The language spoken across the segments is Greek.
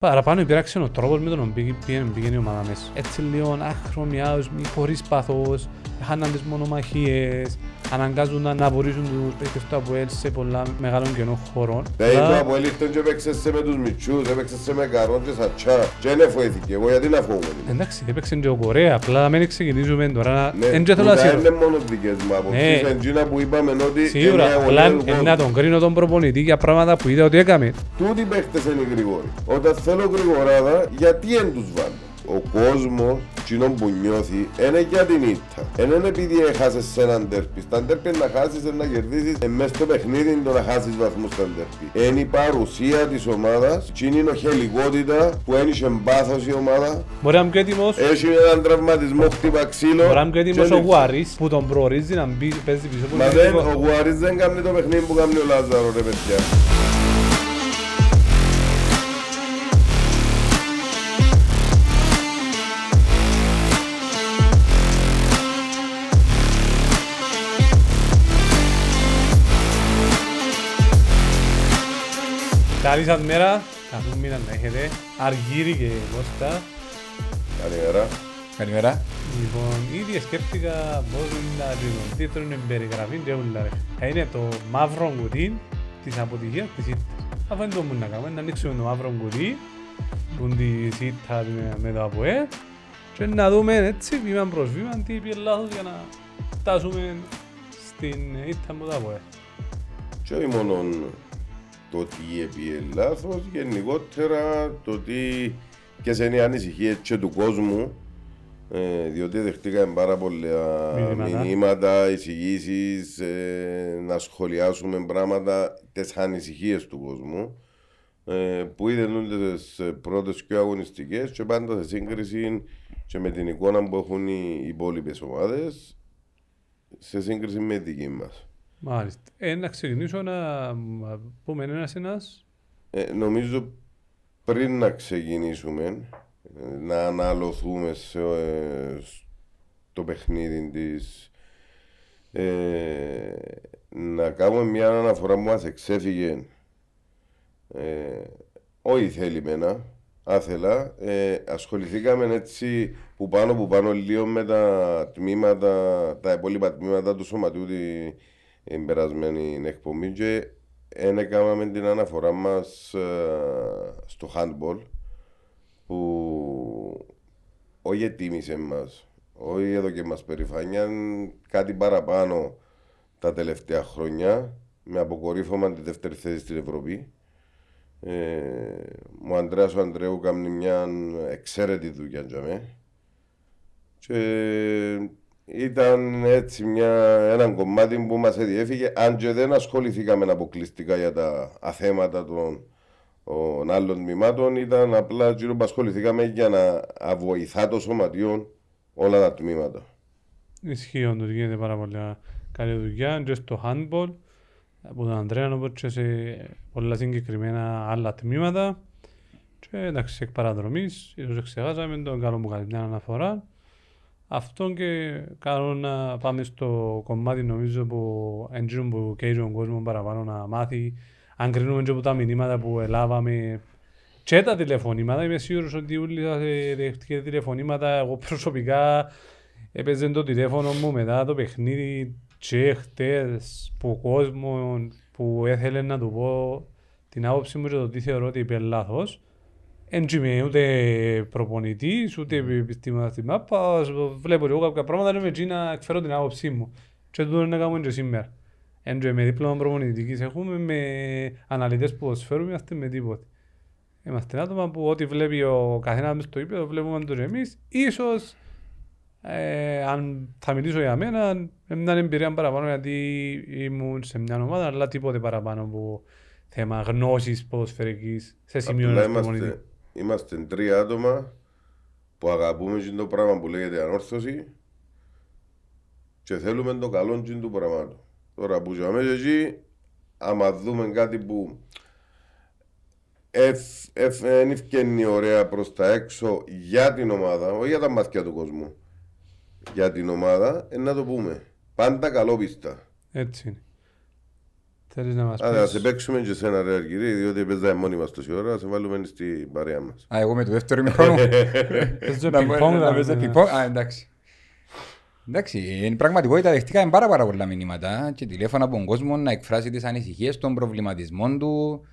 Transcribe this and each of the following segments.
Παραπάνω υπήραξε ο τρόπος με τον οποίο πήγαινε η ομάδα μέσα. Έτσι λίγο άχρονια, χωρίς πάθος, έχαναν τις μονομαχίες, αναγκάζονταν να απορρίσουν τους παίκτες του ΑΠΟΕΛ σε πολλά μεγάλων κενών χωρών. Το ΑΠΟΕΛ ήρθαν και έπαιξε με τους μητσούς, έπαιξε με καρόντες, ατσά και δεν φοήθηκε, εγώ γιατί να φοβούμαι. Εντάξει, έπαιξε και ο Κορέα, απλά μην ξεκινήσουμε τώρα. Δεν θέλω να είναι μόνο δικές μου απόψεις, εντύνα που είπαμε ότι... Σίγουρα, απλά να τον κρίνω τον προπονητή για πράγματα που είδα ότι έκαμε. Τούτοι παίκτες είναι γρήγοροι. Όταν θέλω γρηγοράδα, γιατί δεν τους βάλω. Ο κόσμος, κοινό που νιώθει, είναι για την ήττα. Δεν είναι επειδή έχασες σε έναν τέρπι. Στα τέρπι να χάσεις, να κερδίσεις, μέσα στο παιχνίδι είναι το να χάσεις βαθμούς στα τέρπι. Είναι η παρουσία της ομάδας, είναι η χελικότητα που ένιξε μπάθος η ομάδα. Μπορεί να είμαι και έτοιμος. Έχει έναν τραυματισμό, χτύπα ξύλο. Μπορεί να είμαι και έτοιμος ο Γουαρίς που τον προορίζει να μπει, παίζει πίσω. Μα δεν, ο Γουαρίς δεν κάνει το παιχνίδι που κάνει ο Λάζαρο, ρε παιδιά. Καλή σας μέρα, καλή μήνα να έχετε, Αργύρη και Κώστα. Καλημέρα. Καλημέρα. Λοιπόν, ήδη σκέφτηκα πώς να δημιουργηθούν την περιγραφή και όλα. Θα είναι το μαύρο κουτί της αποτυχίας της ήττας. Αυτό είναι το μόνο να κάνουμε, να ανοίξουμε το μαύρο κουτί της ήττας με το ΑΠΟΕΛ και να δούμε έτσι βήμα προς βήμα τι είπε λάθος για να φτάσουμε στην ήττα με το ΑΠΟΕΛ. Και όχι μόνο το τι έπιε λάθος, γενικότερα το τι και σε είναι οι ανησυχίες και του κόσμου, διότι δεχτήκαμε πάρα πολλά μηνύματα, εισηγήσεις, να σχολιάσουμε πράγματα, τις ανησυχίες του κόσμου, που είδαν τις πρώτες και αγωνιστικές και πάντα σε σύγκριση και με την εικόνα που έχουν οι υπόλοιπες ομάδες, σε σύγκριση με δική μας. Μάλιστα. Να ξεκινήσω να πούμε ένας. Νομίζω πριν να ξεκινήσουμε να αναλωθούμε στο παιχνίδι της να κάνουμε μια αναφορά που μας εξέφυγε όχι θέλημενα, άθελα. Ασχοληθήκαμε έτσι που πάνω λίγο με τα τμήματα, τα υπόλοιπα τμήματα του σωματιού την περασμένη εκπομπή και έκαναμε την αναφορά μας στο handball που όχι ετίμησε μας, όχι έδωκε μας περηφάνεια, κάτι παραπάνω τα τελευταία χρόνια με αποκορύφωμα τη δεύτερη θέση στην Ευρώπη. Ο Ανδρέας ο Ανδρέου κάνει μια εξαίρετη δουλειά για μένα και ήταν έτσι ένα κομμάτι που μας διέφυγε, αν και δεν ασχοληθήκαμε αποκλειστικά για τα θέματα των άλλων τμήματων, ήταν απλά που ασχοληθήκαμε για να βοηθά το σωματείο όλα τα τμήματα. Ισχύει όντως, γίνεται πάρα πολύ καλή δουλειά και στο handball από τον Ανδρέα όπως και σε πολλά συγκεκριμένα άλλα τμήματα και εντάξει εκ παραδρομής, ίσως ξεχάσαμε τον καλό μου καλή μια αναφορά. Αυτό και κάνω να πάμε στο κομμάτι νομίζω που εντύπωσαν που και τον κόσμο παραπάνω να μάθει. Αν κρίνουμε και από τα μηνύματα που ελάβαμε και τα τηλεφωνήματα, είμαι σίγουρος ότι όλοι θα δεχτείτε τηλεφωνήματα. Εγώ προσωπικά έπαιζε το τηλέφωνο μου μετά το παιχνίδι και χτες που ο κόσμος που έθελε να του πω την άποψη μου και το τι θεωρώ ότι είπε λάθος. Εν είμαι ούτε προπονητής, ούτε επιστήμονας στη μάπα, βλέπω εγώ κάποια πράγματα λέμε και να εκφέρω την άποψή μου. Και το να κάνουμε και σήμερα. Εν και με δίπλωμα προπονητικής έχουμε, με αναλυτές που προσφέρουν, είμαστε με τίποτε. Είμαστε άτομα που ό,τι βλέπει ο καθένας μες στο ύπεδο, βλέπουμε το και εμείς. Ίσως, αν θα μιλήσω για μένα, μια εμπειρία παραπάνω γιατί ήμουν σε μια ομάδα, αλλά τίποτε παραπάνω που... θέμα γνώσης ποδοσφαιρικής σε σημείο να συμφωνείτε. Είμαστε τρία άτομα που αγαπούμε το πράγμα που λέγεται ανόρθωση και θέλουμε το καλό του πράγματος. Τώρα που ζούμε εκεί, άμα δούμε κάτι που δεν ευκαινεί ωραία προς τα έξω για την ομάδα, όχι για τα μάτια του κόσμου, για την ομάδα, να το πούμε. Πάντα καλόπιστα. Έτσι είναι. Θέλεις να μας πεις. Άρα, σε παίξουμε και σένα ρε κύριε, διότι παίζαμε μόνοι μας τόση ώρα, σε βάλουμε στην παρέα μας. Α, εγώ με το δεύτερο ημίχρονο. Να παίζα πιππό. Α, εντάξει. Εντάξει, εν πραγματικότητα δεχτήκαμε πάρα πολλά μηνύματα και τηλέφωνα από τον κόσμο να εκφράσει τις ανησυχίες των προβληματισμών του.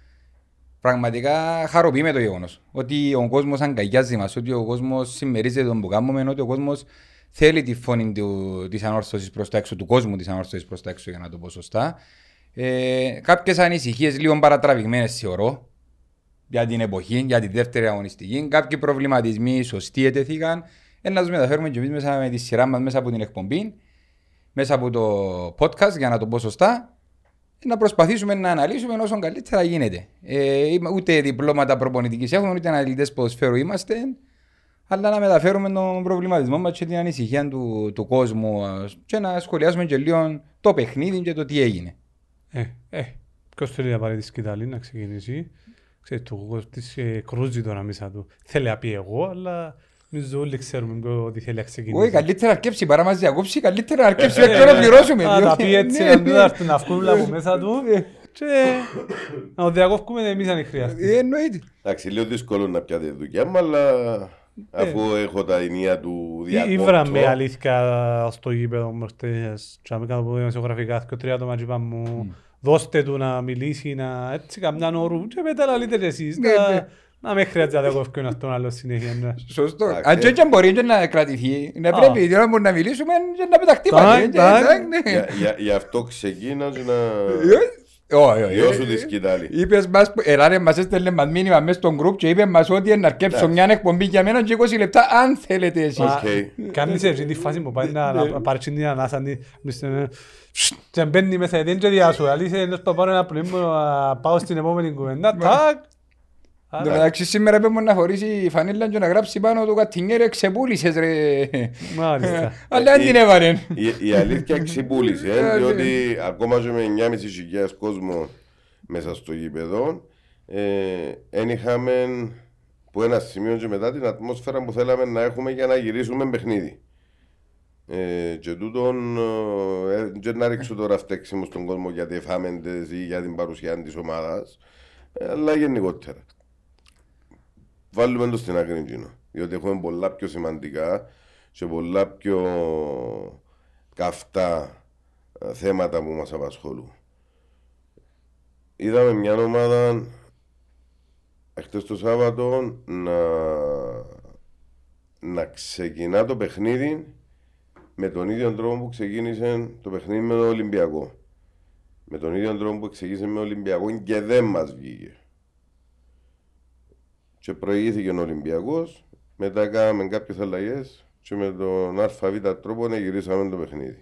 Πραγματικά χαροποιεί με το γεγονός ότι ο κόσμος αγκαλιάζει μας, ότι ο κόσμος συμμερίζεται τον που κάνουμε, ότι ο κόσμος θέλει τη φωνή της ανόρθωσης προς τα έξω, του κόσμου της ανόρθωσης προς τα έξω, για να το πω σωστά. Κάποιες ανησυχίες λίγο παρατραβηγμένες θεωρώ για την εποχή, για τη δεύτερη αγωνιστική. Κάποιοι προβληματισμοί σωστοί ετέθηκαν. Να τους μεταφέρουμε και εμείς μέσα με τη σειρά μας, μέσα από την εκπομπή, μέσα από το podcast, για να το πω σωστά. Να προσπαθήσουμε να αναλύσουμε όσο καλύτερα γίνεται. Ούτε διπλώματα προπονητικής έχουμε, ούτε αναλυτές ποδοσφαίρου είμαστε, αλλά να μεταφέρουμε τον προβληματισμό μας και την ανησυχία του κόσμου και να σχολιάσουμε και λίγο το παιχνίδι και το τι έγινε. Ποιος θέλει να πάρει τη σκηταλή να ξεκινήσει. Ξέρετε, κρούζει τώρα μέσα του. Θέλει να πει εγώ, αλλά νομίζω όλοι ξέρουμε ότι θέλει να ξεκινήσει. Όχι, καλύτερα αρκέψει παρά μας διακόψει, καλύτερα αρκέψει και να πληρώσουμε. Α, τα πει έτσι, αν δεν θα έρθουν αυκούλα από μέσα του και να το διακόφουμε εμείς αν χρειάζεται. Εννοείται. Εντάξει, λέω δύσκολο να πιάτε δουλειά μου, αλλά αφού έχω τα ενία του διακόπτω. Ήβραμε αλήθεια στο γήπεδο μου χτες, και να μην κάνω πρόβλημα σε γραφικά, και τρία άτομα είπαν μου δώστε του να μιλήσει, να έτσι καμιά νόρου και μετά λαλείτε εσείς. Να μην χρειάζεται να κόφει ένας τον άλλο συνέχεια. Σωστό. Αν και μπορεί και να κρατηθεί, να πρέπει να μιλήσουμε και να πεταχτεί πάλι. Γι' αυτό ξεκίνας να διώσου τη σκητάλη. Είπες μας, ελάρε μας έστελνε μας μήνυμα μέσα στον γκρουπ και είπε μας ότι να αρκέψω μια εκπομπή για μένα και 20 λεπτά αν θέλετε εσείς. Κάνεις έτσι τη φάση που πάει να πάρει την ανάσα και μπαίνει μέσα δεν και διάσου. Αλήθεια είναι στο πάνω ένα πνεύμα να πάω στην επόμενη κουβέντα. Εντάξει, σήμερα πρέπει να χωρίσει η φανίλα και να γράψει πάνω του Κατινιέρε «Ξεπούλησες ρε». Μάλιστα. Αλλά δεν την έβαλε. Η αλήθεια ξεπούλησε, διότι ακόμα και με 9.500 κόσμο μέσα στο γήπεδο εν είχαμε που ένα σημείο και μετά την ατμόσφαιρα που θέλαμε να έχουμε για να γυρίσουμε παιχνίδι. Και τούτον και να ρίξω τώρα φταίξιμο στον κόσμο για τη φάμεντες ή για την παρουσία της ομάδας, αλλά γενικότερα. Βάλουμε το στην άκρη εκείνο, διότι έχουμε πολλά πιο σημαντικά και πολλά πιο καυτά θέματα που μας απασχολούν. Είδαμε μια ομάδα χτες το Σάββατο να ξεκινά το παιχνίδι με τον ίδιο τρόπο που ξεκίνησε το παιχνίδι με τον Ολυμπιακό. Με τον ίδιο τρόπο που ξεκίνησε με τον Ολυμπιακό και δεν μας βγήκε. Και προηγήθηκε ο Ολυμπιακός, μετά κάναμε κάποιες αλλαγές και με τον ΑΒ τρόπο να γυρίσαμε το παιχνίδι.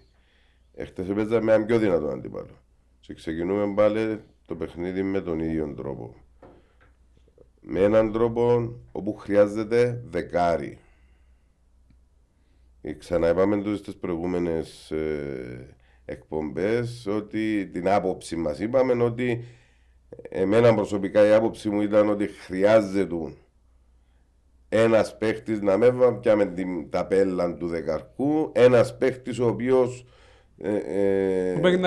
Εχθές παίζαμε έναν πιο δυνατό αντίπαλο. Και ξεκινούμε πάλι το παιχνίδι με τον ίδιο τρόπο. Με έναν τρόπο όπου χρειάζεται δεκάρι. Ξαναεπάμε τότε στις προηγούμενες εκπομπές ότι την άποψη μας είπαμε ότι εμένα προσωπικά η άποψη μου ήταν ότι χρειάζεται ένας παίχτης να με βαμπιάμε την ταπέλα του δεκαρκού, ένας παίχτης ο οποίος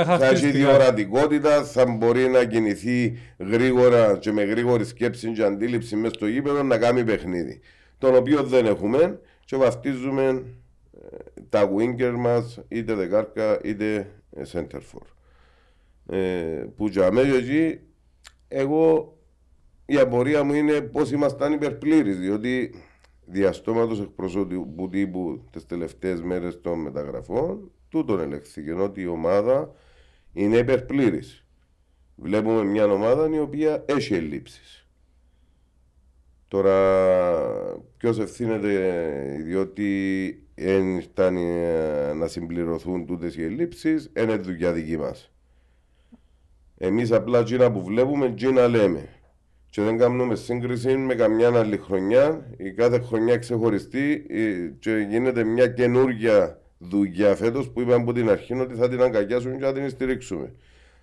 θα έχει διορατικότητα, θα μπορεί να κινηθεί γρήγορα και με γρήγορη σκέψη και αντίληψη μέσα στο γήπεδο να κάνει παιχνίδι, τον οποίο δεν έχουμε και βαφτίζουμε τα winger μας είτε δεκάρκα είτε center for που και αμέσως. Εγώ η απορία μου είναι πως ήμασταν υπερπλήρης, διότι διαστόματος εκπροσώπου τύπου τις τελευταίες μέρες των μεταγραφών τούτον ελέγχθηκε ότι η ομάδα είναι υπερπλήρης. Βλέπουμε μια ομάδα η οποία έχει ελλείψεις. Τώρα ποιος ευθύνεται, διότι ήταν να συμπληρωθούν τούτες οι ελλείψεις, είναι δουλειά δική μας. Εμείς απλά τζίνα που βλέπουμε, τζίνα λέμε. Και δεν κάνουμε σύγκριση με καμιά άλλη χρονιά. Η κάθε χρονιά ξεχωριστή και γίνεται μια καινούργια δουλειά φέτος που είπαμε από την αρχή ότι θα την αγκαλιάσουμε και θα την στηρίξουμε.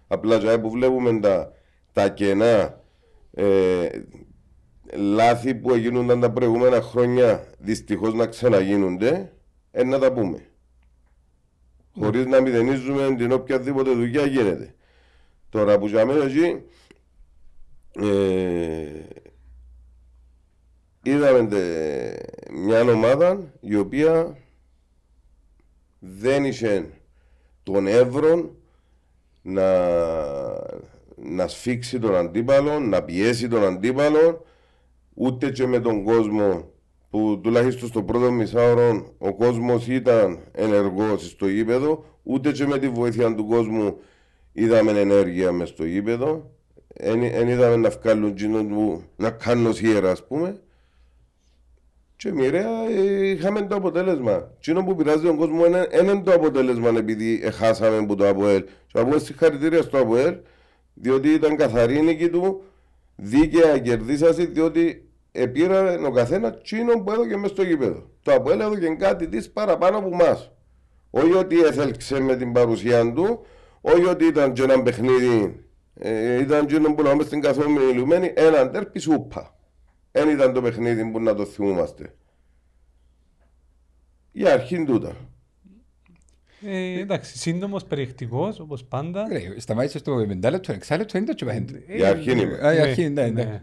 Απλά τζάι που βλέπουμε τα κενά λάθη που γίνονταν τα προηγούμενα χρόνια δυστυχώς να ξαναγίνονται, να τα πούμε. Χωρίς να μηδενίζουμε την οποιαδήποτε δουλειά γίνεται. Τώρα που ζάμε εκεί, είδαμε μια ομάδα η οποία δεν είχε τον εύρον να σφίξει τον αντίπαλο, να πιέσει τον αντίπαλο, ούτε και με τον κόσμο που τουλάχιστον στο πρώτο μισάωρο ο κόσμος ήταν ενεργός στο γήπεδο, ούτε και με τη βοήθεια του κόσμου είδαμε ενέργεια μες στο γήπεδο. Εν είδαμε να βγάλουν κοινό, να κάνουν σιέρα, ας πούμε. Και μοιραία είχαμε το αποτέλεσμα. Κοινό που πειράζει τον κόσμο είναι το αποτέλεσμα, επειδή χάσαμε από το ΑΠΟΕΛ. Και από συγχαρητήρια στο ΑΠΟΕΛ, διότι ήταν καθαρή νίκη του, δίκαια κερδίσαση, διότι επήραν ο καθένα κοινό που έδωκε μέσα στο γήπεδο. Το ΑΠΟΕΛ έδωκε κάτι τη παραπάνω από εμάς. Όχι ότι έθελξε με την παρουσία του, όχι ότι ήταν και ένα παιχνίδι, ήταν και ένα που λέμε στην καθόμενη λουμένη, έναν τέρπι σούπα. Εν ήταν το παιχνίδι που να το θυμούμαστε. Η αρχή είναι τούτα. Εντάξει, σύντομος, περιεκτικός, όπως πάντα. Σταμάτησε στο 50 λεπτό, 6 λεπτό, είναι το τσιπαχέντρο. Η αρχή είναι.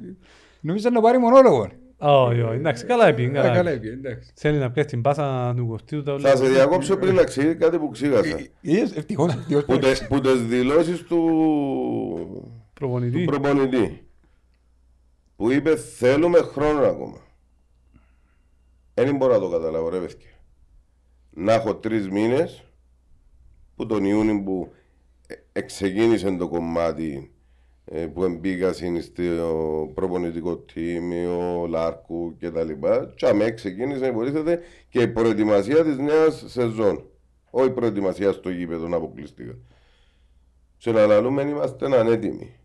Νομίζω να πάρει μονόλογο. Εντάξει, καλά έπιε. Θέλει να πιέσει την πάσα του κοφτίου. Θα σε διακόψω πριν να ξέρει κάτι που ξήγασα. Που τις δηλώσεις του προπονητή. Που είπε θέλουμε χρόνο ακόμα. Δεν μπορώ να το καταλάβω, ρε παιδιά. Να έχω 3 μήνες που τον Ιούνιο που ξεκίνησε το κομμάτι που εμπήγα στο προπονητικό τίμιο, Λάρκου κτλ. Τσαμέ ξεκίνησε, μπορείτε, και η προετοιμασία της νέας σεζόν. Όχι η προετοιμασία στο γήπεδο αποκλειστικά. Σε λαλαλούμεν είμαστε ανέτοιμοι.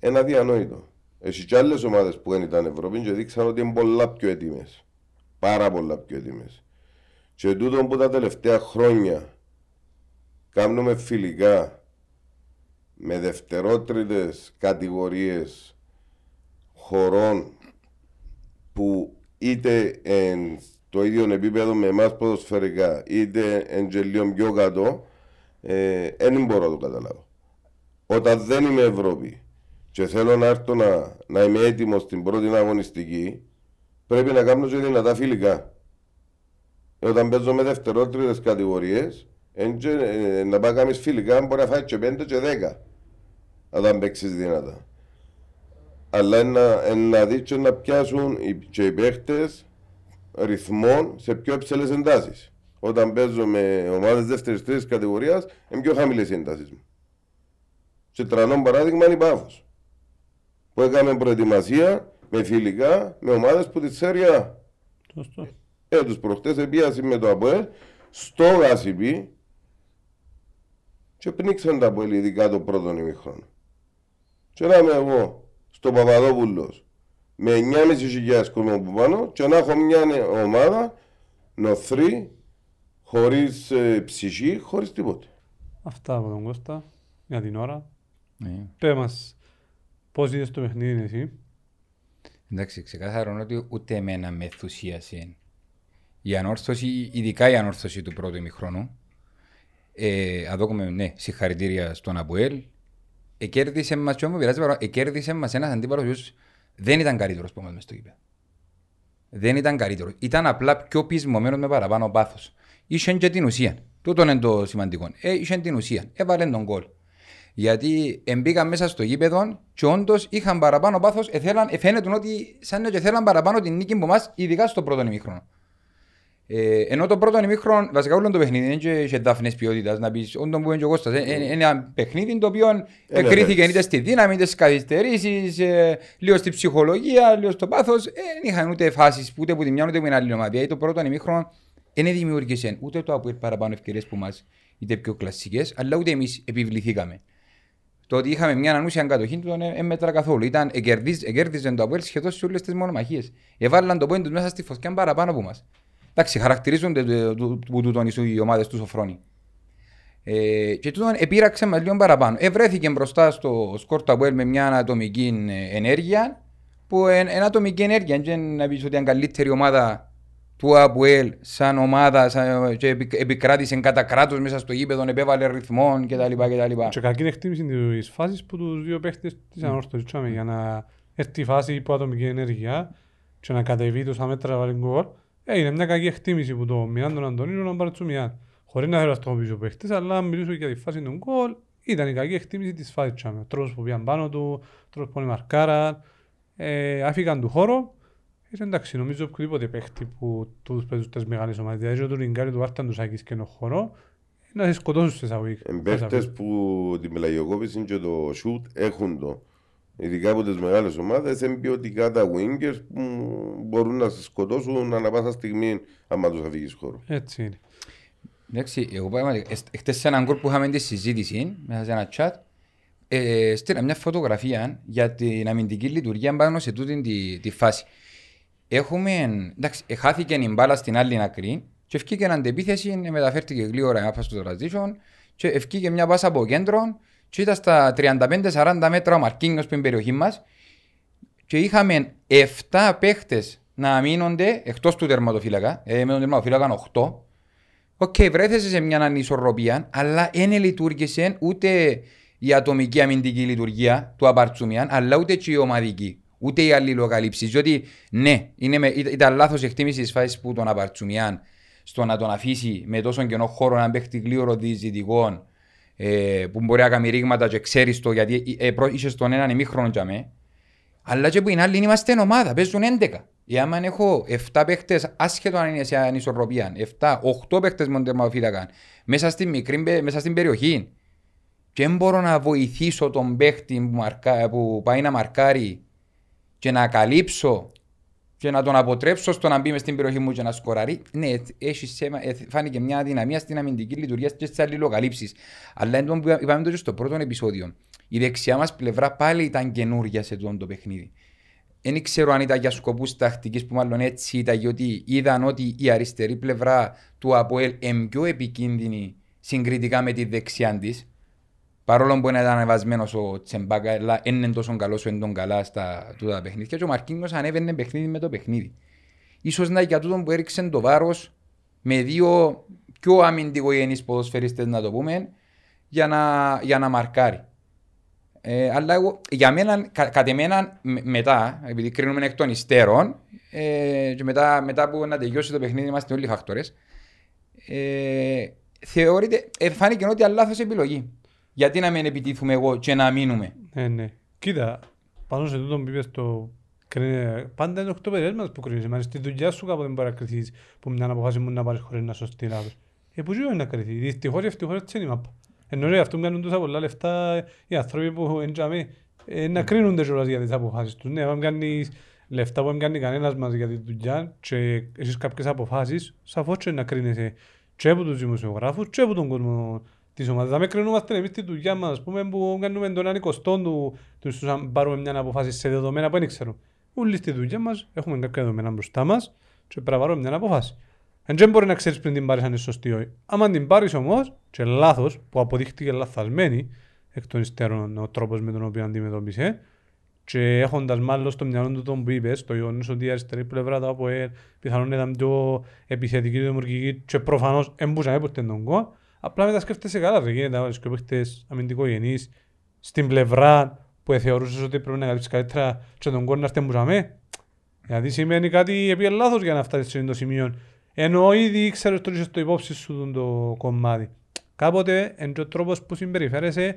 Ένα διανόητο. Εσύ και άλλες ομάδες που δεν ήταν Ευρώπη και δείξαν ότι είναι πολλά πιο έτοιμες. Πάρα πολλά πιο έτοιμες. Και τούτο που τα τελευταία χρόνια κάνουμε φιλικά με δευτερότριτες κατηγορίες χωρών που είτε στο ίδιο επίπεδο με εμάς ποδοσφαιρικά είτε εντελείως πιο κάτω, δεν μπορώ να το καταλάβω. Όταν δεν είμαι Ευρώπη και θέλω να έρθω να είμαι έτοιμος στην πρώτη αγωνιστική, πρέπει να κάνω και δυνατά φιλικά. Όταν παίζω με δευτερότριτες κατηγορίες, να πάω κάνεις φιλικά, μπορεί να φάει και 5 και 10. Όταν παίξεις δυνατά. Αλλά να δεις να πιάσουν και οι παίχτες ρυθμών σε πιο υψηλές εντάσεις. Όταν παίζω με ομάδες δεύτερης-τρίτης κατηγορίας, είναι πιο χαμηλές οι εντάσεις μου. Σε τρανό παράδειγμα είναι η Πάφος, που έκαμε προετοιμασία με φιλικά, με ομάδες που τη Σέρια. Τους προχτές επίασε με το ΑΠΟΕΛ στο Γασιπί και πνίξαν τα ΑΠΟΕΛ, ειδικά το πρώτο ημιχρόνο. Και να είμαι εγώ στο Παπαδόπουλος με 9.500 κόσμο από πάνω και να έχω μια ομάδα νοθρή, χωρίς ψυχή, χωρίς τίποτε. Αυτά από τον Κώστα για την ώρα. Πες μας, πώς είδες το παιχνίδι εσύ? Εντάξει, ξεκάθαρο ότι ούτε εμένα με ενθουσίασε η ανόρθωση, ειδικά η ανόρθωση του πρώτου ημιχρόνου. Αδόκομαι, ναι, συγχαρητήρια στον ΑΠΟΕΛ. Εκέρδισε μας, ένας αντίπαλος ο οποίος δεν ήταν καλύτερος που μας στο γήπεδο. Δεν ήταν καλύτερος. Ήταν απλά πιο πεισμωμένος με παραπάνω πάθος. Είχε και την ουσία. Τούτον είναι το σημαντικό. Είχε την ουσία. Έβαλε τον γκολ. Γιατί μπήκαν μέσα στο γήπεδο και όντως είχαν παραπάνω πάθος, φαίνεται ότι σαν να θέλαν παραπάνω την νίκη από εμάς, ειδικά στο πρώτο ημίχρονο. Ενώ το πρώτο ημίχρονο, βασικά όλο το παιχνίδι, είναι και δάφνες ποιότητας, να πεις, όντων που είναι και ο Κώστας, ένα παιχνίδι το οποίο κρίθηκε είτε στη δύναμη, είτε στις καθυστερήσεις, λίγο στη ψυχολογία, λίγο στο πάθος, δεν είχαν ούτε φάσεις, ούτε που τη μια, ούτε που είναι άλλη ομάδα. Το πρώτο ημίχρονο δεν δημιούργησε ούτε το από παραπάνω ευκαιρίες που μας, είτε πιο κλασικές, αλλά ούτε εμείς επιβληθήκαμε. Το ότι είχαμε μια ανούσια κατοχή του δεν μέτρα καθόλου. Ήταν εγκέρδιζε το ΑΠΟΕΛ σχεδόν σε όλες τις μονομαχίες. Έβαλαν το πόντο μέσα στη φωτιά παραπάνω από μας. Εντάξει, χαρακτηρίζονται που τούτον οι ομάδες του Σοφρόνη. Και τούτον επήραξε μας λίγο παραπάνω. Βρέθηκε μπροστά στο σκορ του ΑΠΟΕΛ με μια ατομική ενέργεια. Που είναι ατομική ενέργεια, δεν να πεις ότι είναι καλύτερη ομάδα του ΑΠΟΕΛ σαν ομάδα σαν, και επικράτησαν κατά κράτος μέσα στο γήπεδο, επέβαλε ρυθμών κτλ. Και κακή εκτίμηση της φάσης που τους δύο παίχτες της ανόρθωσης για να έρθει η φάση υπό ατομική ενέργεια και να κατεβεί τους αμέτρα βάλει γκολ. Είναι μια κακή εκτίμηση που το Μιάν τον Αντωνίου να πάρει τσουμιάν. Χωρίς να θέλω αυτό πίσω παίχτες, αλλά μιλήσω για τη φάση των γκολ. Ήταν η κακή εκτίμηση της φάσης. Ο τρόπος που πήγαν πάνω του, ο τρόπος που μαρκάραν, άφηκαν του χώρο. Εντάξει, νομίζω οποιοδήποτε παίχτη που τους παίζουν τις μεγάλες ομάδες, δηλαδή το ριγκάρι του Άρταν του Σάκης και ενοχωρώ, να σε σκοτώσουν στις αγωγές. Παίχτες που την πελαγιοκόπηση και το σούτ έχουν το. Ειδικά από τις μεγάλες ομάδες, είναι ποιοτικά τα wingers που μπορούν να σε σκοτώσουν ανά πάσα στιγμή άμα τους αφήγεις χώρο. Έτσι είναι. Εντάξει, εγώ πραγματικά, χτες σε έναν κόρπο που είχαμε τη συζήτηση μέσα σε ένα chat, στείλα μια φωτογραφία για την αμυντική λειτουργία πάνω σε τούτη τη φάση. Χάθηκε η μπάλα στην άλλη άκρη και ευκήκε έναν επίθεση, μεταφέρθηκε γλύωρα από το transition και ευκήκε μια πάσα από κέντρο και ήταν στα 35-40 μέτρα ο Μαρκίνιος στην περιοχή μας και είχαμε 7 παίχτες να αμήνονται εκτός του τερματοφύλακα, με τον τερματοφύλακα 8. Οκ, βρέθησε σε μια ανισορροπία, αλλά δεν λειτουργήσε ούτε η ατομική αμυντική λειτουργία του Απαρτσουμιάν, αλλά ούτε και η ομαδική. Ούτε η αλληλοκαλύψη. Διότι ναι, ήταν λάθος η εκτίμηση της φάσης που τον Απαρτσουμιάν στο να τον αφήσει με τόσο κενό χώρο να παίχτη γλύωρο διζητικών που μπορεί να κάνει ρήγματα και ξέρεις το γιατί είσαι στον έναν ημίχρονο για μέ. Αλλά και που είναι άλλη είμαστε ομάδα, παίζουν 11. Εάν έχω 7 παίχτες, άσχετο αν είναι σε ανισορροπία, 7-8 παίχτες με τερματοφύλακα μέσα στην περιοχή, και δεν μπορώ να βοηθήσω τον παίχτη που πάει να μαρκάρει και να καλύψω και να τον αποτρέψω στο να μπει μες στην περιοχή μου και να σκοράρει. Ναι, φάνηκε μια αδυναμία στην αμυντική λειτουργία και στις αλληλοκαλύψεις. Αλλά είπαμε το και στο πρώτο επεισόδιο. Η δεξιά μας πλευρά πάλι ήταν καινούργια σε τούτο το παιχνίδι. Δεν ξέρω αν ήταν για σκοπούς τακτικής που μάλλον έτσι ήταν, γιατί είδαν ότι η αριστερή πλευρά του ΑΠΟΕΛ είναι πιο επικίνδυνη συγκριτικά με τη δεξιά τη. Παρόλο που είναι ανεβασμένος ο Τσεμπάκα, αλλά είναι τόσο καλός όσο είναι τον καλά στα τούτα παιχνίδια και ο Μαρκίνιος ανέβαινε παιχνίδι με το παιχνίδι. Ίσως να για τούτον που έριξε το βάρος με δύο πιο αμυντικογενείς ποδοσφαιριστές να το πούμε για να μαρκάρει. Αλλά εγώ, για μένα, κατ' εμένα μετά, επειδή κρίνουμε εκ των υστέρων και μετά που να τελειώσει το παιχνίδι είμαστε όλοι οι φακτορές, φάνηκε ότι ήταν λάθος επιλογή. Γιατί να μην επιτύχουμε εγώ και να μείνουμε. Ναι. Κοίτα, πάνω σε τούτο που είπες το... Πάντα είναι 8 περιές μας που κρίνεσαι. Μα στη δουλειά σου κάποτε μπορεί να κρυθείς που μια αποφάση μου να πάρεις χωρίς να σωστεί λάθος. Πού ζούμε να κρυθεί. Δυστυχώς ευτυχώς έτσι είναι η μάπα. Ενώ ρε, αυτού κάνουν τόσα πολλά λεφτά οι άνθρωποι που εντιαμε να κρίνονται κιόλας για τις αποφάσεις τους. Ναι, αν κάνεις λεφτά που δεν κάνει κανένας μας για τη δουλειά και έχεις κάποιες αποφάσεις, σαφώς και να κρίνεσαι και από τους δημοσιογράφους και από τον κόσμο. Θα με κρίνομαστε εμείς τη δουλειά μας, που κάνουμε τον ανικοστό του, να πάρουμε μια αποφάση σε δεδομένα που δεν ξέρουμε. Όλοι στη δουλειά μας έχουμε κάποια δεδομένα μπροστά μας και πρέπει να πάρουμε μια αποφάση. Δεν μπορεί να ξέρεις πριν την πάρεις αν είναι σωστή όχι. Άμα την πάρεις όμως και λάθος, που αποδείχτηκε λαθασμένη εκ των υστέρων ο τρόπος με τον οποίο αντιμετώπισε, και έχοντας μάλλον στο μυαλό του τον που είπες, το γεγονός ότι η αριστερή πλευρά του ΑΠΟΕΛ πιθανόν ήταν πιο επιθετική, δημιουργική και προφανώς εμπούσαμε ποτέ τον γκολ. Απλά μετά σκέφτεσαι καλά, ρε, γίνεται να βάλεις και παίχτες αμυντικογενείς στην πλευρά που θεωρούσες ότι πρέπει να καλύψεις καλύτερα και τον κόρ να φτεμπούσαμε. Γιατί σημαίνει κάτι επί λάθος για να φτάσεις σε το σημείο. Ενώ ήδη ήξερες το ίσως το υπόψη σου το κομμάτι. Κάποτε είναι ο τρόπος που συμπεριφέρεσαι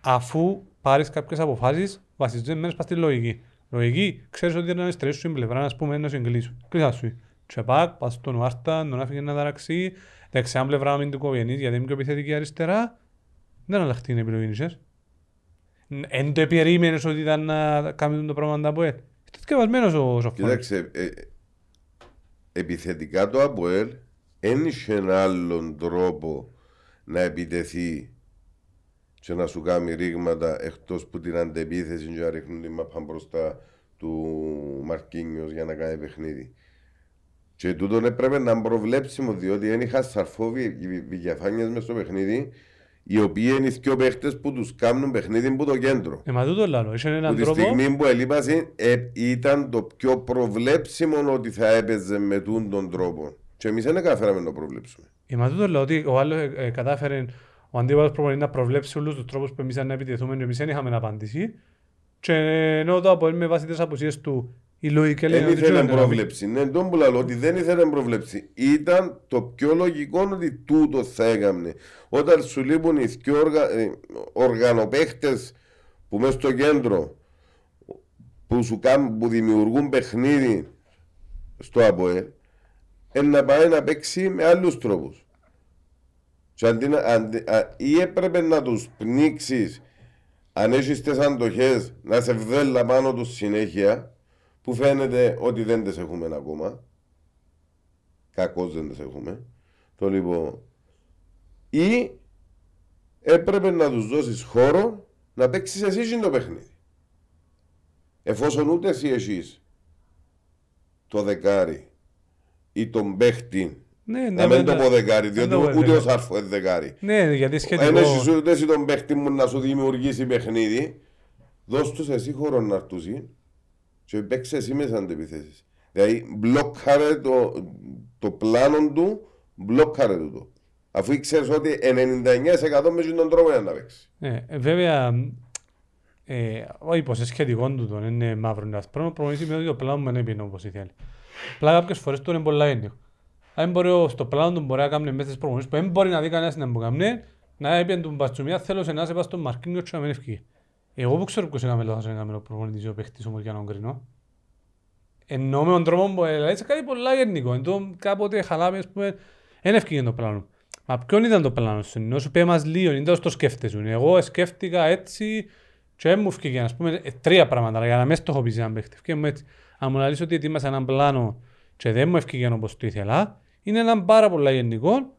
αφού πάρεις κάποιες αποφάσεις βασισμένες στη λογική. Λογική, ξέρεις ότι είναι να στρέψεις στην πλευρά, να πούμε, να συγκλείσουν. Τσεπάκ, πας στον Άρτα, τον άφηγε να ταραξεί, δεξιά πλευρά αμυντικογενής, γιατί είναι πιο επιθετική αριστερά, δεν αλλάχτηκε την επιλογή νησές. Εν το περίμενες ότι ήταν να κάνουν το πράγμα από ΑΠΟΕΛ. Ήταν σκευασμένος ο Σοφόνης. Κοιτάξτε, επιθετικά το ΑΠΟΕΛ δεν είχε άλλον τρόπο να επιτεθεί και να σου κάνει ρήγματα εκτός που την αντεπίθεση και να ρίχνουν τη μαπά μπροστά του Μαρκίνιος για να κάνει παιχνίδι. Και τούτον έπρεπε να είναι προβλέψιμο, διότι αν είχα σαρφόβοι διαφάνειες μες στο παιχνίδι, οι οποίοι είναι οι πιο παίχτες που τους κάνουν παιχνίδι από το κέντρο. Μα τούτο λαλό, είσαι έναν τρόπο. Τη στιγμή που ελείπασε ήταν το πιο προβλέψιμο ότι θα έπαιζε με τον τρόπο. Και εμείς δεν καταφέραμε να το προβλέψουμε. Μα τούτο λαλό, ότι ο άλλος κατάφερε, ο αντίπαλος προπονητής να προβλέψει όλους τους τρόπους που εμείς αν επιτεθούμε και εμείς δεν είχαμε απάντηση. Και ενώ το απολύτω με βάση τις απουσίες του. Δεν ήθελαν πρόβλεψη. Ναι, τον που λέω ότι δεν ήθελαν πρόβλεψη. Ήταν το πιο λογικό ότι τούτο θα έκαμνε. Όταν σου λείπουν οι πιο οργανοπαίχτες που μέσα στο κέντρο που δημιουργούν παιχνίδι στο ΑΠΟΕΛ, να πάει να παίξει με άλλους τρόπους. Ή έπρεπε να τους πνίξεις, αν έχεις τις αντοχές, να σε βδέλα πάνω τους συνέχεια, που φαίνεται ότι δεν τις έχουμε ακόμα. Κακώς δεν τις έχουμε. Το λοιπόν. Ή έπρεπε να τους δώσεις χώρο να παίξεις εσύ το παιχνίδι. Εφόσον ούτε εσύ έχεις το δεκάρι ή τον παίχτη. Ναι, να μην το πω δεκάρι, διότι ούτε ως άρφο είναι δεκάρι. Ναι, γιατί σχετικό. Αν ούτε εσύ τον παίχτη μου να σου δημιουργήσει παιχνίδι, δώσ' τους εσύ χώρο να αρτούσει. Και παίξε εσύ μέσα αντεπιθέσεις. Δηλαδή μπλοκάρε το πλάνο του, μπλοκάρε το. Αφού ξέρεις ότι 99% μέσα τον τρόπο είναι να παίξει. Βέβαια, όχι πως σχετικό του τον είναι μαύρο είναι ασπρό, προμονήσει με ότι το πλάνο μου είναι επινό όπως ήθελε. Πλά κάποιες φορές του είναι πολλά έννοιο. Αν μπορεί στο πλάνο του μπορεί να κάνει μέσα στις προμονήσεις που δεν μπορεί να δει κανένας να μου κάνει, να έπιαν του μπαστουμιά θέλω σε να σε πας στον Μαρκίνιο και να μην ευκεί. Εγώ που ξέρω ποιος έκαμε λάθος, έκαμε προπονητής ο παίχτης όμως για να κρίνω. Ενώ με τον τρόπο που έλεγες κάτι πολλά γεννικό, εντός κάποτε χαλάμε, ας πούμε, δεν έφυγε το πλάνο. Μα ποιον ήταν το πλάνο σου, ενώ σου πει μας λίγο, ήταν όσο το σκέφτεσαι. Εγώ σκέφτηκα έτσι και μου έφυγε, ας πούμε, τρία πράγματα, για να με στοχοποιήσει έναν παίχτη. Έφυγε μου έτσι, αν μου λαλείς ότι ετοίμασα έναν πλάνο και δεν μου έφυγε όπως το ήθελα, είναι έναν πάρα πολλά γεννικό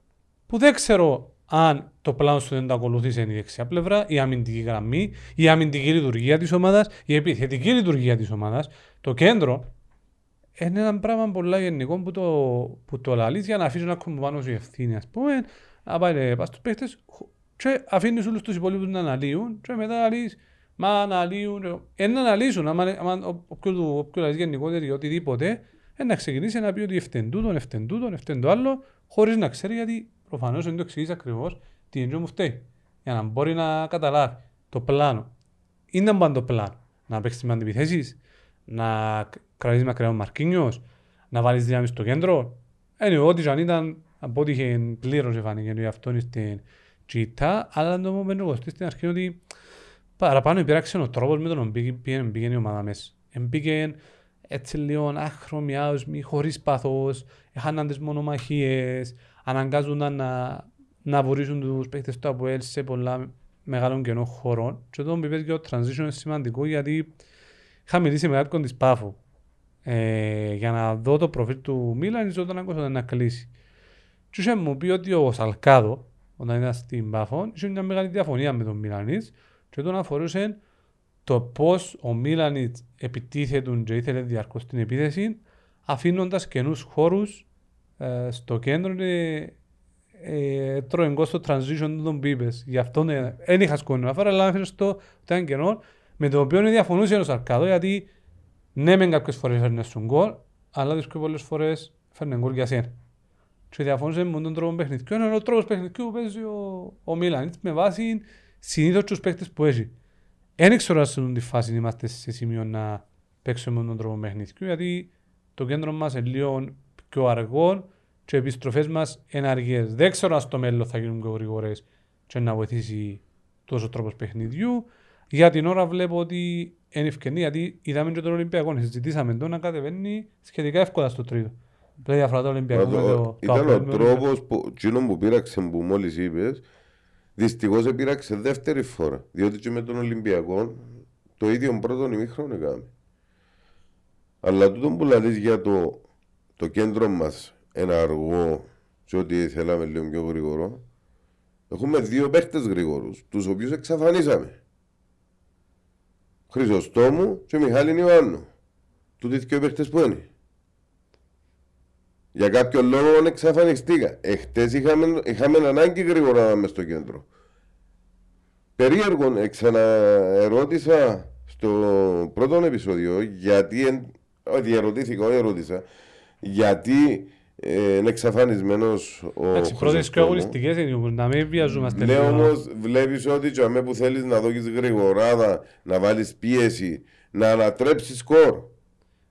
που δεν ξέρω. Αν το πλάνο σου δεν το ακολουθείς είναι η δεξιά πλευρά, η αμυντική γραμμή, η αμυντική λειτουργία της ομάδας, η επιθετική λειτουργία της ομάδας, το κέντρο, είναι ένα πράγμα πολλά γενικό που το λαλείς για να αφήσεις να κομμάνω σου ευθύνη, ας πούμε, να πάει στους παίχτες και αφήνεις όλους τους υπόλοιπους να αναλύουν και μετά αναλύεις, μα αναλύουν, να αναλύσουν, αν όποιος λαλείς γενικότερη οτιδήποτε, να ξεκινήσει να πει ότι ευθεν το άλλο, χωρίς να ξέρει γιατί. Προφανώς δεν το εξηγείς ακριβώς τι είναι μου φταίει. Για να μπορεί να καταλάβει το πλάνο. Είναι πάντα το πλάνο. Να παίξεις με αντιπιθέσεις, να κρατήσεις μακριά ο Μαρκίνιος, να βάλεις δύναμη στο κέντρο. Εννοώ ότι αν ήταν από ό,τι είχε πλήρως εφανήκεν ότι αυτόν στην Τσιτά, αλλά το μου πέντροκοστεί στην αρχή ότι παραπάνω υπήραξε ο τρόπος με τον οποίο πήγε η ομάδα μέσα. Πήγε έτσι λίγο άχρωμοι άοσμοι, χωρίς πάθος, έχαναν τις μονομαχίες. Αναγκάζονταν να βουρίζουν τους παίκτες του ΑΠΟΕΛ σε πολλά μεγάλων κενών χωρών. Και εδώ μου είπες και το transition είναι σημαντικό γιατί είχα μιλήσει με κάποιον της ΠΑΦΟ για να δω το προφίλ του Μίλανης όταν άκουσα να κλείσει. Και είχε μου πει ότι ο Σαλκάδο, όταν ήταν στην ΠΑΦΟ, είχε μια μεγάλη διαφωνία με τον Μίλανης και τον αφορούσε το πώς ο Μίλανης επιτίθετον και ήθελε διαρκώς την επίθεση, αφήνοντας καινούς χώρους στο κέντρο είναι τρώγγος στο transition των πίπες. Γι' αυτό δεν είχα σκόνη να φέρω, αλλά έφερε στο ήταν κενό με το οποίο διαφωνούσε ο Σαρκάδο, γιατί ναι μεν κάποιες φορές φέρνε στον γκολ, αλλά τις πιο πολλές φορές φέρνε γκολ για σένα. Και διαφωνούσε με τον τρόπο παιχνιδικού, είναι ο τρόπος παιχνιδικού που παίζει ο Μίλαν, με βάση συνήθως τους παίκτες που έχει. Δεν ξέρω αν σε αυτή τη φάση είμαστε σε σημείο να παίξουμε με τον τρόπο παιχνιδικού, γιατί το κέντρο μας είναι λίγο πιο αργό και οι επιστροφές μας είναι αργές. Δεν ξέρω αν στο μέλλον θα γίνουν πιο γρήγορες και να βοηθήσει τόσο τρόπος παιχνιδιού. Για την ώρα βλέπω ότι είναι ευκαινή, γιατί είδαμε και τον Ολυμπιακό. Συζητήσαμε τον να κατεβαίνει σχετικά εύκολα στο τρίτο. Δηλαδή αφορά τον Ολυμπιακό. Ήταν ο τρόπος που πήραξε που μόλις είπες, δυστυχώς επήραξε δεύτερη φορά. Διότι και με τον Ολυμπιακό το ίδιο πρώτο ημίχρονο έκαμε. Αλλά τούτο που λαλείς για το κέντρο μας ένα αργό σε ό,τι θέλαμε λίγο πιο γρήγορο. Έχουμε δύο παίχτες γρήγορους, τους οποίους εξαφανίσαμε. Χρυσοστόμου και Μιχάλη Ιωάννου. Τούτοι δύο παίχτες που είναι. Για κάποιο λόγο εξαφανιστήκα. Εχτες είχαμε ανάγκη γρήγορα να είμαστε στο κέντρο. Περίεργον, ξαναερώτησα στο πρώτο επεισόδιο, γιατί διαρωτήθηκα, όχι ερώτησα, γιατί είναι εξαφανισμένος ο Χρυσοστόμου. Εντάξει, πρώτες και αγωνιστικές είναι, να μην βιαζόμαστε. Ναι, όμως βλέπεις ότι και αμέ που θέλεις να δώσεις γρηγοράδα, να βάλεις πίεση, να ανατρέψεις σκορ.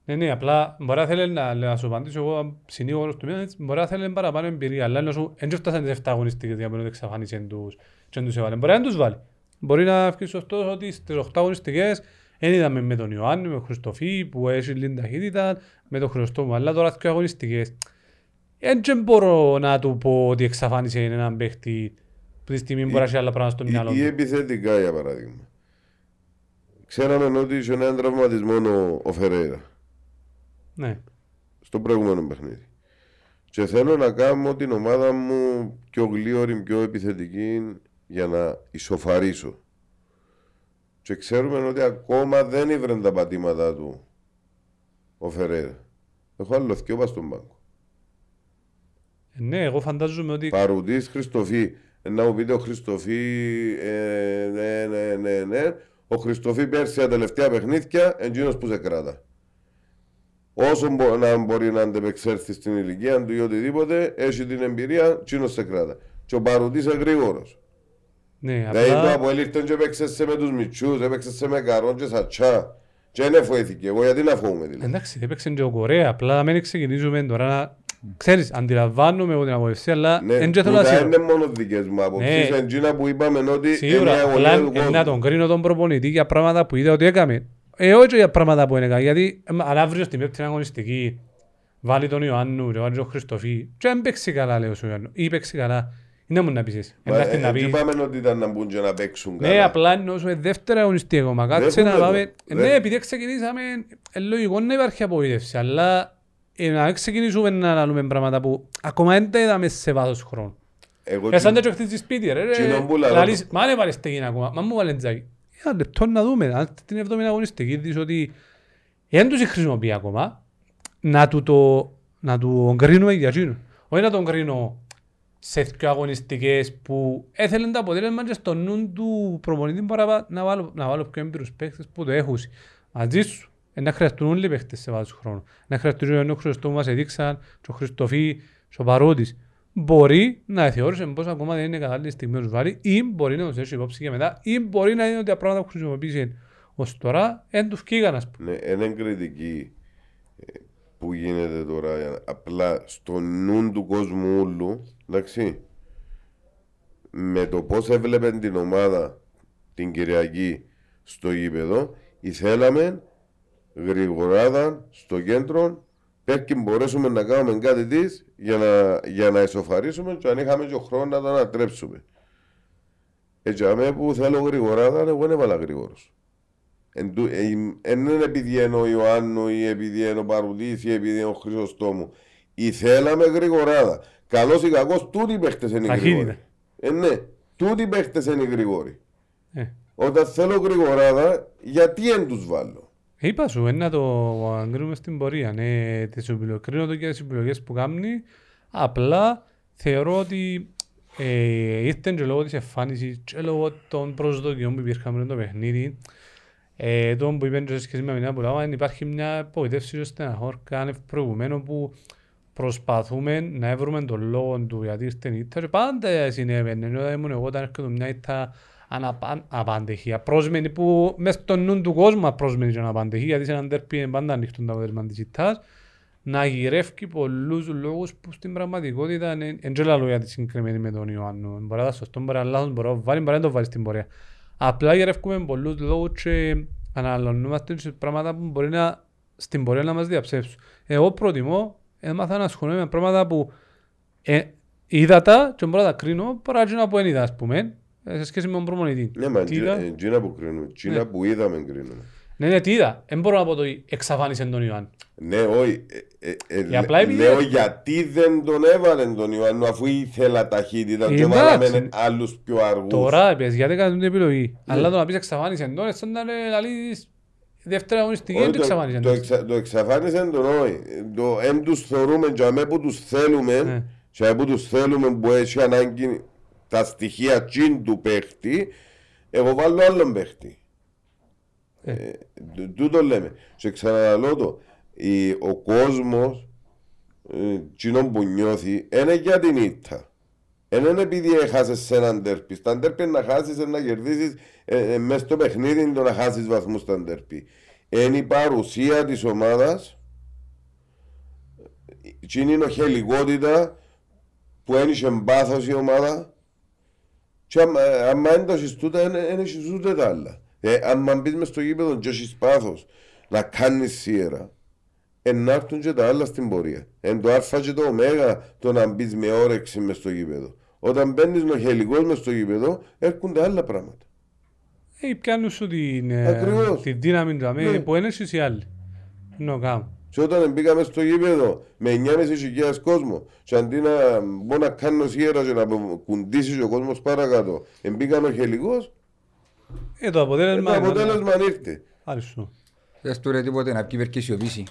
Ναι, απλά μπορεί να θέλει να σου απαντήσω εγώ συνήγορος του μήνας, μπορεί να θέλει παραπάνω εμπειρία, αλλά δεν φτάσανε τις 7 αγωνιστικές για να εξαφανίσουν τους και να τους έβαλε. Μπορεί να τους βάλει. Μπορεί να αυξήσει ωστόσο ότι στις 8 αγωνιστικές δεν είδαμε με τον Ιωάννη, με τον Χριστοφή που έχει λίγη ταχύτητα, με τον Χρυσοστόμου, αλλά τώρα στις 2 αγωνιστικές. Δεν μπορώ να του πω ότι εξαφάνισε έναν παίχτη που τη στιγμή μπορεί να έχει άλλα πράγματα στο μυαλό του. Ή επιθετικά, για παράδειγμα. Ξέραμε ότι είχε έναν τραυματισμό ο Φερέιρα. Ναι. Στο προηγούμενο παιχνίδι. Και θέλω να κάνω την ομάδα μου πιο γλίωρη, πιο επιθετική για να ισοφαρίσω. Και ξέρουμε ότι ακόμα δεν ήβραν τα πατήματά του ο Φερέιρα. Έχω άλλο θκιόπα στον πάγκο. Ναι, εγώ φαντάζομαι ότι. Παρουντής Χριστοφή. Να μου πείτε ο Χριστοφή. Ναι. Ο Χριστοφή πέρσι τα τελευταία παιχνίδια, εντζήνος που σε κράτα. Όσο μπορεί να αντεπεξέλθει στην ηλικία του ή οτιδήποτε, έχει την εμπειρία, εντζήνος σε κράτα. Και ο Παρουντής είναι γρήγορος. Ναι, απλά. Δηλαδή το απολύτω και έπαιξε με τους μητσούς, έπαιξε με καρόν και σατσά. Και δεν φοήθηκε. Εγώ γιατί να φοβούμαι δηλαδή. Εντάξει, έπαιξε και ο Κορέα. Απλά μην ξεκινήσουμε τώρα. Ξέρεις, αντιλαμβάνομαι εγώ την απόψη, αλλά δεν ναι, θέλω να σίγουρα. Είναι μόνο δικές μου απόψεις, ναι. Εντζήνα που είπαμε ότι σίγουρα, είναι αγωνία του κόσμου. Να τον κρίνω τον προπονητή για πράγματα που είδα ότι έκαμε. Όχι για πράγματα που έκαμε, γιατί αν αύριο στην πέπτη αγωνιστική βάλει τον Ιωάννου, βάλει τον Χριστοφή, και αν παίξει καλά, λέει ο Ιωάννου, ή παίξει καλά. Είναι μόνο να πεις εσύ. Είπαμε ότι ήταν να μπουν και να παίξουν καλά. Ναι, απλά εννοούμε δεύτερα αγωνιστή ακόμα. Κάτσε να πάμε. Ναι, επειδή ξεκινήσαμε, λογικό να υπάρχει απογοήτευση, αλλά να ξεκινήσουμε να λαλούμε πράγματα που ακόμα δεν τα είδαμε σε βάθος χρόνου. Εσάντα και χτίζεις σπίτι ρε, μα δεν βάλεις τεγίνα ακόμα, μα μου βάλεις τζάκι. Ένα λεπτό να δούμε, αν την εβδομήνα αγωνιστική δεις ότι δεν τους χρησιμοποιεί ακόμα, να του κρίνουμε για εκείνο. Όχι να τον κρίνω σε δύο αγωνιστικές που έθελαν τα αποτέλεσμα και στο νου του προπονητή να βάλω πιο έμπειρους παίκτες που το έχουν μαζί σου. Να χρειαστούν όλοι οι παίχτες σε βάθος χρόνου. Να χρειαστούν ο Χρυσοστόμου μας έδειξαν, ο Χριστοφή, ο Παρότης. Μπορεί να θεώρησε πως ακόμα δεν είναι κατάλληλη στιγμή να τους βάλει ή μπορεί να τους έρθει υπόψη και μετά ή μπορεί να είναι ότι τα πράγματα που χρησιμοποιήσαν ως τώρα δεν τους φκήγαν, ας πούμε. Ναι, έναν κριτική που γίνεται τώρα απλά στο νου του κόσμου όλου, εντάξει, με το πώς έβλεπε την ομάδα την Κυριακή στο γήπεδο, ήθελαμε γρηγοράδα στο κέντρο, πέρκει μπορέσουμε να κάνουμε κάτι της για να ισοφαρίσουμε και αν είχαμε και χρόνο να τα ανατρέψουμε. Έτσι αμέ που θέλω γρηγοράδα, εγώ δεν έβαλα γρήγορος. Εν είναι επειδή είναι ο Ιωάννου ή επειδή είναι ο Παρουδής ή επειδή είναι ο Χρυσοστόμου. Ήθελαμε γρηγοράδα. Καλός ή κακός, τούτοι παίχτες είναι γρηγόροι. Ναι, τούτοι παίχτες είναι γρηγόροι. Όταν θέλω γρηγοράδα, γιατί δεν τους βάλω. Είπα σου, να το κρίνουμε στην πορεία. Ναι, κρίνω το και τις επιλογές που κάνει. Απλά θεωρώ ότι ήρθαν και λόγω της εμφάνισης και λόγω των προσδοκιών που υπήρχαν πριν το παιχνίδι. Τον που είπαν και σε σχέση με μια πουλάμα, υπάρχει μια απογοήτευση και στεναχώρια ανευ προηγουμένου που προσπαθούμε να βρούμε τον λόγο του γιατί ήρθαν ήρθα και πάντα συνέβαινε. Ενώ ήμουν εγώ όταν έρχεται μια ήρθα αναπάντεχεια, απρόσμενη που μες στο νου του κόσμου απρόσμενη και αναπάντεχεια, γιατί σε έναν τέρπι είναι πάντα ανοιχτούν τα αποτελεσμά της ηττάς, να γυρεύει πολλούς λόγους που στην πραγματικότητα είναι και λαλόγια της συγκεκριμένη με τον Ιωάννου. Μπορεί να τα σωστό, μπορεί να λάθος, μπορεί να βάλει, μπορεί να το βάλει στην πορεία. Απλά γυρεύουμε πολλούς λόγους και αναλωνούμαστε σε πράγματα που μπορεί να στην πορεία να μας διαψεύσουν. Εγώ προτιμώ, έμαθα να ασχολούμαι με πράγματα που είδα τα και μπορώ να τα κρίνω, παρά και να πω εν είδα, ας πούμε. Σε σχέση με τον προμονητή. Ναι, μα εκείνα που κρίνουμε, εκείνα που είδαμε κρίνουμε. Ναι, ναι, τι είδα. Δεν μπορώ να πω το εξαφάνισε τον Ιωάννη. Ναι, όχι. Λέω γιατί δεν τον έβαλε τον Ιωάννη, αφού ήθελα ταχύτητα και βάλαμε άλλους πιο αργούς. Τώρα πες, γιατί κάνουν την επιλογή. Αλλά το να πεις εξαφάνισε τον, έτσι να λαλείς δεύτερα αγωνιστική, δεν το εξαφάνισε τον. Το εξαφάνισε τον, όχι. Εν τους θεωρούμε και αμέ που τους θέλουμε, και αμέ που τους θέλουμε που έχει ανάγκη. Τα στοιχεία τσιν του παίχτη Εγώ βάλω άλλον παίχτη. Τούτο λέμε. Σε ξαναλέω το. Ο κόσμος, κοινό που νιώθει, είναι για την ήττα. Δεν είναι επειδή έχασες έναν τέρπι. Στα τέρπι να χάσεις, να κερδίσεις, μέσα στο παιχνίδι το να χάσεις βαθμούς στα τέρπι. Είναι η παρουσία της ομάδας, είναι η νοχελικότητα που ένιξε μπάθος η ομάδα. Και αν έντασες τούτα, ένιξες ούτε τα άλλα. Αν μπεις μες στο γήπεδο και έχεις πάθος να κάνεις σιέρα, να έρθουν και τα άλλα στην πορεία. Εν το α και το ω το να μπεις με όρεξη μες στο γήπεδο. Όταν μπαίνεις νοχελικός μες στο γήπεδο, έρχονται άλλα πράγματα. Πιάνουν σου την δύναμη του αμέσως, ναι, που ένεσες οι άλλοι. Και όταν μπήκαμε στο γήπεδο με 9.500 κόσμο, και αντί να μπω να κάνω σιέρα και να κουντήσεις ο κόσμος παρακάτω, μπήκαμε νοχελικός, το αποτέλεσμα ήρθε. Άριστο. Δεν σου ρε τίποτε να πει περκαισιοποίηση.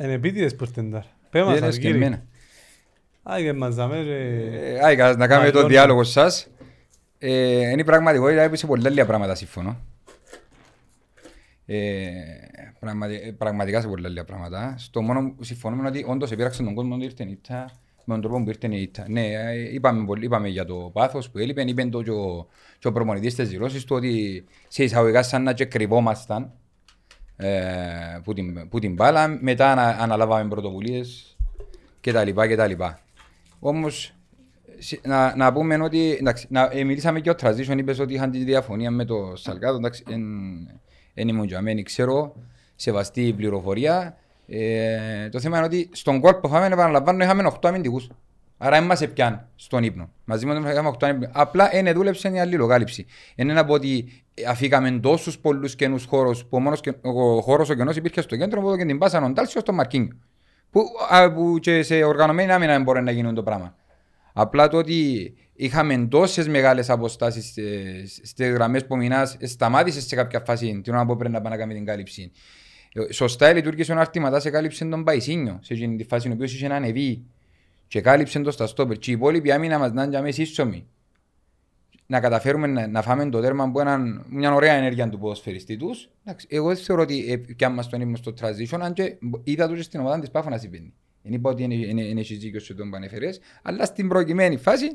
Είναι επίτηδες πως τεντάρ. Πέμας σας κύριε. Άγιε μας να κάνουμε τον διάλογο σας. Είναι η πραγματικότητα που σε πολλά λίγα πράγματα συμφωνώ. Πραγματικά σε πολλά λίγα πράγματα. Στο μόνο συμφωνούμε ότι όντως επήραξαν τον κόσμο με τον τρόπο που ήρθε η ήττα. Ναι, είπαμε για το πάθος που έλειπε, είπαν το και ο προπονητής στις δηλώσεις του ότι σε εισαγωγικά σαν να και κρυβόμασταν που την μπάλα, μετά αναλάβαμε πρωτοβουλίες κτλ. Όμως να πούμε ότι εντάξει, μιλήσαμε και ο Transition, είπες ότι είχαν τη διαφωνία με το Σαλκάδο, εντάξει, εν ήμουν γιαμένη, ξέρω, σεβαστή πληροφορία. Το θέμα είναι ότι στον κόλπο που είχαμε, επαναλαμβάνω, είχαμε 8 αμυντικούς. Άρα δεν μας έπιαν στον ύπνο. Μαζί με τον είχαμε 8 αμυντικούς. Απλά δεν δούλεψε η αλληλοκάλυψη. Είναι από ότι αφήκαμε τόσους πολλούς καινούς χώρους που μόνος ο χώρος ο καινός υπήρχε στο κέντρο, που και την πάσαν ο Ντάλσιο στο Μαρκίνγκ. Που και σε οργανωμένη άμυνα δεν μπορεί να γίνει το πράγμα. Απλά το ότι είχαμε τόσες μεγάλες αποστάσεις στις γραμμές που μηνάς, σταμάτησε σε κάποια φάση την ώρα που πρέπει να πάμε να κάνουμε την κάλυψη. Σωστά λειτουργήσε ο Αρτηματάς, εκάλυψε τον Παϊσίνιο σε εκείνη τη φάση, ο οποίος είχε ανεβεί και κάλυψε τον στα στόπερ. Και οι υπόλοιποι άμυνα μας ήταν για μέσα ίσσωμοι. Να καταφέρουμε να φάμε το τέρμα από μια ωραία ενέργεια του ποδοσφαιριστή τους. Εγώ θεωρώ ότι πια μας τον ήμουν στο transition, αν και είδα τους στην ομάδα της Πάφωνας υπήρνει. Δεν είπα ότι είναι συζήκιος σε τον Πανεφερές, αλλά στην προκειμένη φάση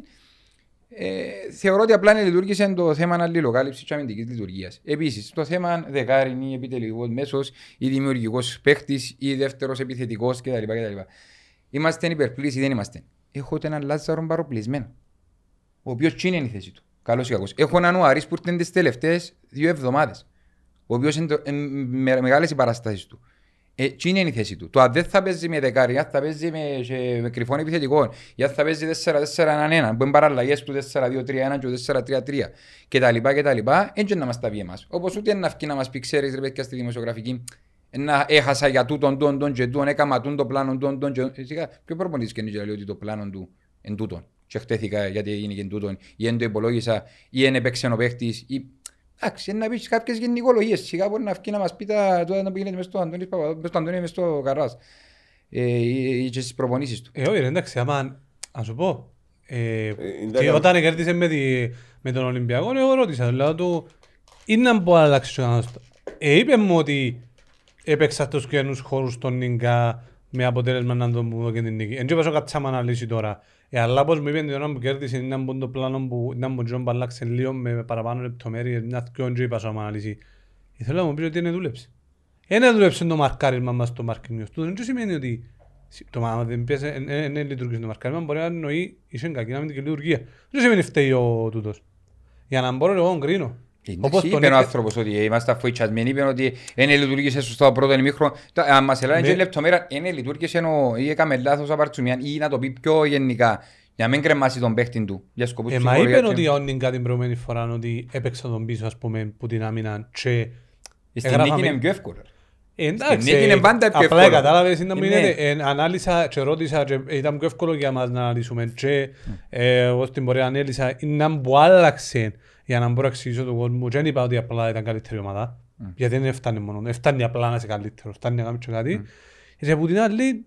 θεωρώ ότι απλά λειτουργήσε το θέμα αλληλοκάλυψης και αμυντικής λειτουργίας. Επίσης, το θέμα δεκάριν ή επιτελικός μέσος ή δημιουργικός παίχτης ή δεύτερος επιθετικός κτλ. Είμαστε υπερπλήσιοι, δεν είμαστε. Έχω έναν Λάζαρο παροπλισμένο, ο οποίος είναι η θέση του. Καλός ή κακός. Έχω έναν Ουαρίς που ήρθε τις τελευταίες 2 εβδομάδες, ο οποίος είναι μεγάλες οι παραστάσεις του. Τι είναι η θέση του. Το αν δεν θα παίζει με δεκάρι, αν θα παίζει με κρυφών επιθετικών, αν θα παίζει 4-4-1-1, που είναι παραλλαγές του 4-2-3-1 και 4-3-3 κτλ. Έτσι να μας τα πει εμάς. Όπως ούτε ένα αυκή να μας πει, ξέρεις ρε παιδιά στη δημοσιογραφική, να έχασα για τούτον, τούτον και τούτον, έκαμα τούτον το πλάνο, τούτον και τούτον. Ποιο προπονητής και λέει ότι το πλάνο του εν τούτον. Και χτέθηκα γιατί έγινε και τούτον, ή εν το υπολόγισα, ή εν έπαιξε ο παίχτης. Εντάξει, να πεις κάποιες γενικολογίες, σιγά μπορεί να αυκεί να μας πει τώρα να πηγαίνετε μες στο Αντώνη ή μες στο Καράς ή και στις προπονήσεις του. Όχι ρε, εντάξει, άμα να σου πω, και όταν κέρδισε με τον Ολυμπιακό, εγώ ρώτησα, λέω του, είναι να μπορώ να αλλάξεις ο κανόνας. Είπε μου ότι έπαιξα στους καινούς χώρους στον Νίγκα με αποτέλεσμα να τον πω και την νίκη. Εν τύπος ο Κατσάμα να λύσει τώρα. Αλλά πως μου είπαν την ώρα που κέρδισε έναν το πλάνο που αλλάξε λίγο με παραπάνω λεπτομέρειες, να θυκιόντζο είπα σώμα αναλύση. Ήθελα να μου πεις ότι είναι δούλεψε. Είναι δούλεψε το μαρκάρισμα μας στο Μαρκίνιος. Τούτο δεν σημαίνει ότι δεν λειτουργήσε το μαρκάρισμα, μπορεί να εννοεί είσαι κακή να μην την λειτουργία. Δεν σημαίνει φταίει ο τούτος. Για να μπορώ εγώ να κρίνω. Όπως είπε ο άνθρωπος ότι είμαστε αφοητσιασμένοι, είπε ότι δεν λειτουργήσε σωστά ο πρώτο ημίχρονο. Αν μας έλεγαν και λεπτομέρεια, δεν λειτουργήσε ή έκαμε λάθος απαρτσουμιάν ή να το πει πιο γενικά, για να μην κρεμάσει τον παίχτη του. Μα είπαν ότι όνειγκα την προηγούμενη φορά ότι έπαιξαν τον πίσω, ας πούμε, που την άμυναν και στην νίκη είναι πιο εύκολο. Εντάξει, απλά κατάλαβες, ανάλυσα και ρώτησα και ήταν πιο εύκολο για μας να αναλύσουμε και εγώ στην πορεία ανέλυσα να που άλλαξε για να μπορώ να εξηγήσω τον κόσμο και δεν είπα ότι απλά ήταν καλύτερη ομάδα γιατί δεν έφτανε μόνο, έφτανε απλά να είσαι καλύτερο, έφτανε να κάνεις και κάτι. Και από την άλλη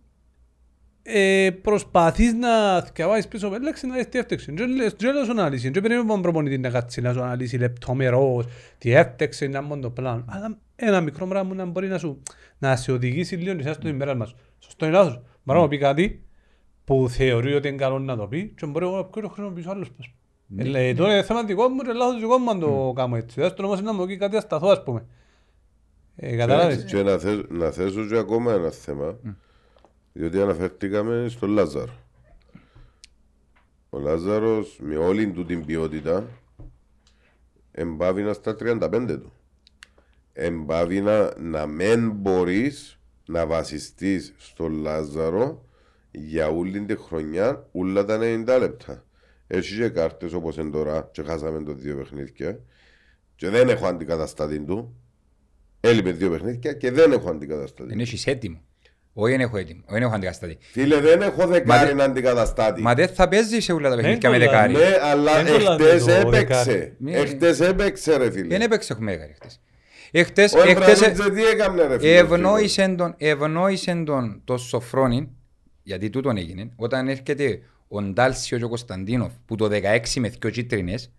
προσπαθείς να θυκευάσεις πίσω με λέξη να δεις τι έφτεξε. Και λέω στον αναλύση, και πρέπει να προπονητή να κάτσει να σου αναλύσει λεπτομερώς τι έφτεξε, ένα μόνο πλάνο. Αλλά ένα μικρό πράγμα να μπορεί να σε οδηγήσει λίγο εσάς το ημέρα μας. Σωστό ή λάθος. Μπορεί να πει κάτι που θεωρεί ότι είναι καλό να το πει και μπορεί να πει χρησιμοποιήσω άλλος πώς. Τώρα είναι θέμα δικό μου και λάθος δικό μου αν το κάνω έτσι. Ας το όμως είναι να μου πει κάτι ασταθώ ας πούμε. Και να θέσω και ακόμα ένα θέμα. Διότι αναφερθήκαμε στον Λάζαρο. Ο Λάζαρος με όλη του την ποιότητα εμπάβηνα στα 35 του. Εμπάβηνα να μεν μπορείς να βασιστείς στον Λάζαρο για όλη την χρονιά, όλα τα 90 λεπτά. Έχει και κάρτες όπως είναι τώρα και χάσαμε το δύο παιχνίδια και δεν έχω αντικαταστατή του. Έλειπε δύο παιχνίδια και δεν έχω αντικαταστατή. Δεν έχεις έτοιμο. Όχι, δεν έχω αντικαταστάτη. Φίλε, δεν έχω δεκάρι να αντικαταστάτη. Μα δεν θα παίζει σε όλα τα παιχνίδια με δεκάρι. Ναι, αλλά εχθές έπαιξε. Εχθές έπαιξε ρε φίλε. Δεν έπαιξε έχουμε δεκάρι εχθές. Ο Ευρανίτζε τι έκαμνε ρε φίλε. Ευνόησε τον το Σοφρόνιν, γιατί τούτον έγινε, όταν έρχεται ο Ντάλσιο και ο Κωνσταντίνοφ που το 16 με δυο κίτρινες,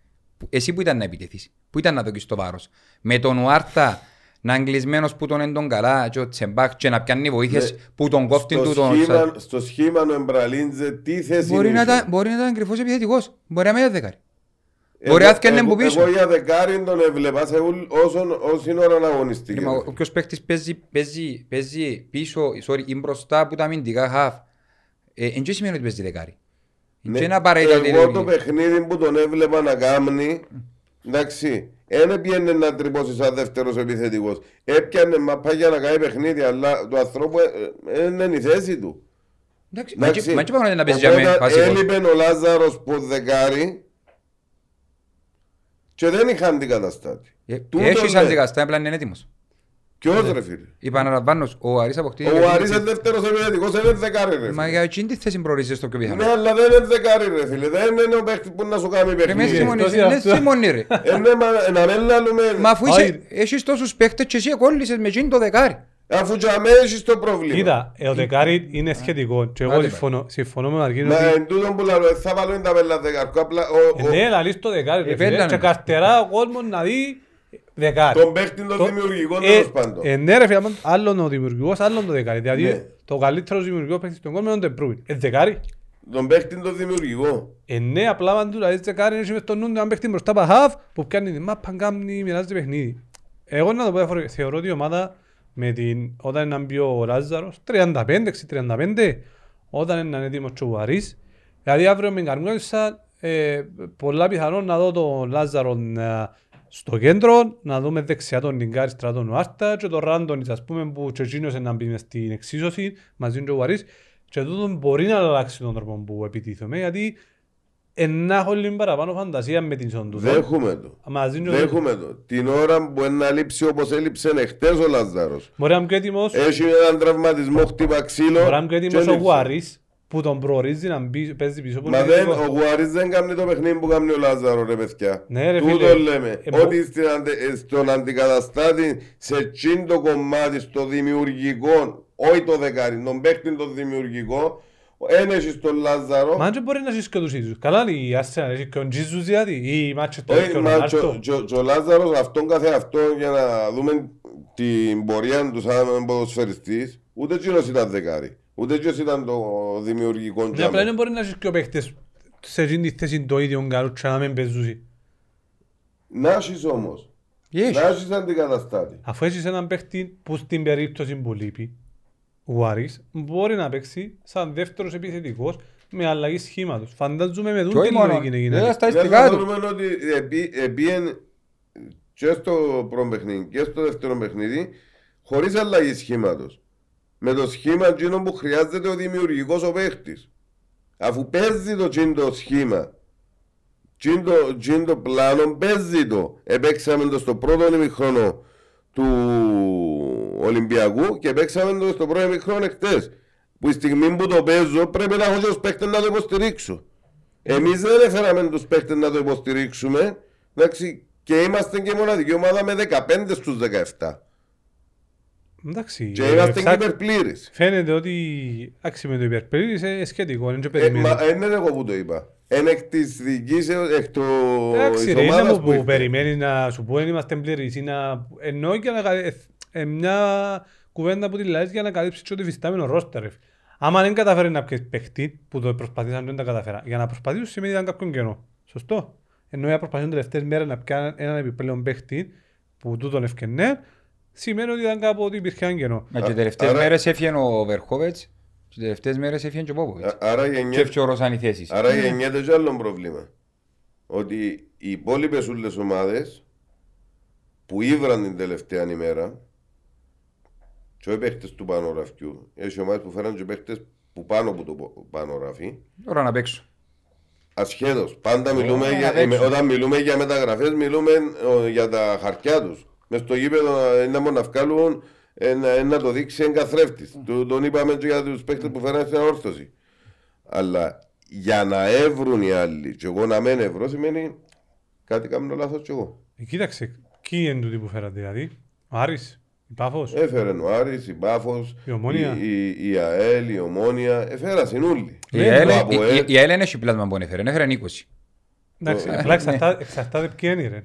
εσύ που ήταν να επιτεθείς, που ήταν να δοκίσεις το βάρος. Με τον Ουάρτα να αγγλισμένος που τον έντον καλά και ο Τσεμπάχ και να πιάνει βοήθειες που τον κόφτην του τον... Στο σχήμα ο Εμπραλίντζε τι θέση είναι. Μπορεί να ήταν κρυφός επιθετικός. Μπορεί να μην έδεκαρι. Μπορεί να έφτιανε που πίσω. Εγώ για δεκάρι τον έβλεπα όση ώρα να αγωνιστεί. Όποιος παίχτης παίζει πίσω ή μπροστά που τα μυντικά χαφ. Εν και σημαίνει ότι παίζει δεκάρι. Εγώ το παιχνίδι που τον έβλεπα να κάνει, εντάξει. Ένα πιένε να τρυπώσει σαν δεύτερος επιθετικός. Έπιανε μαπά για να κάνει παιχνίδι, αλλά του ανθρώπου είναι η θέση του. Εντάξει, έλειπε ο Λάζαρος που δεκάρι και δεν είχαν αντικαταστάτη. Έχεις αντικαταστάτη, απλά είναι έτοιμος. Ποιος ρε φίλε. Επαναλαμβάνω, ο Αρής αποκτήθηκε. Ο Αρής είναι δεύτερος επιθετικός, δεν είναι δεκάρι ρε φίλε. Μα για εκείνη τη θέση προορίζεις το πιο πιθανό. Ναι, αλλά δεν είναι δεκάρι ρε φίλε, δεν είναι ο παίκτης που να σου κάνει παιχνίδι. Είναι σιμονή ρε. Να μην λάλλουμε... Μα αφού έχεις τόσους παίκτες και εσύ εκόλλησες με εκείνη το δεκάρι. Αφού και αμέσως το πρόβλημα. Κοίτα, το δεκάρι είναι σχετικό και εγώ συμφωνώ με Μαργίνο. Μα εν τούτον που λαλώ, θα βάλω είναι τα πέλα δεκάρκου, απλά... Ναι, λαλείς το δεκάρι και καστερά ο κόσμος να δει. Τον παίχτη είναι το δημιουργικό τέλος πάντων. Ναι ρε φίλε, άλλον ο δημιουργικός, άλλον το δεκάρι. Δηλαδή το καλύτερο δημιουργικό παίχτη στον κόσμο είναι τον Προύιν. Δεκάρι. Τον παίχτη είναι το δημιουργικό. Ναι, απλά αν του λαλείς δεκάρι είναι μες στον νου του αν παίχτη μπροστά από χαφ που πιάνει τη μάπα, κάνει, μοιράζεται παιχνίδι. Εγώ να το πω, θεωρώ ότι η ομάδα όταν είναι να μπει ο Λάζαρος 35-35, όταν είναι έτοιμος και ο Βαρύς. Δηλαδή αύριο με Καρμιώτησα πολλά πιθανόν να δω τον Λάζαρο στο κέντρο, να δούμε δεξιά τον Νιγκάρι Στρατών Ουάρτα και τον Ράντονις ας πούμε που και εκείνος να μπει στην εξίσωση μαζί και ο Βαρύς και τούτον μπορεί να αλλάξει τον τρόπο που επιτίθομαι γιατί να έχω λίγο παραπάνω φαντασία με την σόντου. Δέχουμε το. Δέχουμε το. Την ώρα που να λείψει όπως έλειψε χτες ο Λάζαρος. Μπορεί να είμαι και έτοιμος. Έχει έναν τραυματισμό χτύπα ξύλο. Μπορεί να είμαι και έτοιμος ο Βαρύς που τον προορίζει να παίζει πίσω. Μα δεν, ο Γουαρίς δεν κάνει το παιχνίδι που κάνει ο Λάζαρο ρε παιδιά. Ναι ρε φίλε. Τούτο λέμε, ότι στον αντικαταστάτη σε τσιν το κομμάτι, στο δημιουργικό, όχι το δεκάρι, τον παίχτη το δημιουργικό, δεν έχεις τον Λάζαρο. Μα αν και μπορεί να έχεις και τους ίδιους. Καλά λέει η Άσσενα, έχεις και τον Τζίζους δηλαδή, ή η Μάτσο και ο Ρονάρτο. Και ο Λάζαρος αυτόν καθε αυτό για να δούμε την πορεία του σαν ποδοσφαιριστής, ούτε εκείνος ήταν δεκάρι. Ούτε ποιος ήταν το δημιουργικό τζάμπι. Ναι, απλά δεν μπορεί να έχεις και ο παίχτες σε εκείνη τη θέση το ίδιο γκαλούτσα να μην παίζουσι. Να έχεις όμως. Να έχεις αντικαταστάτη. Αφού έχεις έναν παίχτη που στην περίπτωση που λείπει, ο Άρης μπορεί να παίξει σαν δεύτερος επιθετικός με αλλαγή σχήματος. Φαντάζομαι με δουν τι μόνο γίνεται. Δεν θα δούμε ότι επίεν και στο πρώτο παιχνίδι και στο δεύτερο παιχνίδι χωρίς αλλαγή σχήματος. Με το σχήμα εκείνο που χρειάζεται ο δημιουργικός ο παίχτης. Αφού παίζει το εκείνο σχήμα, εκείνο πλάνο παίζει το. Επέξαμε το στο πρώτο ημιχρόνο του Ολυμπιακού και επέξαμε το στο πρώτο ημιχρόνο εχθές. Που η στιγμή που το παίζω πρέπει να έχω και τους παίχτες να το υποστηρίξω. Εμείς δεν έφεραμε τους παίχτες να το υποστηρίξουμε, εντάξει, και είμαστε και μοναδική ομάδα με 15 στους 17. Εντάξει, και είμαστε υπερπλήρης. Φαίνεται ότι άξιμε το υπερπλήρης είναι σχετικό. Είναι εγώ που το είπα. Είναι εκ της δικής, εκ του ομάδας που περιμένει να σου πω είμαστε πλήρης. Εννοώ και μια κουβέντα που τη λάζεις για να καλύψεις το υφιστάμενο ρόστερ. Άμα δεν καταφέρει να πιέσεις παιχτή που το προσπαθήσαν δεν τα καταφέραν. Για να προσπαθήσουν σημαίνει ήταν κάποιον κενό. Σωστό. Εννοώ για προσπαθήσουν τελευταίες μέρες να πιάνουν έναν επιπλέον παιχτή που τούτον ευκαινέ. Σημαίνει ότι ήταν κάπου ότι υπήρχε έναν κενό. Και τελευταίες μέρες έφυγε ο Βερχόβετς. Τις τελευταίες μέρες έφυγε και ο Πόποβιτς. Και έφτιαξαν οι θέσεις. Άρα γεννιέται και άλλο πρόβλημα. Ότι οι υπόλοιπες όλες ομάδες που ήβραν την τελευταία ημέρα και οι παίχτες του πανωραφιού, έχει ομάδες που φέραν και παίχτες που πάνω από το πανωραφί. Τώρα να παίξω. Ασχέτως. Πάντα μιλούμε για, όταν μιλούμε για μεταγραφές, μιλούμε για τα χαρτιά τους. Μες στο γήπεδο είναι μόνο να βγάλουν να το δείξει εγκαθρέφτης. Τον είπαμε και για τους παίκτες που φέραν στην αόρθωση. Αλλά για να εύρουν οι άλλοι και εγώ να μην ευρώ σημαίνει κάτι κάνω λάθος και εγώ. Κοίταξε, ποιοι είναι τούτοι που φέρατε δηλαδή, ο Άρης, η Πάφος. Έφεραν ο Άρης, η Πάφος, η ΑΕΛ, η Ομόνια, έφεραν συνούλοι. Η ΑΕΛ είναι και πλάσμα που έφεραν, έφεραν 20. Εντάξει, απλά εξαρτάται ποιοι είναι.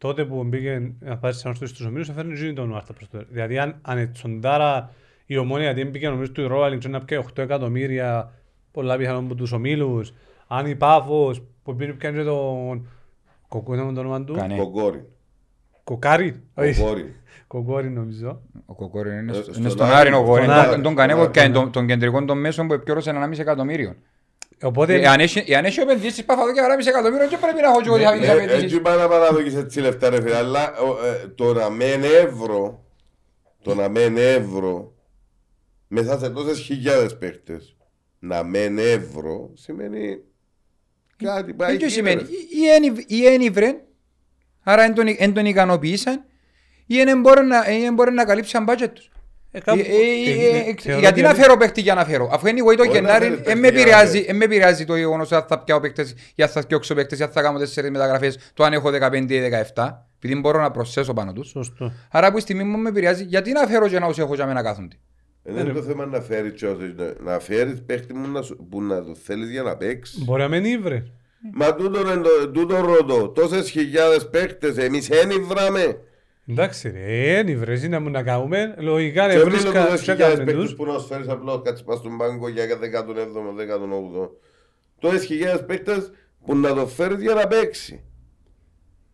Τότε που μπήκε να πάρει σαν όρθωση στους ομίλους, έφερνε γίνει το όνομα αυτά προς τότε. Δηλαδή αν ετσοντάρα η Ομόνια, γιατί μπήκε νομίζω του Ρόαλινγκ να πιέει 8 εκατομμύρια πολλά πιθανόν από τους ομίλους. Αν η Πάφος που πήρε πιάνει τον... Κοκκού ήταν το όνομα του. Κοκκόρι. Κοκκάρι. Κοκκόρι νομίζω. Ο Κοκκόρι είναι στον Άρη ο Κοκκόρι. Τον Κανέκο και των κεντρικών των μέσων που επικιώρωσαν 1,5 εκατομμύριο. Εάν έχει επενδύσεις πάω εδώ και 1,5 εκατομμύριο και πρέπει να έχω και ό,τι θα βγεις επενδύσεις. Έτσι πάει να παραδοκείς έτσι λεφτά ρε φίλε, αλλά το να μεν εύρω μέσα σε τόσες χιλιάδες παίχτες, να μεν εύρω σημαίνει κάτι πάει εκεί. Ή εν ήβρεν, άρα εν τον ικανοποιήσαν, ή εν μπορεί να καλύψαν μπάτζετ τους. Γιατί να φέρω παίκτη για να φέρω. Αφού είναι το Γενάρη, δεν με επηρεάζει το γεγονός ότι θα πιάω παίκτες, ή θα πιώξω παίκτες, ή θα κάνω 4 μεταγραφές, το αν έχω 15 ή 17, επειδή μπορώ να προσθέσω πάνω τους. Άρα από τη στιγμή μου με επηρεάζει, γιατί να φέρω και να τους έχω για μένα κάθονται. Είναι το θέμα να φέρεις παίκτη που να το θέλεις για να παίξεις. Μπορεί να μην ήβρε. Μα τούτο ρωτώ, τόσες χιλιάδες παίκτες, εμείς δεν ήβραμε. Εντάξει ρε, είναι η βρέση να μου να κάνουμε, λογικά ρε βρίσκα τους παίκτες που να σου φέρεις απλώς κάτι πας στον πάγκο για 17ο-18ο. Τόσες χιλιάδες παίκτες που να το φέρεις για να παίξει.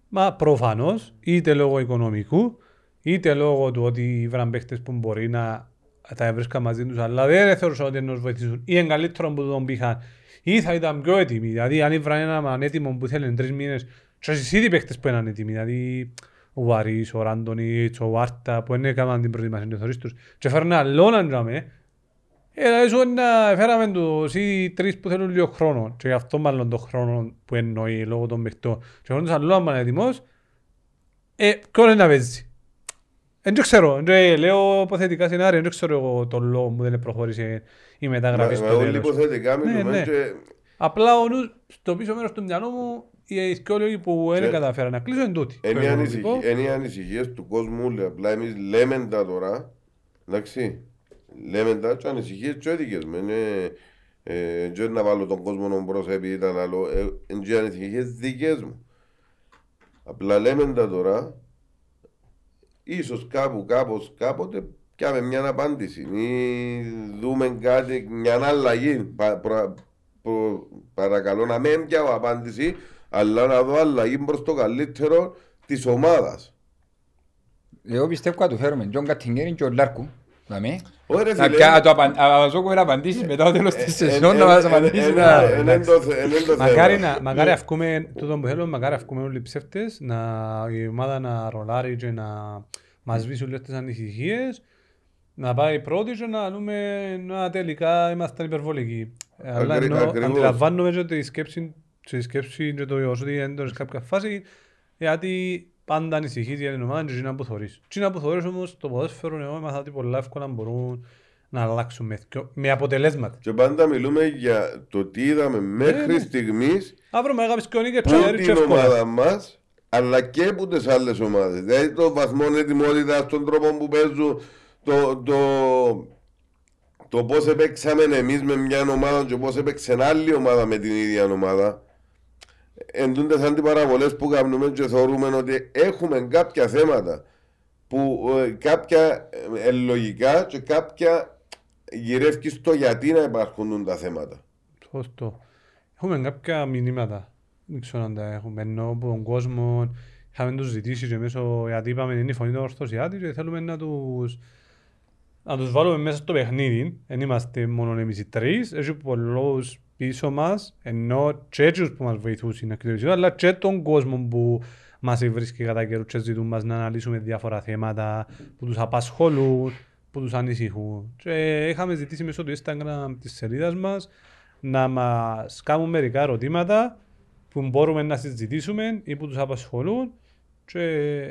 Μα προφανώς, είτε λόγω οικονομικού, είτε λόγω του ότι ήβραν παίκτες που μπορεί να τα βρίσκαν μαζί τους, αλλά δεν θεωρούσαν ότι να βοηθήσουν ή εν καλύτερο που τον πήγαν ή θα ήταν πιο έτοιμοι, δηλαδή αν ήβραν έναν ανέτοιμο που θέλουν 3 μήνες ο Βαρίς, ο Ραντονίτς, ο Βάρτα που δεν έκαναν την προετοιμασία των θεωρίστων και φέρνουν άλλον αντράμε φέραμε τους ή 3 που θέλουν λίγο χρόνο και γι' αυτό μάλλον τον χρόνο που εννοεί λόγω των παιχτών και φέρνουν τους άλλον πανετοιμός ποιος είναι να παίζει. Δεν ξέρω, λέω υποθετικά σενάρια, δεν ξέρω εγώ τον λόγο που δεν προχώρησε η μεταγραφή στο τέλος. Απλά ο νους στο πίσω μέρος του μυαλού μου οι δυσκολίες που δεν καταφέραν να κλείσουν είναι τούτοι. Είναι οι ανησυχίες του κόσμου, απλά εμείς λέμε τα τώρα, εντάξει, λέμε τα και ανησυχίες και έδικες. Δεν να βάλω τον κόσμο μπρος επειδή ήταν άλλο, είναι ανησυχίες δικές μου. Απλά λέμε τα τώρα, ίσως κάποτε πιάμε μια απάντηση ή δούμε κάτι, μια αλλαγή. Παρακαλώ να μην πιάω απάντηση, αλλά να δω αλλαγή προς το καλύτερο της ομάδας. Εγώ πιστεύω να του φέρουμε τον Κατινγκέρι και τον Λάρκου. Να ζω κουβέρα απαντήσεις μετά το τέλος της σεζόν να μας απαντήσεις. Μακάρι αυκούμε, τούτο που θέλω, μακάρι αυκούμε όλοι οι ψεύτες, η ομάδα να ρολάρει και να μας βήσει όλες τις ανησυχίες, να πάει πρώτη και να λέμε τελικά είμαστε υπερβολικοί. Αλλά αντιλαμβάνομαι και τη σκέψη και το γεγονός ότι έντονες κάποια φάση γιατί πάντα ανησυχείς για την ομάδα και να αποθωρείς. Και να αποθωρείς όμως το ποδόσφαιρο εγώ έμαθα ότι πολλά εύκολα μπορούν να αλλάξουν με αποτελέσματα. Και πάντα μιλούμε για το τι είδαμε μέχρι στιγμής που την ομάδα μας αλλά και που τις άλλες ομάδες. Δηλαδή το βαθμό ετοιμότητας, τον τρόπο που παίζουν, Το πώς έπαιξαμε εμείς με μια ομάδα και πώς έπαιξε άλλη ομάδα με την ίδια ομάδα, εντούνται σαν τις παραβολές που κάνουμε και θεωρούμε ότι έχουμε κάποια θέματα που κάποια λογικά και κάποια γυρεύκει στο γιατί να υπάρχουν τα θέματα. Σωστό. Έχουμε κάποια μηνύματα, δεν ξέρω αν τα έχουμε, ενώ από τον κόσμο είχαμε τους ζητήσει και μέσω, γιατί είπαμε είναι η φωνή του ορθωσιάτη και θέλουμε να τους βάλουμε μέσα στο παιχνίδι, δεν είμαστε μόνο εμείς οι τρεις, έχει πολλούς πίσω μας, ενώ και τους που μας βοηθούσαν να κτηρίζουν, αλλά και τον κόσμο που μας βρίσκει κατά καιρού και ζητούν μας να αναλύσουμε διάφορα θέματα που τους απασχολούν, που τους ανησυχούν. Και είχαμε ζητήσει μέσω του Instagram της σελίδας μας να μας κάνουν μερικά ερωτήματα που μπορούμε να συζητήσουμε ή που τους απασχολούν. Και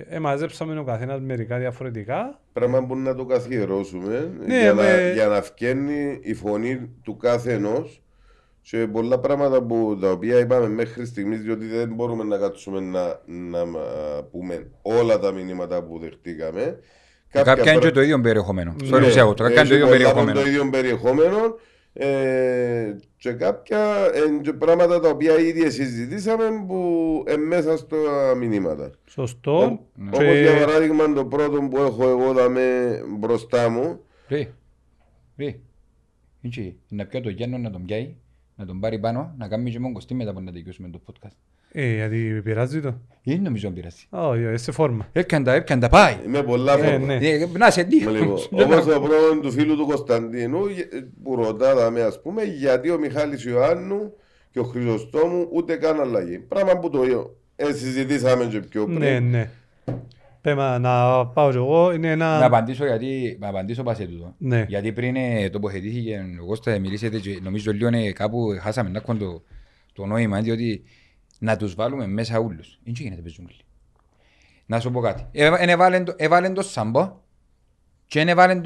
εμαζέψαμε ο καθένας μερικά διαφορετικά. Πράγμα που να το καθιερώσουμε, ναι, για να φκένει η φωνή του κάθε ενός. Και πολλά πράγματα που τα οποία είπαμε μέχρι στιγμής, διότι δεν μπορούμε να κάτσουμε να πούμε όλα τα μηνύματα που δεχτήκαμε. Κάποια είναι και το ίδιο περιεχόμενο. Ναι, το ίδιο περιεχόμενο. Και κάποια πράγματα τα οποία ήδη συζητήσαμε που μέσα στα μηνύματα. Σωστό. Όπως για παράδειγμα το πρώτο που έχω εγώ μπροστά μου. Βρει. Να πιω το Γιάννο να τον πιάει, να τον πάρει πάνω, να κάνουμε και μόνο κοστί μετά από να δικαιώσουμε το podcast. Γιατί πειράζει το. Δεν νομίζω να πειράζει. Όχι, σε φόρμα. Έπιαν τα πάει. Με πολλά φόρμα. Να σε τι. Όπως το πρόβλημα του φίλου του Κωνσταντίνου που ρωτάδαμε ας πούμε γιατί ο Μιχάλης Ιωάννου και ο Χρυσοστόμου ούτε καν αλλαγή. Πράγμα που το συζητήσαμε και πιο πριν. Ναι. Πέμα να πάω κι εγώ. Να απαντήσω πάση τούτο. Γιατί πριν τοποθετήθηκε ο Κώστας μιλήσετε και νομίζω λίγο κάπου χάσαμε το νόημα διότι να τους βάλουμε μέσα ούλους. Είναι και γίνεται πεζούγκλη. Να σου πω κάτι. Έβαλεν το Σάμπο και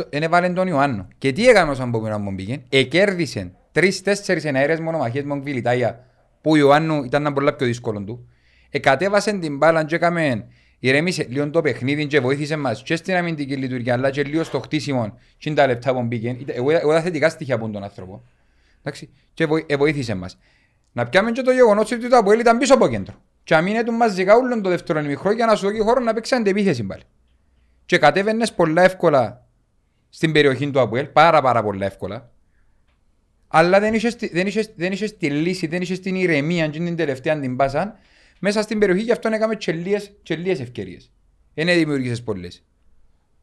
έβαλεν τον Ιωάννο. Και τι έκανε ο Σάμπο που να πήγε. Εκέρδισαν 3-4 εναέρες μονομαχίες Μογκβιλιτάγια που ο Ιωάννου ήταν πολλά πιο δύσκολο του. Εκατέβασαν την μπάλα και έκαμε ηρεμήσε λίγο το παιχνίδι και βοήθησε μας και στην αμυντική λειτουργία αλλά και λίγο στο χτίσιμο και τα λεπτά που πήγε. Εγώ τα θετικά στοιχεία από τον άνθρωπο. Και βοήθησε μας. Να πιάμε και το γεγονός ότι το Αποέλ ήταν πίσω από κέντρο. Και αμήνετουν μαζικά όλων το δεύτερο ημιχρό για να σου δώσει χώρο να παίξει αντεπίθεση πάλι. Και κατέβαινες πολλά εύκολα στην περιοχή του Αποέλ, πάρα πολλά εύκολα. Αλλά δεν είχες τη λύση, δεν είχες την ηρεμία και την τελευταία αν την πάσαν μέσα στην περιοχή, γι' αυτό έκαμε τσελίες ευκαιρίες. Δεν δημιούργησες πολλές.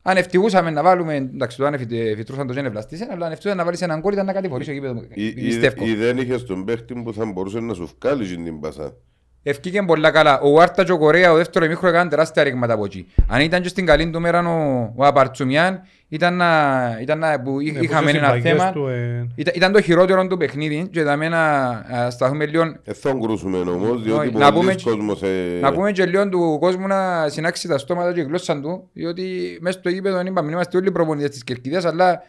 Αν ευτυχούσαμε να βάλουμε, εντάξει το αν φυτρούσαν το Ζένε Βλαστήσεν, αλλά αν ευτυχούσαν να βάλεις έναν κόρ ήταν να κατηφορήσω εκεί πέρα, πιστεύω. Ή δεν είχες τον παίχτη που θα μπορούσε να σου βγάλεις την πασά. Ευκήκε πολλά καλά. Ο Άρτα και ο Κορέα, ο δεύτερο εμίχρο έκαναν τεράστια ρήγματα από εκεί. Αν ήταν και στην καλή του μέρα ο Απαρτσουμιάν, ήταν που είχαμε ένα θέμα. Ήταν το χειρότερο του παιχνίδι και είδαμε να σταθούμε λίγο. Εθόν κρούσουμε όμως, διότι πολλοί κόσμος. Να πούμε και λίγο του κόσμου να συνάξει τα στόματα και η γλώσσα του, διότι μέσα στο γήπεδο είμαστε όλοι προπονητές της Κερκιδίας, αλλά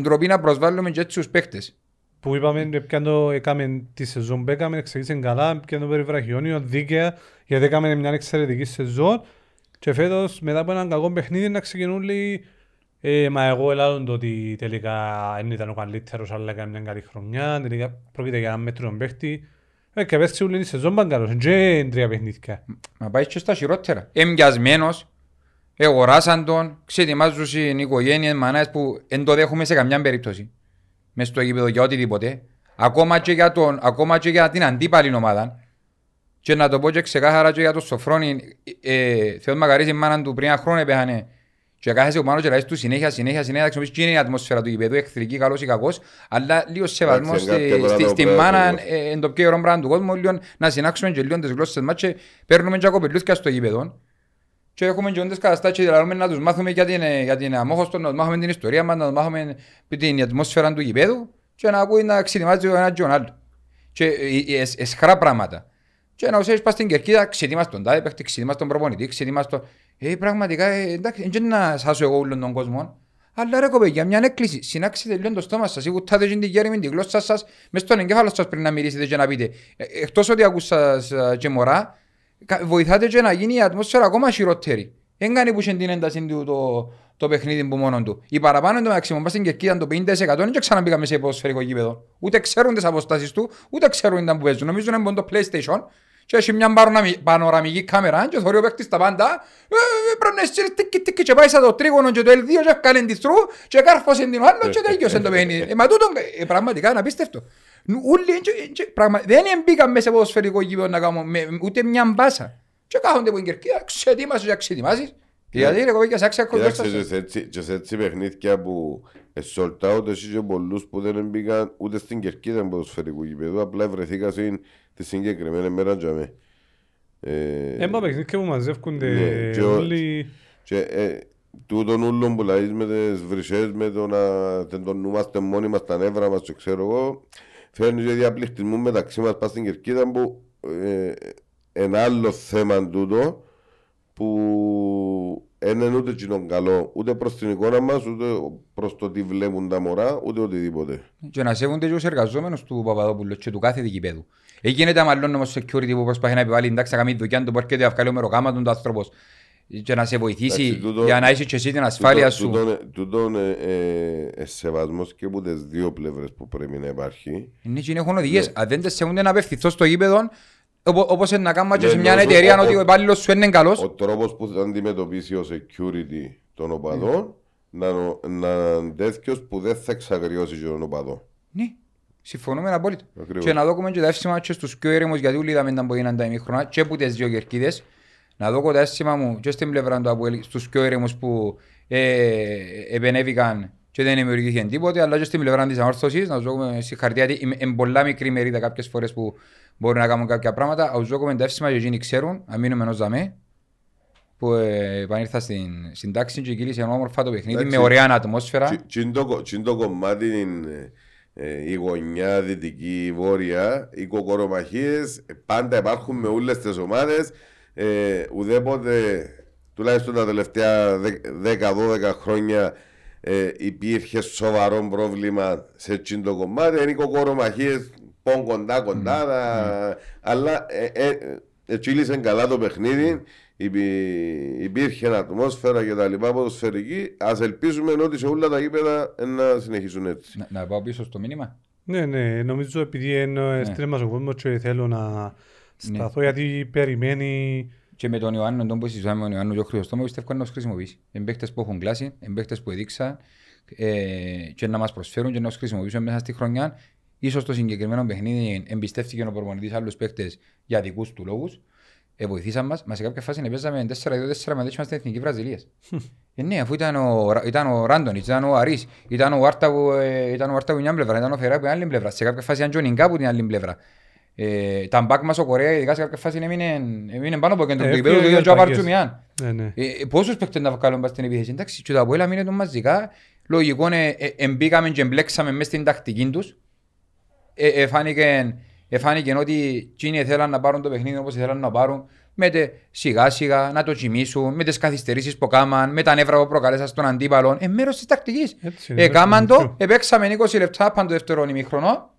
ντροπή να προσβάλλουμε και έτσι τους παίχτες. Που είπαμε ότι τη σεζόν που έκαμε ξεκίνησε καλά, πιάνο περιβραχιόνιο, δίκαια, γιατί έκαμε μια εξαιρετική σεζόν. Και φέτος, μετά από έναν κακό παιχνίδι, να ξεκινούν λέει, μα εγώ ελάττω ότι τελικά δεν ήταν ο καλύτερος, αλλά έκανε μια καλή χρονιά. Τελικά πρόκειται για έναν μέτρον παίχτη. Και πες ξεχνούν η σεζόν παγκαλός, και τρία παιχνίδια. Μα πάει και στα χειρότερα. Εμιασμένος, εγοράσαν τον, ξετοιμάζουν οι οικογένειες, μανάες που δεν το δέχουμε σε καμιά περίπτωση. Μες στο γήπεδο για οτιδήποτε, ακόμα και για την αντίπαλη ομάδα. Και να το πω και ξεκάθαρα και για τον Σοφρόνη, Θεός μακαρίζει η μάνα του πριν ένα χρόνο πέθανε. Και κάθεσε πάνω και λαείς του συνέχεια, θα είναι η ατμόσφαιρα του γήπεδου, εχθρική, καλός ή κακός, αλλά λίγο σεβασμό στη μάνα, εν το πιο ωραίο πράγμα του κόσμου, να συνάξουμε και λίγο τις γλώσσες μας και παίρνουμε και κοπελούθια στο γήπεδο. Και έχουμε και όντες καταστάσεις να τους μάθουμε για την αμόχωστο, να τους μάθουμε την ιστορία μας, να τους μάθουμε την ατμόσφαιρα του γηπέδου και να ακούει να ξετοιμάζει ο ένας και ο άλλος. Και εσχρά πράγματα. Και να ουσιαστικά πας στην Κερκίδα, ξετοιμάς τον τάδε παίχτη, ξετοιμάς τον προπονητή, ξετοιμάς τον... Πραγματικά, εντάξει, δεν να σάσω εγώ όλων των κόσμων. Αλλά ρε κοπέγια, μια έκκληση. Συνάξετε λίγο το στόμα σας ή βουτάτε την γέρη με την γλώσσα σας μες στον εγκέφαλο σας πριν να μιλήσετε και να πείτε. Εκτός ότι ακούσα και μωρά, βοηθάτε και να γίνει η ατμόσφαιρα ακόμα χειρότερη. Δεν κάνει που είχε την ένταση του το παιχνίδι που μόνο του. Οι παραπάνω το μάξιμο πας στην Κερκίδα ήταν το 50% δεν ξαναμπήκαμε σε ποδοσφαιρικό γήπεδο. Ούτε ξέρουν τις αποστάσεις του, ούτε ξέρουν ήταν που παίζουν. Νομίζουν είναι το PlayStation και έχει μια πανοραμική κάμερα και θωρεί ο παίκτης τα πάντα. Πρέπει να είσαι τίκι τίκι και πάει σαν το τρίγωνο και το L2 και έφκανε την στρού και κάρφωσε την άλλο και τέλειωσε το παιχνίδι. Μα τούτο πραγματικά είναι απίστευτο. Δεν μπήκαμε σε ποδοσφαιρικό γήπεδο να κάνουμε ούτε μια μπάσα. Και κάθονται που είναι Κερκίδα, ξετοίμασες και ξετοιμάσεις. Γιατί ρε κοβέκια σ' άξια κοντάστασες. Και σε έτσι παιχνίδια που εσωλτάω το εσύ και πολλούς που δεν μπήκαν ούτε στην Κερκίδα με ποδοσφαιρικού γηπέδου. Απλά βρεθήκα τη συγκεκριμένη μέρα και αμέ. Έμπα παιχνίδια που μαζεύκονται όλοι. Τούτον ούλων που λαείς με τις βρυσές, με το να τεντωνούμαστε μόνοι μας τα νεύρα μας και ξέρω εγώ. Φέρνεις και διαπληκτισμό μεταξύ μας πας στην Κερκίδα που ένα άλλο θέμα τούτο που δεν είναι ούτε κοινό καλό, ούτε προς την εικόνα μας, ούτε προς το τι βλέπουν τα μωρά, ούτε οτιδήποτε. Και να σέβονται και ως εργαζόμενος του Παπαδόπουλου και του κάθε δικηπέδου. Γίνεται αμαλόν όμως security που προσπαθεί να επιβάλλει, εντάξει θα κάνει δουλειά του που έρχεται αυκάλει ο μεροκάματον του άνθρωπος και να σε βοηθήσει για να είσαι και εσύ την ασφάλεια σου. Τούτον σεβασμός και από τις δύο πλευρές που πρέπει να υπάρχει. Είναι και έχουν οδηγίες, αν δεν τις σεβούνται να απευθυνθώ στο γήπεδο. Όπως να κάνουμε και σε μια εταιρεία ότι ο υπάλληλος σου είναι καλός. Ο τρόπος που θα αντιμετωπίσει ο security των οπαδών να είναι τέτοιος που δεν θα εξαγριώσει τον οπαδό. Ναι, συμφωνούμε απόλυτα. Και να δούμε και τα εύσημα και στους πιο έρημους γιατί όλοι είδαμε να μπορούν τα ημίχρονα και από τις δύο Κερκίδες. Να δω τα εύσημα μου και στην πλευρά του Αποέλ στους πιο έρημους που επενέβηκαν και δεν δημιουργήθηκε τίποτε, αλλά και στην πλευρά της ανόρθωσης, να τους δούμε συγχαρητήρια, γιατί είναι πολλά μικρή μερίδα κάποιες φορές που μπορούν να κάνουν κάποια πράγματα. Τους δούμε τα εύσημα και εκείνοι ξέρουν, αν μείνουμε ενός δαμέ, που επανήρθα στην τάξη και κύλησε όμορφα το παιχνίδι με ωραία ατμόσφαιρα. Τι είναι το κομμάτι, η γωνιά, δυτική, βόρεια, οι κοκορομαχίες, πάντα υπάρχουν με όλες τις ομάδες, ουδέποτε, τουλάχιστον τα τελευταία 10-12 χρόνια, υπήρχε σοβαρό πρόβλημα σε εκείνο το κομμάτι. Είναι οι κοκορομαχίες πόν κοντά αλλά τσίλησε καλά το παιχνίδι, υπήρχε ατμόσφαιρα και τα λοιπά ποδοσφαιρική. Ας ελπίζουμε ότι σε όλα τα γήπεδα να συνεχίσουν έτσι. Να πάω πίσω στο μήνυμα. Ναι, ναι, νομίζω επειδή είναι στρέμμα στον κόσμο και θέλω να σταθώ γιατί περιμένει. Και με τον Ιωάννη, τον που συζητάμε με τον Ιωάννη και ο Χριστό, πιστεύω να μας χρησιμοποιήσει. Εμπαίχτες που έχουν κλάσει, εμπαίχτες που έδειξαν και να μας προσφέρουν και να μας χρησιμοποιήσουν μέσα στη χρονιά. Ίσως το συγκεκριμένο παιχνίδι εμπιστεύτηκε ο προπονητής άλλους παίχτες για δικούς του λόγους. Βοηθήσαν μας, μα σε κάποια φάση παίζαμε 4-2-4 με την Εθνική Βραζιλίας. Ναι, αφού ήταν ο Ράντονιτς, ήταν ο Αρίς, ήταν ο Άρτα από μια πλευρά, ήταν ο Φερά από άλλη πλευρά. Σε κάποια φάση ήταν Τζονινγκά από την άλλη πλευρά. Τα μπακ μας ο Κορέα ειδικά σε κάποια φάση έμεινε πάνω από κέντρο του κυπέδου και ο Απαρτσουμιάν. Πόσους παίκτες να βγάλουν πας στην επιθέση, εντάξει, και τα Αποέλα μείνε τον μαζικά. Λογικό εμπήκαμε και εμπλέξαμε μέσα στην τακτική τους. Εφάνηκε ότι εκείνοι θέλαν να πάρουν το παιχνίδι όπως θέλαν να πάρουν. Σιγά σιγά να το τσιμήσουν, με τις καθυστερήσεις που κάμαν, με τα νεύρα που προκαλέσαν στον αντίπαλο. Μέρος της τακτικής. Κάμαν το, επέξαμε 20 λεπτά πάνω το δεύτερο ημίχρονο.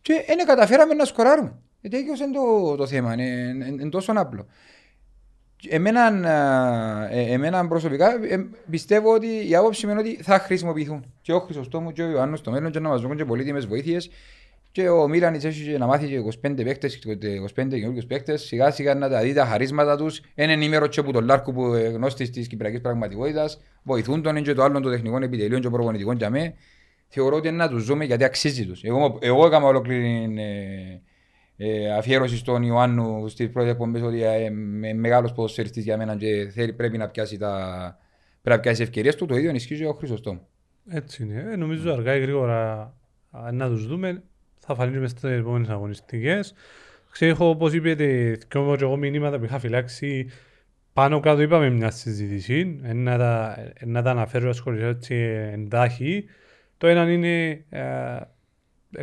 Και δεν καταφέραμε να σκοράρουμε. Γιατί έγινε το θέμα, είναι τόσο απλό. Εμένα προσωπικά πιστεύω ότι η άποψη είναι ότι θα χρησιμοποιηθούν. Και ο Χρυσοστόμου και ο Ιωάννου στο μέλλον και να μας δουν και πολύτιμες βοήθειες. Και ο Μίλανης έχει να μάθει και 25 παίκτες, 25 καινούργιους παίκτες. Σιγά σιγά να τα δει τα χαρίσματα τους. Ένα ενήμερο και από τον Λάρκο που γνώστης της κυπριακής πραγματικότητας. Βοηθούν τον και το άλλον των τεχνικών επιτελείων και προπονητικών για μέ. Θεωρώ ότι είναι να τους ζούμε γιατί αξίζει τους. Εγώ έκανα ολόκληρη αφιέρωση στον Ιωάννου στις πρώτες εκπομπές ότι μεγάλος ποδοσφαιριστής για μένα και πρέπει να πιάσει τις ευκαιρίες του. Το ίδιο ενισχύζει ο Χρυσοστόμου. Έτσι είναι. Νομίζω αργά ή γρήγορα να τους δούμε. Θα φανούμε στις επόμενες αγωνιστικές. Ξέρω όπως είπετε και εγώ μηνύματα που είχα φυλάξει. Πάνω κάτω είπαμε μια συζήτηση. Να τα αναφέρω ασχοληθώ έτσι εντάχει. Το έναν είναι,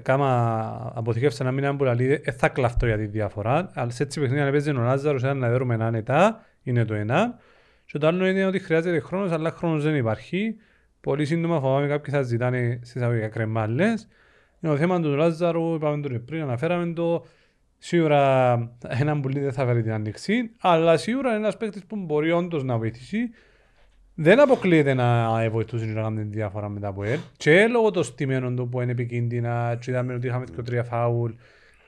κάμα αποθηκεύσα να μην αμπουλαλεί, θα κλαφτώ για τη διαφορά. Αλλά σε έτσι παιχνίδια να παίζει ο Νάζαρος, να δέρουμε έναν ετά, είναι το ένα. Και το άλλο είναι ότι χρειάζεται χρόνος, αλλά χρόνος δεν υπάρχει. Πολύ σύντομα φοβάμαι κάποιοι θα ζητάνε στις αγωγικά κρεμάλες. Είναι το θέμα του Νάζαρου, είπαμε το πριν, αναφέραμε το. Σίγουρα έναν πουλί δεν θα φέρει την άνοιξη, αλλά σίγουρα ένας παίκτης που μπορεί όντως να βοηθήσει. Δεν αποκλείεται να βοηθούσε να κάνει τη διαφορά μετά από ελ. Και λόγω των στιμένων του που είναι επικίνδυνα, και είδαμε ότι είχαμε 2-3 φάουλ,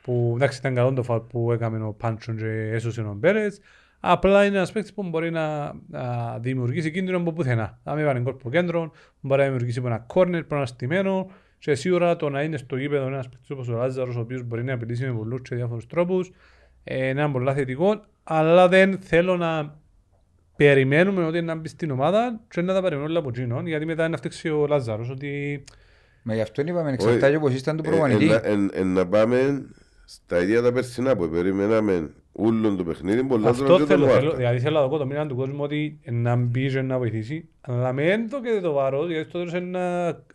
που εντάξει ήταν καλό το φάουλ που έκαμε ο Πάντσον και έσωσε ο Μπέρες. Απλά είναι ένας παίκτης που μπορεί να δημιουργήσει κίνδυνο από πουθενά. Να μην βάλει κόρπο κέντρο, μπορεί να δημιουργήσει από ένα κόρνερ, από ένα στιμένο. Και σίγουρα το να είναι στο γήπεδο ένας παίκτης όπως ο Λάζαρος, ο οποίος μπορεί να απειλήσει με πολλούς και διάφορους τρόπους, έναν πολλά θετικό, αλλά δεν θέλω να περιμένουμε ότι να μπει στην ομάδα και να τα περιμένουμε όλα από εκείνον, γιατί μετά να φτιάξει ο Λάζαρος ότι... Μα γι' αυτό είπαμε, εξαρτάται όπως ήσταν του προπονητή. Να πάμε στα ίδια τα περσινά που περιμέναμε ούλον το παιχνίδι, πολλά ζωρών και τον Βάρτα. Δηλαδή θέλω να δω το μήνυμα του κόσμου ότι να μπει και να βοηθήσει, αλλά με ένδοκεται το βάρος, γιατί στο τέλος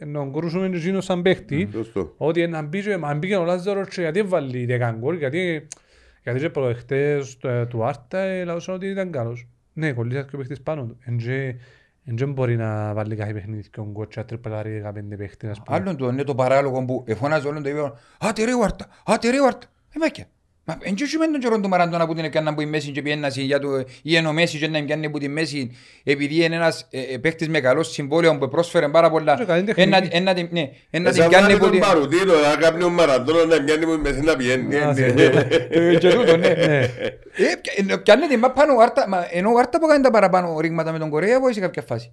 να κρούσουμε τον Ζήνο σαν παίχτη, ότι να μπει και ο Λάζαρος γιατί βάλει 10 γκολ, γιατί και προεχτές του Άρτα λαούσαν ότι ήταν καλός. Ναι, κολλήσατε και ο παίχτης πάνω του. Εν δεν μπορεί να βάλει κάθε παιχνίδι και ο κότσια τρεπλάρει 15 παίχτες. Άλλον του είναι το παράλογο που εφώναζε όλον το είπε «Άτε ρε Βάρτα, άτε ρε Βάρτα». Εμάκια. Μα εν και σημαίνει τον καιρό του Μαραντώνα που την έκαναν από τη μέση και πιέννασε ή ενώ μέση και να πιάνε από τη μέση επειδή είναι ένας παίχτης με καλό συμβόλαιο που πρόσφερε πάρα πολλά. Ένα την πιάνε από τη... Εσάς βάλει τον Παρουτίνο, να κάνει ο Μαραντώνα να πιάνε από τη μέση να πιένει. Και τούτο, ναι. Πιάνε την πάνω ενώ ο Άρτα που κάνει τα παραπάνω ρήγματα με τον Κορέα από εσύ κάποια φάση.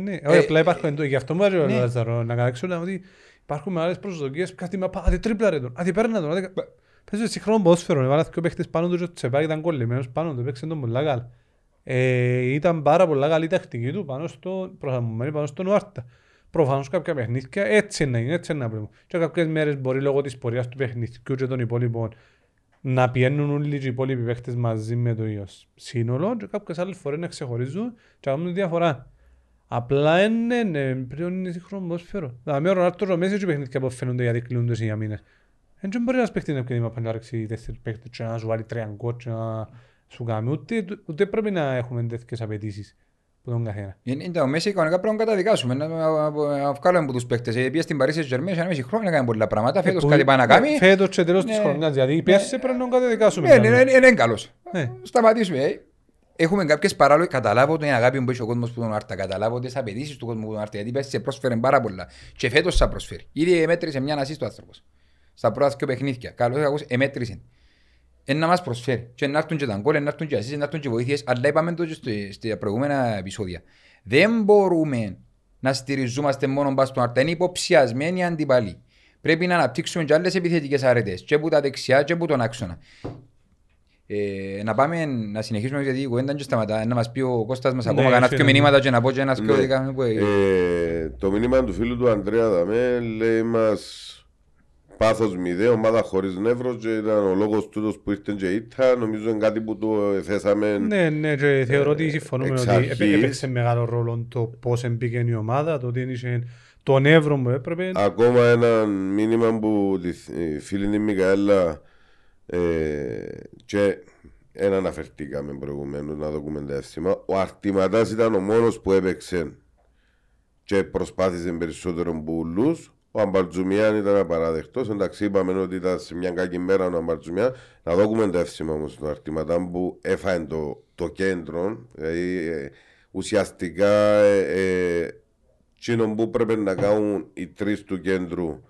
Ναι, απλά υπάρχουν γι' αυτό μου βάζει ο Λαζαρό να καταξούλα ότι υπάρχουν μεγάλες προσδοκίες πες το σύγχρονο ποδόσφαιρο, έβαλες και ο παίχτης πάνω του και ο Τσεπάκ ήταν κολλημένος πάνω του, παίξε τον πολλά καλά. Ήταν πάρα πολλά καλή η τακτική του προσαρμομένη πάνω στον Άρτα. Προφανώς κάποια παιχνίδια έτσι να είναι, έτσι να πρέπει. Και κάποιες μέρες μπορεί λόγω της πορείας του παιχνιδιού και των υπόλοιπων να πιένουν όλοι οι υπόλοιποι παίχτες μαζί με το ίδιο σύνολο και κάποιες άλλες φορές να ξεχωρίζουν και να κάνουν διαφορά. Απλά είναι σύγχρονο ποδόσφαιρο. Δηλαδή ο Ρονάλντο Μέση και παιχνίδια που φαίνονται γιατί κλείνονται σε 9 μήνες. Δεν μπορεί να παίξει την επικοινωνία που να ρίξει τέσσερις παίκτες και να σου βάλει τρία γκολ και να σου κάνει. Ούτε πρέπει να έχουμε τέτοιες απαιτήσεις από τον καθένα. Είναι ο Μέση κανονικά πρέπει να καταδικάσουμε, να βγάλουμε από τους παίκτες. Επειδή στην Παρίσι Σεντζερμέν είναι Μέση χρόνια να κάνει πολλά πράγματα, φέτος κάτι πάει να κάνει. Φέτος και τέλος της χρονιάς, δηλαδή πέρσι πρέπει να τον καταδικάσουμε. Είναι καλός. Σταματήσουμε. Έχουμε κάποιες παράλογες. Καταλάβω την αγάπη που έχει ο κόσμος που τον Άρτα. Καταλάβω τις απαιτήσεις του κόσμου που τον Άρτα. Γιατί πέρσι σε πρόσφερε πάρα πολλά. Και φέτος θα προσφέρει. Ήδη μέτρησε μια ασίστ ο άνθρωπος. Στα πρώτα και παιχνίδια. Καλώς ακούσεις, εμέτρησαν. Ένα μας προσφέρει. Και να έρθουν και τα γκολ, να έρθουν και ασίσεις, να έρθουν και βοήθειες. Αλλά είπαμε το και στα προηγούμενα επεισόδια. Δεν μπορούμε να στηριζόμαστε μόνο πάνω στον Άρτα. Είναι υποψιασμένοι αντιπαλοί. Πρέπει να αναπτύξουμε και άλλες επιθετικές αρετές. Και από τα δεξιά και από τον άξονα. Να πάμε να συνεχίσουμε γιατί η κουβέντα και σταματά. Να μας πει ο Κώστας μας ακόμα κανένα πιο μηνύματα και να πω και ένα πιο δικά. Το μήνυμα του φίλου του Ανδρέα Δαμέ λέει μας. Πάθος μηδέ, ομάδα χωρίς νεύρος και ήταν ο λόγος τούτος που ήρθαν και ήταν. Νομίζω είναι κάτι που το θέσαμε. Ναι, και θεωρώ ότι συμφωνούμε ότι έπαιξε μεγάλο ρόλο το πώς εμπήκε η ομάδα, το ότι είναι το νεύρο που έπρεπε. Ακόμα ένα μήνυμα που τη φίλη η Μικαέλα και ένα αναφερθήκαμε προηγουμένως να δοκούμε τα εύσημα. Ο Αρτηματάς ήταν ο μόνος που έπαιξε και προσπάθησε περισσότερο που ούλους. Ο Αμπαρτζουμιάν ήταν απαραδεκτός. Εντάξει, είπαμε ότι ήταν σε μια κακή μέρα ο Αμπαρτζουμιάν. Να δούμε τα εύσημα όμως του Αρτήματά που έφαγε το κέντρο. Δηλαδή, ουσιαστικά, εκείνο που πρέπει να κάνουν οι τρεις του κέντρου,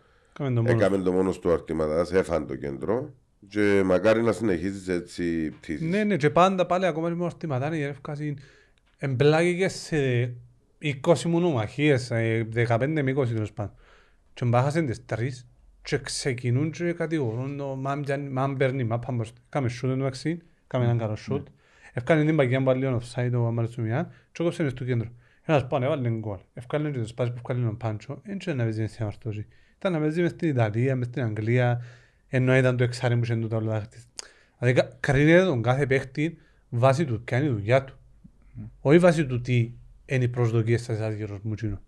έκαμε το μόνο του Αρτήματά. Έφαγε το κέντρο. Και μακάρι να συνεχίσει έτσι. Ναι, και πάντα πάλι ακόμα με ο Αρτήματά η Ρεύκαση εμπλάγηκε σε 20 μονομαχίες, 15 με 20 τέλος πάντων. Και μπάχασαν τις τρεις και ξεκινούν και κατηγορούν μαν παίρνει μάπα μπροστά. Κάμε σούτ εντωμεταξύ, κάμε έναν καλό σούτ. Ευκάνε την παγιά που αλλιών offside ο Αμπαρτζουμιάν και κόψανε στο κέντρο. Ένας πάνε, έβαλε γκολ. Ευκάνε και το σπάζει που ευκάλει τον Πάντσο. Έτσι να παίζει στην αμαρτώση. Ήταν να παίζει μες στην Ιταλία, μες στην Αγγλία. Ενώ ήταν το εξάρι που είχε τούτα όλα τα χτίς. Δηλαδή κρίνεται τον κάθε παίχτη βάσει του ποια είναι η δουλειά του. Όχι βάσει του τι είναι οι προσδοκίες σας άδικερος μου τσίνο.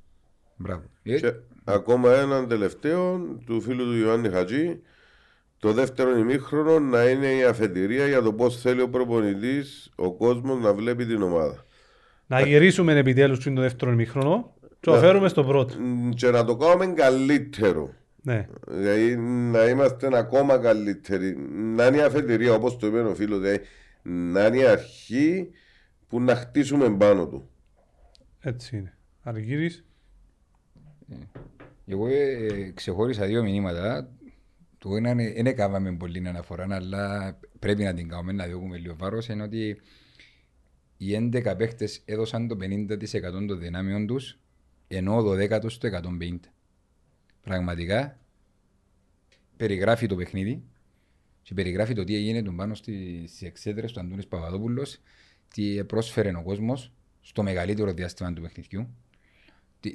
Ακόμα έναν τελευταίο του φίλου του Ιωάννη Χατζή. Το δεύτερο ημίχρονο να είναι η αφετηρία για το πώς θέλει ο προπονητής ο κόσμος να βλέπει την ομάδα. Να γυρίσουμε επιτέλους το δεύτερο ημίχρονο. Το φέρουμε στο πρώτο. Και να το κάνουμε καλύτερο. Ναι. Δηλαδή να είμαστε ακόμα καλύτεροι. Να είναι η αφετηρία, όπως το είπε ο φίλος, δηλαδή, να είναι η αρχή που να χτίσουμε πάνω του. Έτσι είναι. Αργύρης. Εγώ ξεχώρισα δύο μηνύματα. Το ένα δεν κάβαμε πολύ αναφορά, αλλά πρέπει να την κάνουμε, να διώκουμε λίγο βάρος. Είναι ότι οι 11 παίχτες έδωσαν το 50% των δυνάμεων τους, ενώ ο 12ος το 120%. Πραγματικά περιγράφει το παιχνίδι και περιγράφει το τι έγινε τον πάνω στις εξέδρες του Αντώνης Παπαδόπουλος, τι πρόσφερε ο κόσμος στο μεγαλύτερο διάστημα του παιχνιδιού.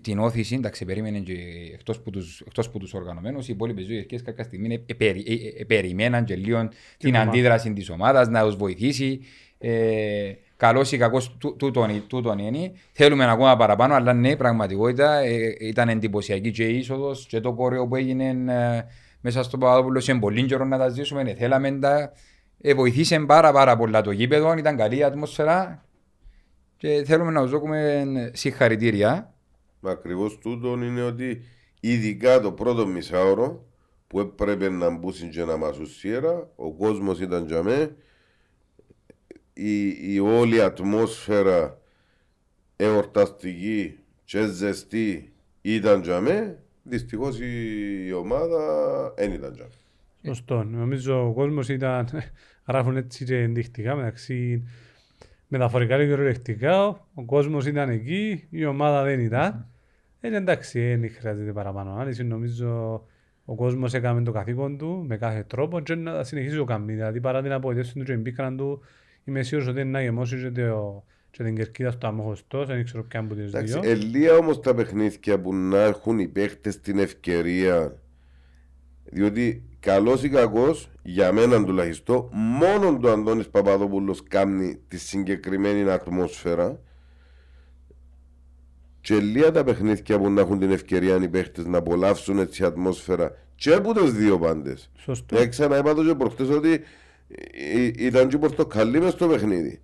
Την όθηση, εντάξει, περίμενε και εκτός που τους οργανωμένους, οι υπόλοιπες ζωγερικές κάποια στιγμή περιμέναν και λίγο την αντίδραση της ομάδας, να τους βοηθήσει. Καλός ή κακός τούτον είναι. Θέλουμε ακόμα παραπάνω, αλλά ναι, πραγματικότητα ήταν εντυπωσιακή και η είσοδος και το κόρεο που έγινε μέσα στο Παπαδόπουλο. Σε πολύ καιρό να τα ζήσουμε, θέλαμε τα. Βοηθήσε πάρα πολλά το γήπεδο, ήταν καλή η ατμόσφαιρα και θέλουμε να τους δώσουμε συγχαρητήρια. Ακριβώς τούτον είναι ότι ειδικά το πρώτο μισάωρο που έπρεπε να μπούσουν και να μας ουσίερα, ο κόσμος ήταν για μέ, η όλη ατμόσφαιρα εορταστική και ζεστή ήταν για μέ, δυστυχώς η ομάδα δεν ήταν για μέ. Σωστό, νομίζω ο κόσμος ήταν, γράφουν έτσι και ενδεικτικά μεταξύ μεταφορικά και ορεικτικά, ο κόσμος ήταν εκεί, η ομάδα δεν ήταν. Εντάξει, δεν χρειάζεται παραπάνω ανάλυση. Νομίζω ο κόσμος έκανε το καθήκον του με κάθε τρόπο και να συνεχίσει το καμπή. Δηλαδή παρά την απογοητεύση του και την πίκρα του, είμαι σίγουρος ότι είναι να γεμώσει και την κερκίδα στο αμοχωστός, δεν ξέρω ποια από τις δύο. Ελία όμως τα παιχνίδια που να έχουν οι παίχτες την ευκαιρία, διότι καλός ή κακός, για μένα τουλάχιστον, μόνον του Αντώνης Παπαδόπουλος κάνει τη συγκεκριμένη ατμόσφαιρα. Και λίγα τα παιχνίδια που να έχουν την ευκαιρία οι παίχτες να απολαύσουν έτσι η ατμόσφαιρα και από τους δύο πάντες. Σωστό. Ξαναείπα το και προχτές ότι ήταν και πορτοκαλί μες στο παιχνίδι.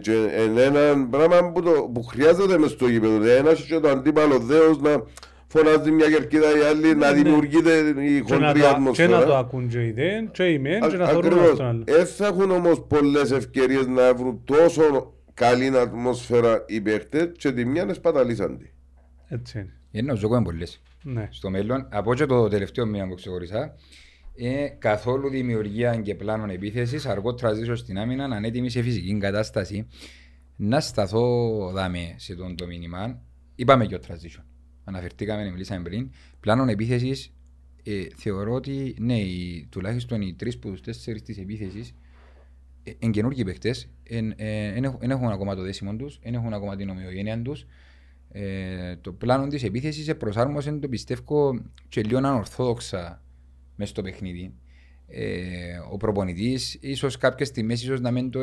Και ένα πράγμα που χρειάζεται μες στο γήπεδο. Ένας και το αντίπαλο δέος να φωνάζει μια κερκίδα ή άλλη, να δημιουργείται η χοντρή ατμόσφαιρα. Και να το ακούν και οι δεν, και οι μεν, και να θεωρούν αυτόν άλλο. Έτσι έχουν όμως πολλές ευκαιρίες να βρουν τόσο καλή ατμόσφαιρα οι παίχτες και τη μια να σπαταλίσαν τη. Έτσι είναι. Είναι όσο κάνουν πολλές. Στο μέλλον, από και το τελευταίο μήνα που ξεχωρισά, καθόλου δημιουργία και πλάνων επίθεσης, αργότερα ζήσω στην άμυνα, ανέτοιμη σε φυσική κατάσταση. Να σταθώ δάμε σε τον το μήνυμα. Είπαμε και ο transition. Αναφερθήκαμε, μιλήσαμε πριν. Πλάνων επίθεσης, θεωρώ ότι ναι, τουλάχιστον οι 3 από τους 4 της επίθεσης είναι καινούργιοι παίκτες, δεν έχουν ακόμα το δέσιμο τους, δεν έχουν ακόμα την ομοιογένεια τους. Το πλάνο της επίθεσης προσάρμοσε το πιστεύω και λίγο ανορθόδοξα μέσα στο παιχνίδι. Ο προπονητής, ίσως κάποιες στιγμές, ίσως να μην το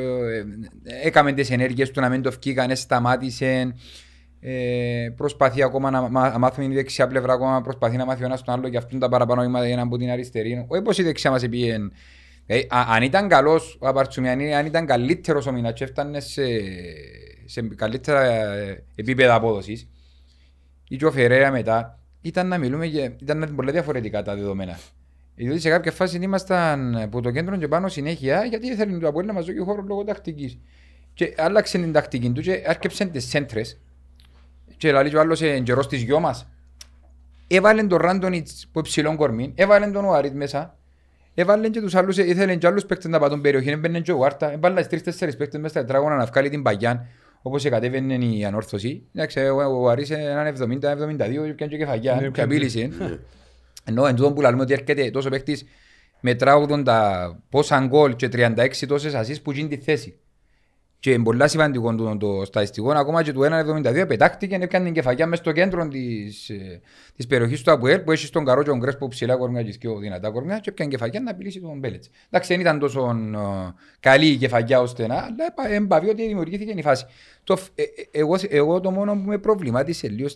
έκαμε τις ενέργειες του, να μην το φκήκαν, σταμάτησε. Προσπαθεί ακόμα να μάθουμε η δεξιά πλευρά, ακόμα προσπαθεί να μάθει ο ένας τον άλλο και αυτούν τα παραπανόηματα για να μπουν την αριστερή. Όχι πως η δεξιά μας πήγε. Αν ήταν καλός ο Απαρτσουμιανής, αν ήταν καλύτερος ο Μινάτσο, έφτανε σε καλύτερα επίπεδα απόδοσης. Ή και ο Φερέρα μετά, ήταν να μιλούμε και ήταν πολύ διαφορετικά τα δεδομένα. Διότι σε κάποια φάση ήμασταν από το κέντρο και πάνω συνέχεια, γιατί ήθελε το Αποέλ να μας δώσει χώρο λόγω τακτικής. Και άλλαξε την τακτική του και άρκεψαν τις σέντρες. Και λέει ο άλλος εντζερός της γιο μας. Έβαλεν τον Ράντονιτς που ψηλών κορμήν, έβαλεν τον Οαρίτ μέσα, έβαλεν και τους άλλους, ήθελεν και άλλους παίκτες να πατούν περιοχή, έμπαινε και ο Γουάρτα, έβαλαν 3-4 παίκτες μέσα στα τετράγωνα να βγάλει την παγιάν, όπως εκατέβαινε η ανόρθωση. Ο Αρίτς έναν 70-72 και και κεφαγιά και απείλησε. Ενώ εν τούτον που λαλούμε ότι έρχεται τόσο παίκτης με 80 πόσα γκολ και 36 τόσες ασίς που γίνει τη θέση. Και είναι πολλά σημαντικό το στατιστικό, ακόμα και του 1.72 πετάχτηκε και έκανε την κεφαλιά μέσα στο κέντρο της περιοχής του Αποέλ που έχει στον Καρότζον Κρέσπο ψηλά κορμιά και δυνατά κορμιά και έκανε κεφαλιά να απειλήσει τον Μπέλετς. Εντάξει, δεν ήταν τόσο καλή η κεφαλιά ώστε να, αλλά εμπαυεί ότι δημιουργήθηκε η φάση. Εγώ το μόνο που με προβλημάτισε λίγο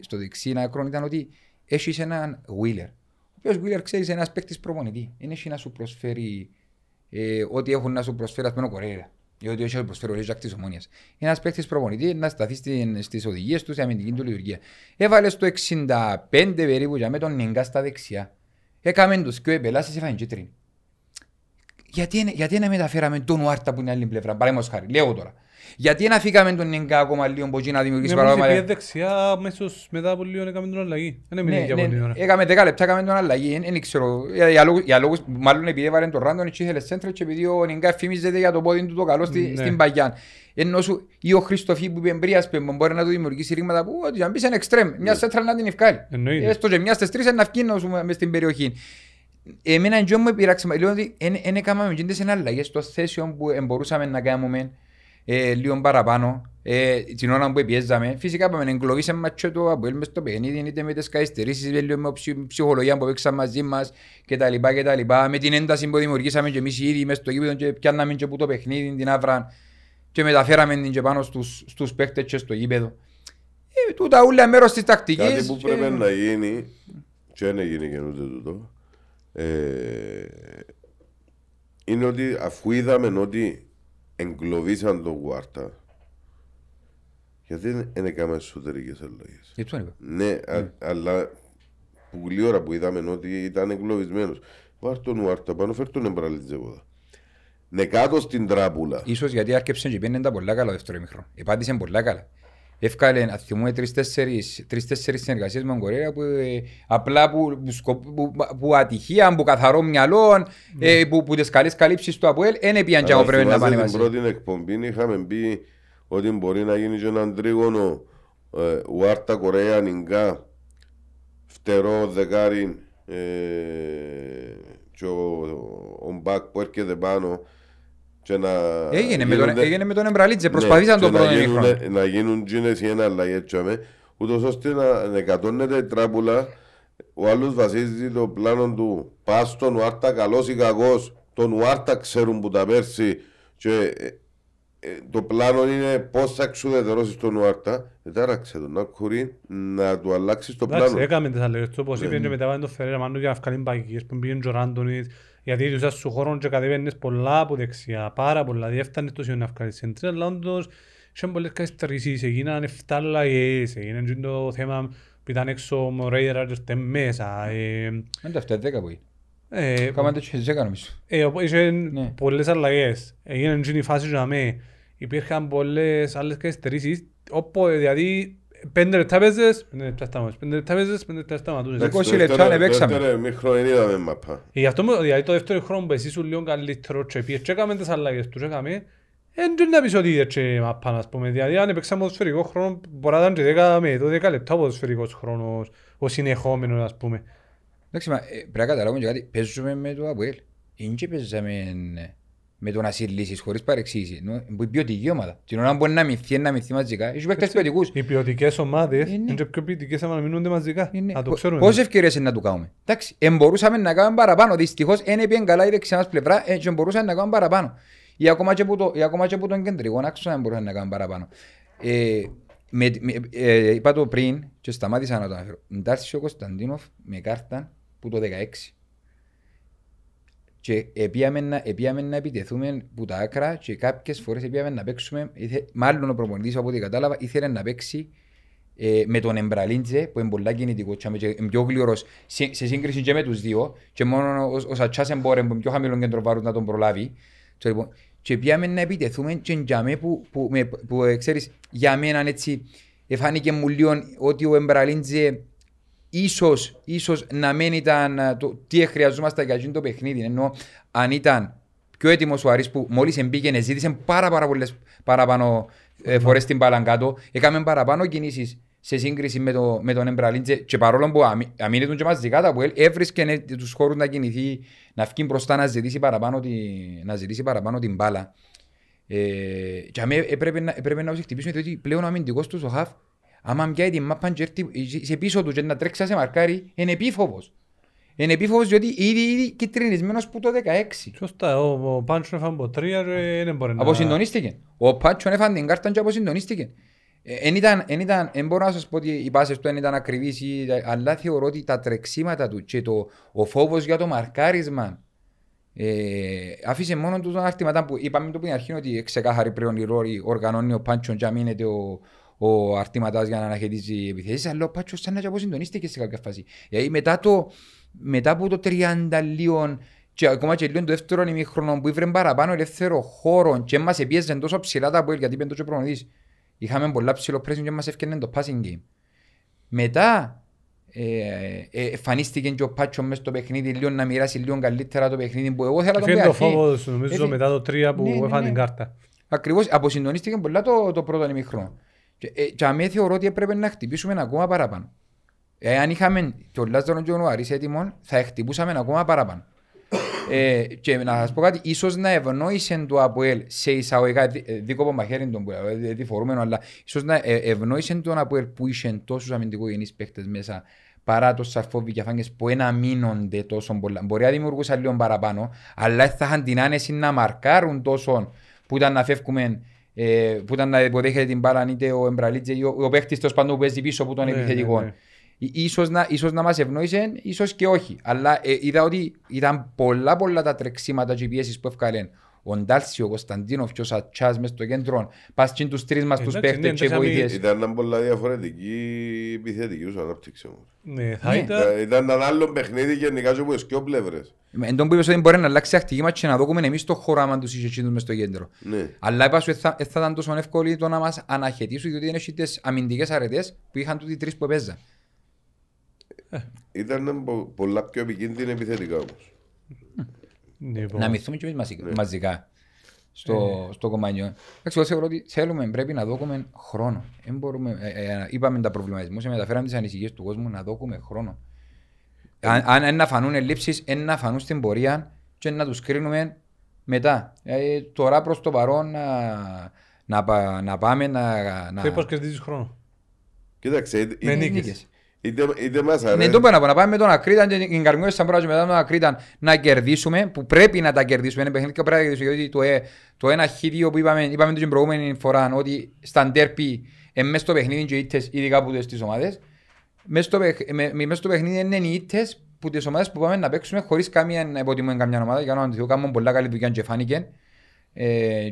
στο δεξί άκρο ήταν ότι έχεις έναν Wheeler. Ο οποίος Wheeler ξέρεις ένας παίκτης προπονητή. Δεν έχει να σου προσφέρει ό,τι έχουν να σου προσφέρει ο Κορέα. Διότι όχι προσφέρει ο Λέζακ της Ομόνοιας. Ένας παίκτης προπονητή να σταθεί στις οδηγίες του, στην αμυντική του λειτουργία. Έβαλε στο 65 περίπου για με τον Νιγκα στα δεξιά. Έκαμε τους και επελάσεις έφαγαν κίτρινη. Γιατί να μεταφέραμε τον Ουάρτα που είναι άλλη πλευρά, παραδείγματος χάρη, λέω τώρα. Γιατί να φύγαμε τον Νιγκά ακόμα λίγο που να δημιουργήσει παράδειγμα. Πήγε δεξιά, αμέσως μετά από λίγο έκαμε τον αλλαγή. Έκαμε 10 λεπτά, έκαμε τον αλλαγή, δεν ξέρω. Για λόγους, μάλλον επειδή έβαλε τον Ράντον και ήθελε σέντρα και επειδή ο Νιγκά φήμιζεται για το πόδι του το καλό στην Παγιάν. Ενώ σου ή ο Χριστοφί που πεμπρίας πέμπω μπορεί να του δημιουργήσει ρήγματα που ότι αν πεις είναι εξτρέμ, μια σέντρα να την ευκάλει. Έστω και μια στις τρεις να αυκίνωσουμε μες στην περιοχή. Εμένα και μου πειράξαμε, λέω ότι δεν έκαναμε γίνοντες εναλλαγές των θέσεων που μπορούσαμε να κάνουμε λίγο παραπάνω την ώρα που πιέζαμε. Φυσικά πάμε να εγκλωβίσαμε μας και το Αποέλ μες το παιχνίδι, είτε με τις καθυστερήσεις, λίγο με ψυχολογία που παίξαμε μαζί μας κτλ. Με την ένταση που δημιουργήσαμε και εμείς ήδη μες στο γήπεδο και πιάναμε και που το παιχνίδι την άφραν και μεταφέραμε την και πάνω στους παίχτες και στο γήπεδο. Τούτα όλα μέρος της τακτικής. Κάτι που πρέπει να γίνει και δεν γίνει καινούτε τούτο. Είναι ότι αφού είδαμε ότι εγκλωβίσαν τον Γουάρτα, γιατί δεν έκαμε εσωτερικές αλλαγές. Ναι, αλλά πολλή ώρα που είδαμε ότι ήταν εγκλωβισμένος, βάρ' τον Γουάρτα πάνω, φέρ' τον εμπραλιτζεβόδα. Ναι, κάτω στην τράπουλα. Ίσως γιατί άρκεψαν και πέννεντα πολλά καλά δεύτερο ημίχρονο. Επάντησαν πολλά καλά. Έφκαλεν, θυμούμε, 3-4 συνεργασίες με τον Κορέα που απλά που ατυχία, που καθαρό μυαλό, που τις καλές καλύψεις του Αποέλ, δεν έπιαν και πρέπει να πάνε μαζί. Στην πρώτη εκπομπή είχαμε πει ότι μπορεί να γίνει και έναν τρίγωνο Ουάρτα, Κορέα, Νιγκά, φτερό, δεκάρι και ο Μπακ που έρχεται πάνω. Έγινε με τον Εμπραλίτζε, προσπαθήσαν τον πρώτο ημίχρονο. Να γίνουν τζίνες ή ένα αλλαγές ούτως ώστε να εκατώνεται η τράπουλα. Ο άλλος βασίζει το πλάνο του πας στον Ουάρτα καλός ή κακός. Τον Ουάρτα ξέρουν που τα πέρσι και το πλάνο είναι πώς θα εξουδετερώσεις τον Ουάρτα. Ετάραξε τον να κουρεί να του αλλάξεις το πλάνο. Έκαμε τις αλλαγές όπως είπε και μετά πάνε το Φερέρα Μάνου για να βγάλουν παγικές που πήγαινε ο Ράντονης. Γιατί τους άσου χώρων και κατεβαίνεις πολλά από δεξιά, πάρα πολλά, δεν έφτανες τόσο να βγάλεις σέντρα, αλλά όντως είχαν πολλές καθυστερήσεις, έγιναν 7 αλλαγές, έγιναν το θέμα που ήταν έξω ο Ρέιδερα και ήρθαν μέσα. Είναι τα 7-10 που είναι. Κάματε και τις έκανα μισό. Είχαν πολλές αλλαγές, έγιναν και οι φάσεις για μέ, υπήρχαν πολλές άλλες καθυστερήσεις, όποτε δηλαδή 5 λεπτά παίζες, 5 λεπτά σταματούσες. 20 λεπτά παίξαμε. Το δεύτερο μικρό είδαμε μαπά. Γιατί το δεύτερο χρόνο που εσύ σου λίγο καλύτερο και πήγες και έκαμε τις αλλαγές τους, έκαμε δεν να πεις ότι είδες και μαπά, ας πούμε. Δηλαδή αν παίξαμε ποδοσφαιρικό χρόνο, μπορεί να ήταν και 10 με 12 λεπτά ποδοσφαιρικός χρόνος, ο συνεχόμενος, ας πούμε. Εντάξει, πρέπει να καταλάβουμε και κάτι, παίζουμε με το Αποέλ. Είναι και παίζαμε με το να συλλήσεις χωρίς παρεξήγηση, είναι ποιοτική ομάδα. Την ώρα μπορεί να μυθεί, να μυθεί μαζικά, είσαι παίκτες ποιοτικούς. Οι ποιοτικές ομάδες είναι και πιο ποιοτικές άμα να μείνονται μαζικά, να το ξέρουμε. Πόσες ευκαιρίες είναι να του κάνουμε. Εντάξει, μπορούσαμε να κάνουμε παραπάνω, δυστυχώς δεν έπιαν καλά η δεξιά μας πλευρά και μπορούσαμε να κάνουμε παραπάνω. Ή ακόμα και από τον κεντρικό άξονα μπορούσαμε να κάνουμε παραπάνω. Είπα το πριν και σταμάτησα να το αναφέρω. Ντάρτησε ο Κωνσταντίνοφ με κάρτα που το 16. Και επίαμε να επιτεθούμε που τα άκρα και κάποιες φορές επίαμε να παίξουμε, μάλλον ο προπονητής από ό,τι κατάλαβα ήθελε να παίξει με τον Εμπραλίντζε που είναι πολλά κινητικό και πιο γλυωρός σε σύγκριση και με τους δύο και μόνο ο Σατσάς εμπόρε που είναι πιο χαμηλό κέντρο βάρους να τον προλάβει και επίαμε να επιτεθούμε και για μένα που ξέρεις για μένα έτσι εφάνηκε μου λίγο ότι ο Εμπραλίντζε ίσως να μην ήταν το τι χρειαζόμαστε για γίνει το παιχνίδι, ενώ αν ήταν πιο έτοιμος ο Αρής που μόλις εμπήκαινε, ζήτησε πάρα πολλές παραπάνω φορές την μπάλα κάτω, έκαμε παραπάνω κινήσεις σε σύγκριση με τον Εμπραλίντζε και παρόλο που αμήνετουν και μας δικά τα που έβρισκε τους χώρους να κινηθεί, να βγει μπροστά να ζητήσει παραπάνω την μπάλα. Και έπρεπε να τους χτυπήσουμε διότι πλέον αμυντικός του ο Χαφ άμα πιάει την μάππαν και σε πίσω του και να τρέξει σε μαρκάρι, είναι επίφοβος. Είναι επίφοβος διότι ήδη κυτρινισμένος που το 16. Σωστά, ο Πάντσο έφανε από 3 δεν μπορεί να... Αποσυντονίστηκε. Ο Πάντσο έφανε την κάρτα και αποσυντονίστηκε. Εν μπορώ να σας πω ότι οι πάσες του ήταν ακριβείς, αλλά θεωρώ ότι τα τρεξίματα του και ο φόβος για το μαρκάρισμα άφησε μόνο του τον αρτήματα που είπαμε το πριν αρχήν ότι ξεκάθαρη πλέον η ρόλη οργανώνει ο Πάντσο και αμήνεται ο ο Αρτήματάς για να αναχαιτήσει επιθέσεις, αλλά ο Πάτσος σαν να συντονίστηκε σε κάποια φάση. Γιατί μετά από το 30 λίον και ακόμα και λίγο το δεύτερο ημίχρονο που ήβρεν παραπάνω ελεύθερο χώρο και μας επίεζαν τόσο ψηλά τα πόδια, γιατί πέντω και προγνωδείς. Είχαμε πολλά ψηλό πρέσιο και μας έφτιαναν το passing game. Μετά εμφανίστηκε και ο Πάτσο μέσα στο παιχνίδι λίγο να μοιράσει λίγο καλύτερα το παιχνίδι που εγώ θέλω να τον πει αρχή. Φύγει το φόβο σου νομίζω μετά το 3 που έφανε την κάρτα. Ακριβώς, αποσυντονίστηκε πολλά το πρώτο ημίχρονο. Και αμέ θεωρώ ότι έπρεπε να χτυπήσουμε ακόμα παραπάνω. Εάν είχαμε τον Λάζαρο και τον Ιανουάρη έτοιμον, θα χτυπούσαμε ακόμα παραπάνω. Και να σας πω κάτι, ίσως να ευνόησε το ΑΠΟΕΛ σε εισαγωγικά δίκοπο μαχαίρι τον που διφορούμενο, αλλά ίσως να ευνόησε τον ΑΠΟΕΛ που είχε τόσους αμυντικογενείς παίχτες μέσα παρά το σαρφό βικιαφάνγκες που εναμείνονται τόσο πολλά. Μπορεί να δημιουργούσαν λίγο παραπάνω, αλλά θα είχαν την άνεση να μαρκάρουν τόσο που ήταν να φεύγουμε, που ήταν να υποδέχεται την μπάλα είτε ο Εμπραλίτζε ή ο παίχτης τόσο παντού που παίζει πίσω από τον επιθετικό. Ίσως να μας ευνόησαν, ίσως και όχι. Αλλά είδα ότι ήταν πολλά τα τρεξίματα και οι πιέσεις που ευκαλέν. Ο Ντάλσιο, ο Κωνσταντίνοφ και ο Σατσάς μες στο κέντρο. Πας και τους τρεις μας τους παίχτες και βοήθειες. Ήταν πολλά διαφορετική επιθετική όσο ανάπτυξη μου. Ναι, ήταν ένα άλλο παιχνίδι γενικά και από τις δυο πλευρές. Εν τόν που είπες ότι μπορεί να αλλάξει ακτική μας και να δούμε εμείς το χώρο άμα τους είχε μες στο κέντρο. Αλλά είπα σου θα ήταν τόσο εύκολο το να μας αναχαιτήσουν, διότι είναι τις αμυντικές αρετές που είχαν τούτοι τρεις που παίζαν. Ήταν πολλά πιο επικίνδυνη επιθετικά όμως. Να μυθούμε και εμείς μαζικά στο κομμάτι. Θεωρώ ότι θέλουμε, πρέπει να δώκουμε χρόνο. Είπαμε τα προβληματισμούς, μεταφέραμε τις ανησυχίες του κόσμου να δώκουμε χρόνο. Αν να φανούν ελλείψεις, να φανούν στην πορεία και να τους κρίνουμε μετά. Τώρα προς το παρόν να πάμε να... Θα υποσκριτήσεις χρόνο. Κοίταξε, με νίκες. Ναι, το πάνω να πάμε με τον Ακρίταν και την Καρμιώση σαν πράγμα μετά τον Ακρίταν να κερδίσουμε, που πρέπει να τα κερδίσουμε. Είναι παιχνίδι και πρέπει να κερδίσουμε, γιατί το ένα χίδιο που είπαμε την προηγούμενη φορά ότι στα ντέρπι μέσα στο παιχνίδι και οι ήττες ειδικά που τις ομάδες. Μέσα στο παιχνίδι είναι οι ήττες που τις ομάδες που πάμε να παίξουμε χωρίς καμία υποτιμή καμιά ομάδα, για να αντιθέτω κάνουμε πολλά καλή δουλειά και φάνηκαν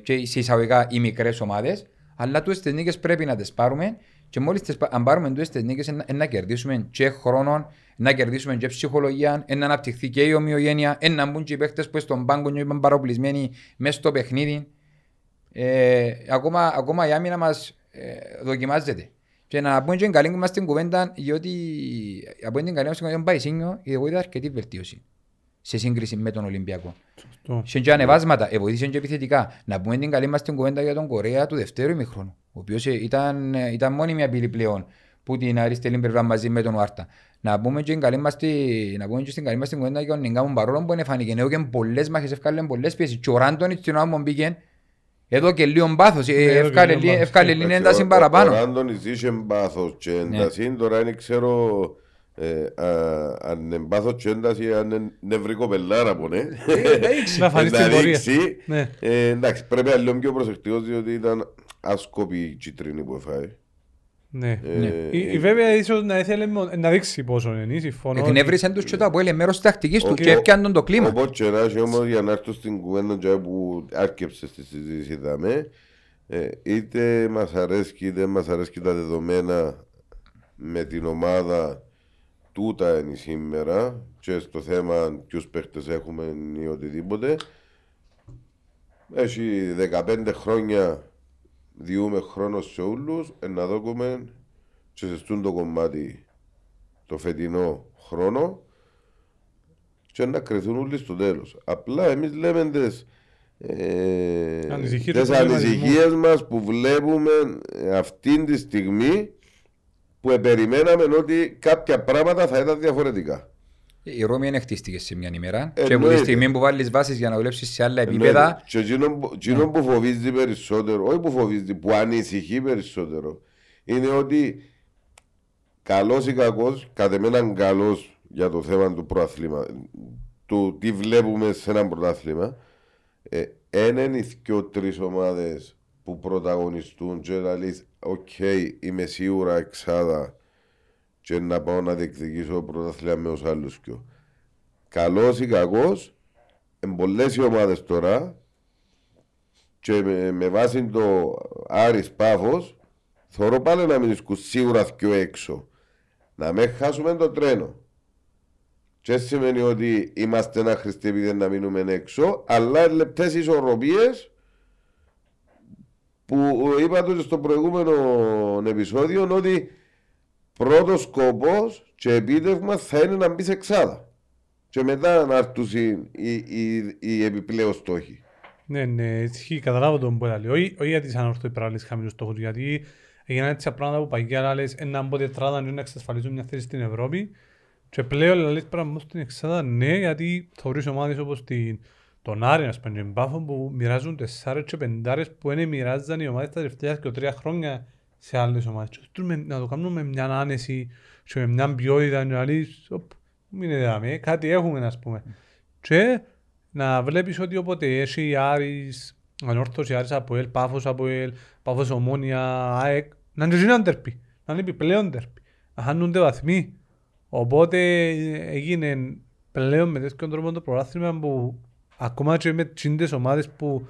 και σε εισαγωγικά οι μικρές ομάδες, αλλά τους τις νίκες πρέπει να τις πάρουμε. Και μόλις αν πάρουμε τις νίκες να κερδίσουμε και χρόνο, να κερδίσουμε και ψυχολογία, να αναπτυχθεί και η ομοιογένεια, να μπουν και οι παίκτες που στον πάγκο νιώθουν παροπλισμένοι μέσα στο παιχνίδι. Ακόμα η άμυνα μας δοκιμάζεται. Και να πούμε και καλή μας την κουβέντα, γιατί από την καλή μας την κουβέντα πάει σύνιο, εγώ είδα αρκετή βελτίωση σε σύγκριση με τον Ολυμπιακό. Σε και ανεβάσματα, βοήθησαν και επιθετικά. Να πούμε την καλή μας την κουβέντα για τον Κορέα του δεύτερου ημιχρόνου, ο οποίος ήταν μόνιμη απειλή πλέον που την αριστερή πλευρά μαζί με τον Άρτα. Να πούμε και στην καλή μας την κουβέντα για τον Νιγκάμον, παρόλο που φάνηκε νέο και πολλές μάχες, ευκάλεν πολλές πιέσεις. Και ο Ράντονιτς στην άμμον πήγε εδώ και λίγο μπάθος, ευκάλε λίγο ένταση παραπάνω. Ο Ράντονιτς είχε μπάθος και ένταση, τώρα δεν ξέρω... αν εμπάθω και ένταση, αν νευρικό πελάρα που είναι να φανείς την πορεία. Εντάξει, πρέπει να λέω πιο προσεκτικός, διότι ήταν άσκοπη η κίτρινη που έφαγε. Ναι, βέβαια ίσως να ήθελε να δείξει πόσο είναι, συμφωνώ. Την έβρισαν τους και το απόέλε μέρος της τακτικής του και έφτιαναν το κλίμα. Ο Ποτσεράς όμως για να έρθω στην κουβέντα που άρκεψε στη συζήτηση είδαμε, είτε μας αρέσει είτε μας αρέσει τα δεδομένα με την ομάδα. Τούτα είναι σήμερα και στο θέμα ποιους παίχτες έχουμε ή οτιδήποτε. Έχει 15 χρόνια διούμε χρόνο σε όλους να δώκουμε και σε στούν το κομμάτι το φετινό χρόνο και να κρυθούν όλοι στο τέλος. Απλά εμείς λέμε τις ανησυχίες μας που βλέπουμε αυτή τη στιγμή που περιμέναμε ότι κάποια πράγματα θα ήταν διαφορετικά. Η Ρώμη δεν χτίστηκε σε μια ημέρα. Και από τη στιγμή που βάλεις βάσεις για να δουλέψεις σε άλλα επίπεδα. Και εκείνο που φοβίζει περισσότερο, όχι που φοβίζει, που ανησυχεί περισσότερο, είναι ότι καλός ή κακός, κατ' εμέναν καλός για το θέμα του προαθλήματος, του τι βλέπουμε σε ένα πρωτάθλημα, έναν ή δυο-τρεις ομάδες που πρωταγωνιστούν και να λες «ΟΚ, είμαι σίγουρα εξάδα και να πάω να διεκδικήσω πρωταθλία με ως άλλους πιο». Καλός ή κακός, πολλές οι ομάδες τώρα και με βάση το Άρης Πάφος Θωρώ πάλι να μην δυσκούν σίγουρα πιο έξω. Να μην χάσουμε το τρένο. Και σημαίνει ότι είμαστε ένα χριστεπίδε να μείνουμε έξω, αλλά λεπτές ισορροπίες που είπατε στο προηγούμενο επεισόδιο ότι πρώτος σκοπός και επίτευγμα θα είναι να μπει σε εξάδα. Και μετά να έρθουν οι επιπλέον στόχοι. Ναι, ναι, ισχύει, καταλάβω τον που έλεγε. Όχι γιατί σαν όρθο υπεράλλες χαμηλούς στόχους, γιατί έγιναν έτσι πράγματα που παγιά λες έναν πότε τράδα να εξασφαλίζουν μια θέση στην Ευρώπη και πλέον λες πράγματα στην εξάδα, ναι, γιατί θεωρείς ομάδες όπως τον Άρη, ας πούμε, που μοιράζουν τεσσάρες και πεντάρες που δεν μοιράζαν οι ομάδες τα τελευταία και τρία χρόνια σε άλλες ομάδες. Να το κάνουμε με μια άνεση και με μια ποιότητα, να λες, μην εδάμε, κάτι έχουμε, ας πούμε. Και να βλέπεις ότι όποτε έχει Άρης, Ανόρθωση, Άρης Αποέλ, Πάφος Ομόνια, ΑΕΚ, να είναι γίναν τερπή, να είναι επιπλέον τερπή, να χάνονται βαθμοί. Οπότε έγινε πλέον με τέτοιον τρόπο το πρωτάθλημα που ακόμα και με τσίντες ομάδες που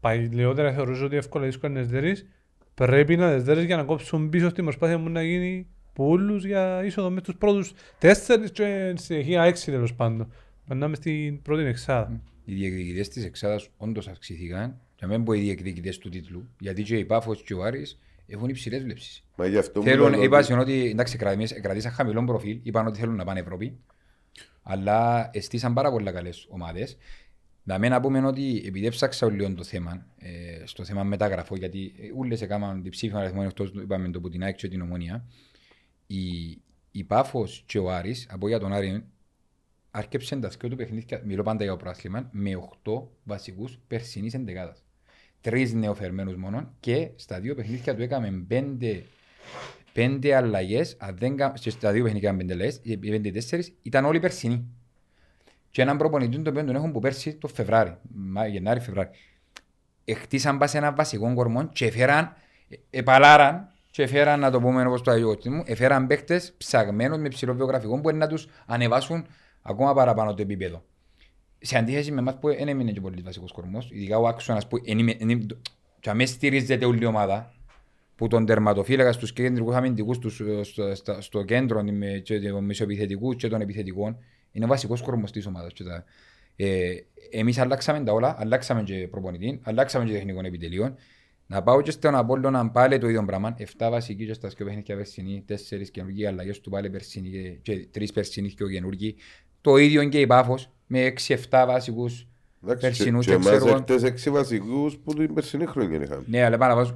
παλιότερα θεωρούσαν ότι εύκολα δύσκολα να δεσδέρεις, πρέπει να δεσδέρεις για να κόψουν πίσω στην προσπάθεια μου να γίνει πούλους για είσοδο με τους πρώτους τέσσερις και συνεχεία έξι τέλος πάντων. Περνάμε στην πρώτη εξάδα. Οι διεκδικητές της εξάδας όντως αυξηθήκαν, και μην πω οι διεκδικητές του τίτλου, γιατί και η Πάφος και ο Άρης έχουν υψηλές βλέψεις. Είπαν ότι κρατήσαν χαμηλό προφίλ, είπαν ότι θέλουν να πάνε Ευρώπη, αλλά αισθήσαν πάρα πολλά καλές ομάδες. Να μην πούμε ότι επειδή ψάξα λίγο το θέμα, στο θέμα μεταγραφό, γιατί όλες έκαναν διψήφιμα αριθμό εκτός είπαμε το Πουτινάκη και την Ομόνια, η Πάφος και ο Άρης, από για τον Άρη, αρκέψαν τα δυο του παιχνίδια, μιλώ πάντα για το πρωτάθλημα, με 8 βασικούς περσινής εντεκάδας. 3 νεοφερμένους μόνο και στα δύο παιχνίδια του έκαμε 5 αλλαγές. Στα δύο παιχνίδια έκαμε 5 αλλαγές, οι 5-4 ήταν όλοι περσινοί. Και έναν προπονητή τον οποίο τον έχουν που πέρσι το Φεβράρι, Γενάρη-Φεβράρι. Χτίσαν πας ένα βασικό κορμό και έφεραν, επαλάραν, και έφεραν, να το πούμε όπως το αγιώτη μου, έφεραν παίκτες ψαγμένους με ψηλό βιογραφικό που είναι να τους ανεβάσουν ακόμα παραπάνω το επίπεδο. Σε αντίθεση με εμάς που δεν έμεινε και πολύ βασικός κορμός, ειδικά ο άξονας που και αμέσως στηρίζεται όλη η ομάδα, που τον τερματοφύλακα στους κέντρικους αμυντικούς, στο κέντρο των μεσοεπιθετικούς και των επιθετικών, είναι ο βασικός κορμός της ομάδας. Εμείς αλλάξαμε τα όλα, αλλάξαμε και προπονητή, αλλάξαμε και τεχνικών επιτελείων. Να πάω και στον Απόλλωνα πάλι το ίδιο πράγμα. 7 βασικοί και στα δύο παιχνίδια περσινή, 4 καινούργιοι αλλαγές του πάλι περσινή και 3 περσινή και ο καινούργιοι. Το ίδιο και η Πάφος με 6-7 βασικούς περσινούς εξεργών. Και εμάς 6 βασικούς που την περσινή χρόνια είχαμε. Ναι, αλλά πάνω από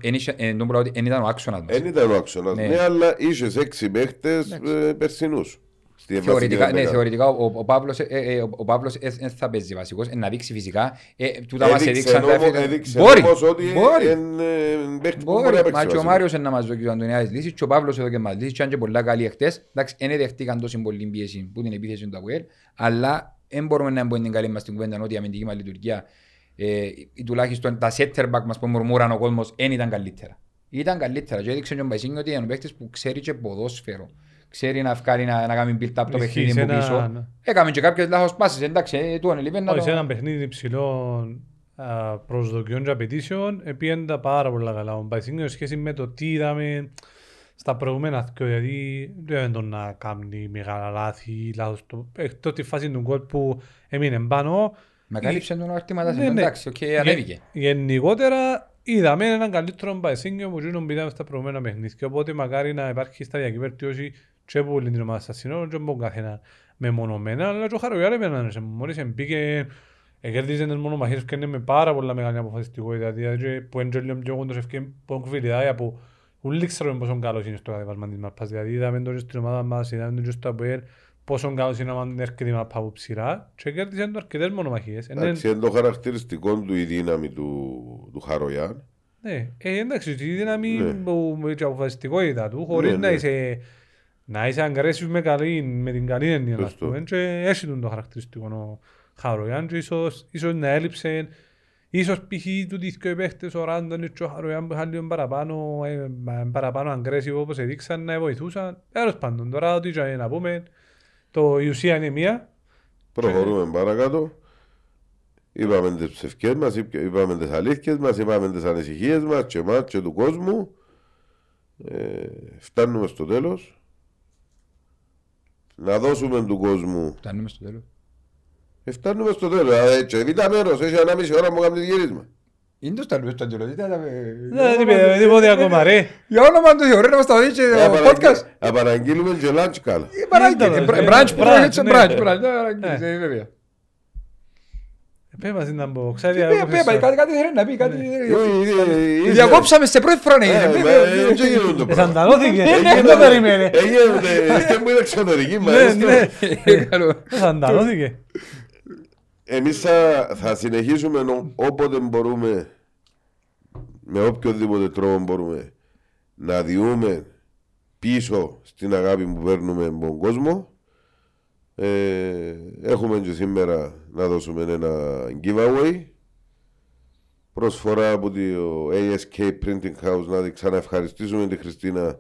δεν ήταν ο άξονας μας. Δεν ήταν ο άξονας, ναι, αλλά είχες 6 παίχτες περσινούς. Θεωρητικά ο Παύλος δεν θα παίζει βασικός, να δείξει φυσικά. Έδειξε όμως ότι μπορεί να παίξει βασικός. Και ο Μάριος να μας δώσει ο Αντωνιάδης λύσεις και ο Παύλος εδώ και μας λύσεις και αν και πολλά καλοί εχθές. Εντάξει, δεν δεχτήκαν τόσο πολύ πίεση που την επίθεση του ΑΚΟΕΛ, αλλά δεν μπορούμε να μπούμε την καλή μας την κουβέντα ότι η αμυντική μας λειτουργία, τουλάχιστον τα σέντερμπακ μας που μουρμούραν ο κόσμος, δεν ήταν καλύτερα. Ήταν καλύτερα και έδειξε ο Μπαϊσίνγκ ότι είναι ο παίκτης που ξέρει και ποδόσφαιρο. Ξέρει να βγάλει να κάνει build up το παιχνίδι που πίσω. Έκαμε και κάποιες λάθος πάσες, εντάξει, του ανελείπεν να το... Σε έναν παιχνίδι υψηλών προσδοκιών και απαιτήσεων πήγαινε πάρα πολλά καλά. Ο Μπαϊσίνγκ σχέση με το τι είδαμε στα προηγούμενα, δηλαδή δεν τον να κάνει μεγάλα λάθη, λάθος εκτός τη φάση του γκολ που έμεινε πάνω. Μα καλύψε τον αρτήματα σε εντάξει, ανέβηκε. Γενικότερα είδαμε έναν καλύτερο Μπαϊσίνγκ που γίνουν πήραμε στα προηγούμενα παιχνίδια. Οπότε μακάρι να υπάρχει σταδιακή βελτίωση και που λύνει την ομάδα στα σύνορα και από καθένα μεμονωμένα, αλλά και ο Χαρογιάρη μόλις μπήκε, κέρδισε έναν μόνο μαχαίρι και είναι με πάρα πολλά μεγάλη αποφασιστικότητα, δηλαδή που έντρελε πιο κοντός ευκαιρία που κβιλιδάει από ούλοι ξέρουμε πόσο καλός είναι στο κατεβασμα της μαπάς, δηλαδή είδαμε τώρα στην ομάδα μας, είδαμε τώρα στο ΑΠΟΕΛ πόσο καλός είναι να έρχεται η μαπά από ψηλά και κέρδισε το αρκετές μόνο μαχαίρες. Εντάξει, είναι το χαρακτηριστικό του η δύναμη του Χαρογιάρη. Ναι, εντάξει, η δύναμη και η αποφασιστικότητα του, χωρίς να είσαι αγκρέσιος με την καλή έννοια, να πούμε, και έτσι το χαρακτηριστικό Χαρογιάν και ίσως να έλειψε, ίσως π.χ. του δυο παίχτες ο Ράντονις και ο Χαρογιάν που είχαν λίγο παραπάνω αγκρέσιος όπως έδειξαν να βοηθούσαν. Τέλος πάντων, τώρα ό,τι και να πούμε, η ουσία είναι μία. Προχωρούμε παρακάτω. Είπαμε τις ψευκές μας, είπαμε τις αλήθειες μας, είπαμε τις ανησυχίες μας και εμάς και του κόσμου. Φτάνουμε στο τέλος. Να δώσουμε του κόσμου. Φτάνουμε στο τέλος. Φτάνουμε στο τέλος. Βήτα μέρος, έχει 1,5 ώρα που κάνουμε γύρισμα. Είναι το σταλβές του Αγγελωτή. Δεν είπε τίποτε ακόμα ρε. Για όνομα του Ιωρέ να μας τα δείξει ο podcast. Απαραγγείλουμε και lunch καλά. Μπραντς πράγμα. Πέμπας ήταν πω, ξέρετε κάτι θέλει να πει, κάτι θέλει. Διακόψαμε σε πρώτη φορά να γίνει. Εσαντανώθηκε, δεν το περίμενε. Δεν μου είναι εξωτερική μας. Εσαντανώθηκε. Εμείς θα συνεχίσουμε όποτε μπορούμε, με οποιοδήποτε τρόπο μπορούμε, να διούμε πίσω στην αγάπη που παίρνουμε από τον κόσμο. Έχουμε και σήμερα να δώσουμε ένα giveaway. Προσφορά από το ASK Printing House. Να ξαναευχαριστήσουμε τη Χριστίνα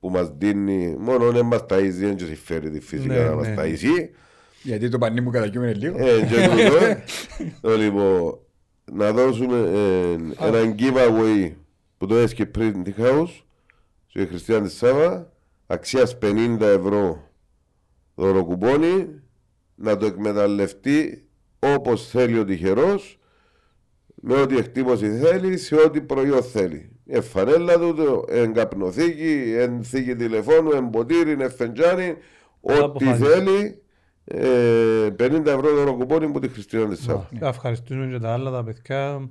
που μας δίνει. Μόνο δεν μας ταΐζει, δεν και συμφέρει τη φυσικά να μας ταΐζει. Γιατί το πανί μου κατακιούμενε λίγο. Λοιπόν, να δώσουμε ένα giveaway από το ASK Printing House στη Χριστίνα τη Σάβα, αξίας 50 ευρώ δώρο κουπόνι, να το εκμεταλλευτεί όπως θέλει ο τυχερός, με ό,τι εκτύπωση θέλει, σε ό,τι προϊόν θέλει. Φανέλα του, καπνοθήκη, θήκη τηλεφώνου, ποτήρι, φεντζάνι, ό,τι θέλει. 50 ευρώ δώρο κουπόνι που τη Χριστίνα της Σάββα. Ευχαριστούμε και τα άλλα τα παιδιά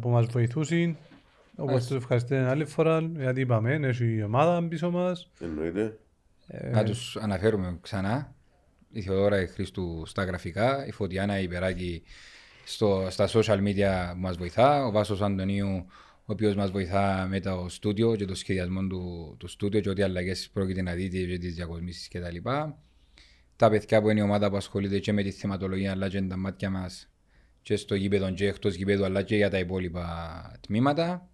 που μας βοηθούσαν. Όπως τους ευχαριστούμε άλλη φορά, γιατί είπαμε, έχει η ομάδα πίσω μας. Εννοείται. Να τους αναφέρουμε ξανά. Η Θεοδόρα η Χρήστου στα γραφικά, η Φωτιάνα η Περάκη στα social media που μας βοηθά, ο Βάσος Αντωνίου ο οποίος μας βοηθά με το στούντιο και το σχεδιασμό του στούντιο και ό,τι αλλαγές πρόκειται να δείτε και τις διακοσμήσεις κτλ. Τα παιδιά που είναι η ομάδα που ασχολείται και με τη θεματολογία αλλά και τα μάτια μας και στο γήπεδο και εκτός γήπεδου αλλά και για τα υπόλοιπα τμήματα.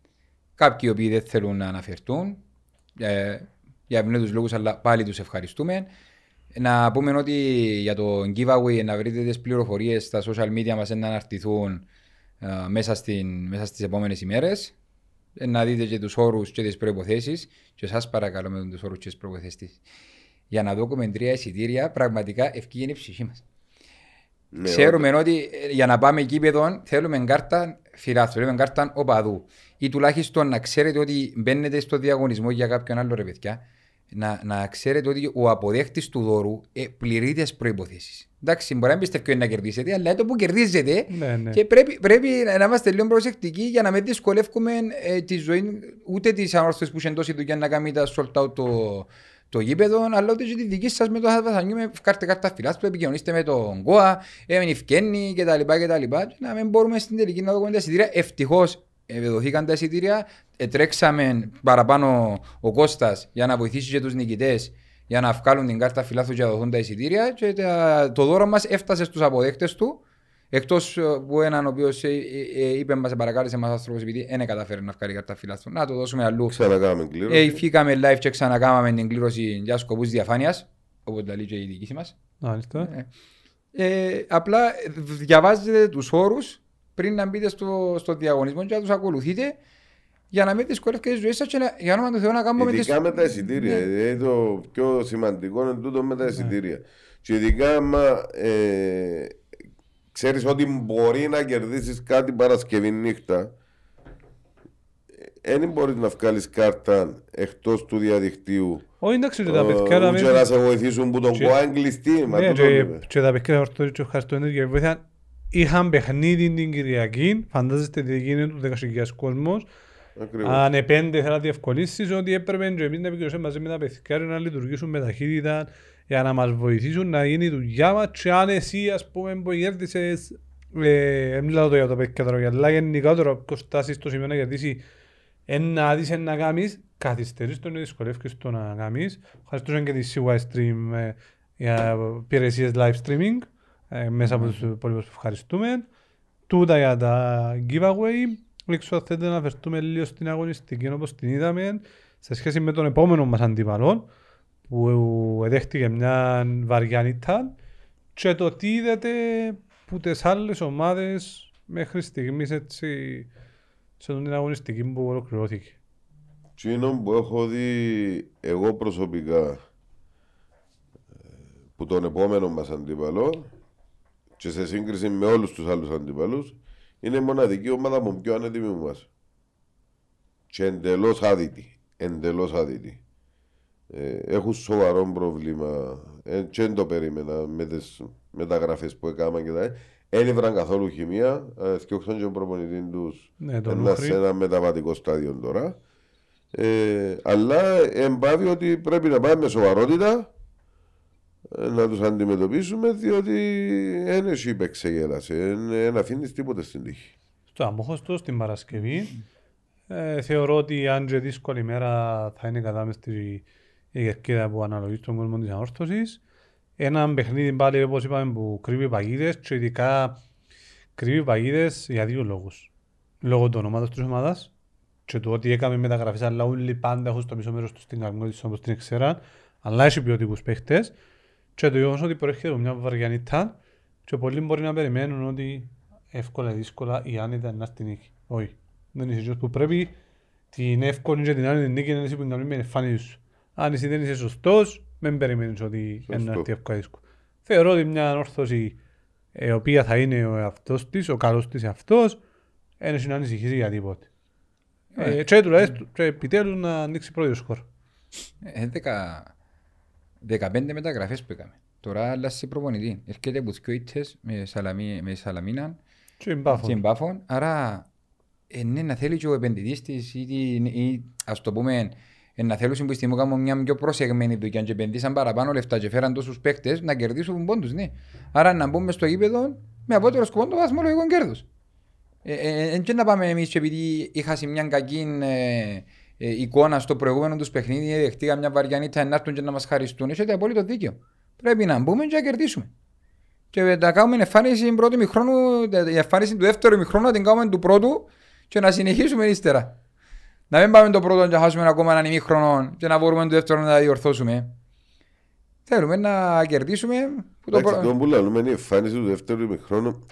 Κάποιοι οποίοι δεν θέλουν να αναφερθούν για ευνόητους λόγους, αλλά πάλι τους ευχαριστούμε. Να πούμε ότι για το giveaway να βρείτε τις πληροφορίες στα social media μας να αναρτηθούν μέσα στις επόμενες ημέρες. Να δείτε και τους όρους και τις προϋποθέσεις. Και σας παρακαλώ με τους όρους και τις προϋποθέσεις. Για να δούμε 3 εισιτήρια, πραγματικά ευκήγεν η ψυχή μας. Ξέρουμε ότι για να πάμε γήπεδο θέλουμε κάρτα φιλάθλου, θέλουμε κάρτα οπαδού. Ή τουλάχιστον να ξέρετε ότι μπαίνετε στο διαγωνισμό για κάποιον άλλο ρε παιδιά. Να ξέρετε ότι ο αποδέχτης του δώρου πληρεί τις προϋποθέσεις. Εντάξει, μπορεί να πιστεύει να κερδίσετε, αλλά το που κερδίζετε ναι. Και πρέπει να είμαστε λίγο προσεκτικοί για να μην δυσκολεύουμε τη ζωή ούτε τις ανόρθες που είχε τόση δουλειά να κάνει τα sold out το γήπεδο, αλλά ούτε και τη δική σας με το χαθασανιούμε, κάρτε κάρτα φιλάθλου, επικοινωνήστε με τον ΚΟΑ, έμεινε ευκένει κτλ. Να μην μπορούμε στην τελική να δούμε τα εισιτήρια. Ευτυχώς δοθήκαν τα εισιτήρια, τρέξαμε παραπάνω ο Κώστας για να βοηθήσει και τους νικητές για να βγάλουν την κάρτα φιλάθλου και να δοθούν τα εισιτήρια και το δώρο μας έφτασε στους αποδέκτες του. Εκτός που έναν ο οποίος είπε μας παρακάλεσε μας άνθρωπος επειδή δεν καταφέρει να βγάλει κάρτα φιλάθλου. Να το δώσουμε αλλού. Ξανακάμαμε την κλήρωση. Φύγαμε live και ξανακάμαμε την κλήρωση για σκοπούς διαφάνειας. Όπως τα λέει και η διοίκηση μας. Απλά διαβάζετε τους όρους πριν να μπείτε στο διαγωνισμό και να τους ακολουθείτε. Για να μην δυσκολεύετε τη ζωή σας και για όνομα του Θεού να κάνουμε. Ειδικά με τα εισιτήρια. Το πιο σημαντικό είναι τούτο με τα εισιτήρια. Και ειδικά ξέρεις ότι μπορεί να κερδίσεις κάτι Παρασκευή νύχτα. Δεν μπορείς να βγάλεις κάρτα εκτός του διαδικτύου. Όχι, εντάξει, τα παιδιά να μην. Και να σε βοηθήσουν που τον κοάγκλειστή. Ναι, και τα παιδιά ορθώς και ευχαριστώνες για βοήθεια. Είχαν παιχνίδι την Κυριακή, φαντάζεστε τι γίνεται ο 10.000 κόσμος. Αν επέντε θα διευκολύσεις ότι έπρεπε και εμείς να επικοινωνήσουμε μαζί με τα παιδιά να λειτουργήσουν με ταχύτητα. Για να μας βοηθήσουν να γίνει η δουλειά μας και αν εσύ ας πούμε που κέρδισες μιλάω το για το παιδιά τώρα αλλά γενικά τώρα ποιος τάσεις το σημείο να κερδίσει να δεις να κάνεις καθυστερείς το να δυσκολεύεις το να κάνεις. Ευχαριστούσαν και τη CY Stream για υπηρεσίες live streaming μέσα από τους υπόλοιπους που ευχαριστούμε. Τούτα για τα giveaway. Ρίξω θέλετε να φερθούμε λίγο στην αγωνιστική όπως την είδαμε σε σχέση με τον επόμενο μας αντίπαλο που δέχτηκε μια βαριανίτα και το τι είδατε που τις άλλες ομάδες μέχρι στιγμής έτσι σε την αγωνιστική που ολοκληρώθηκε. Εκείνο που έχω δει εγώ προσωπικά που τον επόμενο μας αντίπαλο και σε σύγκριση με όλους τους άλλους αντίπαλους είναι η μοναδική ομάδα που πιο ανέτοιμη μας. Και εντελώς άδυτη. Εντελώς άδυτη. Έχουν σοβαρό πρόβλημα. Και δεν το περίμενα με τις μεταγραφές που έκαναν και τα. Δεν έβραν καθόλου χημεία. Σκιώξαν και ο προπονητή τους σε ένα μεταβατικό στάδιο τώρα. Αλλά εμπάβει ότι πρέπει να πάμε με σοβαρότητα να τους αντιμετωπίσουμε, διότι δεν έχει υπεξεγέλαση. Δεν αφήνεις τίποτα στην τύχη. Στο Αμμόχωστο, στην Παρασκευή, θεωρώ ότι αν και δύσκολη μέρα θα είναι κατά μες στη κερκίδα που αναλογεί στον κόσμο της ανόρθωσης. Ένα παιχνίδι πάλι, όπως είπαμε, που κρύβει παγίδες και ειδικά κρύβει παγίδες για δύο λόγους. Λόγω του ονόματος της ομάδας και του ότι έκαμε μεταγραφές, αλλά όλοι πάντα έχουν στο μισό μέρος τους την κακμότητα όπως την εξέραν, αλλά έχει ποιοτικούς παίχτες. Και το γεγονός ότι προέρχεται από μια βαριανιτά και πολλοί μπορεί να περιμένουν ότι εύκολα ή δύσκολα η άνετα να στην νίκη. Όχι. Δεν είναι εσύ που πρέπει την εύκολη και την άνετα νίκη να είναι εσύ που είναι καμία εμφάνιση σου. Αν εσύ δεν είσαι σωστός, μην περιμένεις ότι είναι αυτή εύκολα δύσκολα. Θεωρώ ότι μια ανόρθωση η οποία θα είναι ο εαυτός της, ο καλός της εαυτός, ένωση να ανησυχήσει για τίποτε. Και τουλάχιστον επιτέλους να ανοίξει πρώτο σκορ. 15 μεταγραφές που έκαμε. Τώρα αλλάζει προπονητή. Έρχεται από τις κοιότητες με Σαλαμίναν και Μπάφων. Άρα ναι, να θέλει και ο επενδυτής της ή ας το πούμε να θέλουν που στιγμή κάνουμε μια πιο προσεγμένη του και αν και επενδύσαν παραπάνω λεφτά και φέραν τόσους παίκτες να κερδίσουν πόντους. Ναι. Άρα να μπούμε στο γήπεδο με απότερο σκοπό το βαθμολογικό κέρδος. Και να πάμε εμείς επειδή είχα σε μια κακή εικόνα στο προηγούμενο του παιχνίδι, δεχτήκα μια βαριανίτσα να έρθουν και να μας χαριστούν. Έχετε απόλυτο δίκιο. Πρέπει να μπούμε και να κερδίσουμε. Και να κάνουμε εμφάνιση του δεύτερου μηχρόνου, να την κάνουμε του πρώτου και να συνεχίσουμε ύστερα. Να μην πάμε το πρώτο και να χάσουμε ακόμα έναν ημίχρονο και να μπορούμε το δεύτερο να τα διορθώσουμε. Θέλουμε να κερδίσουμε. Εντάξει, τον που λέμε είναι η εμφάνιση του δεύτερου ημιχρόνου.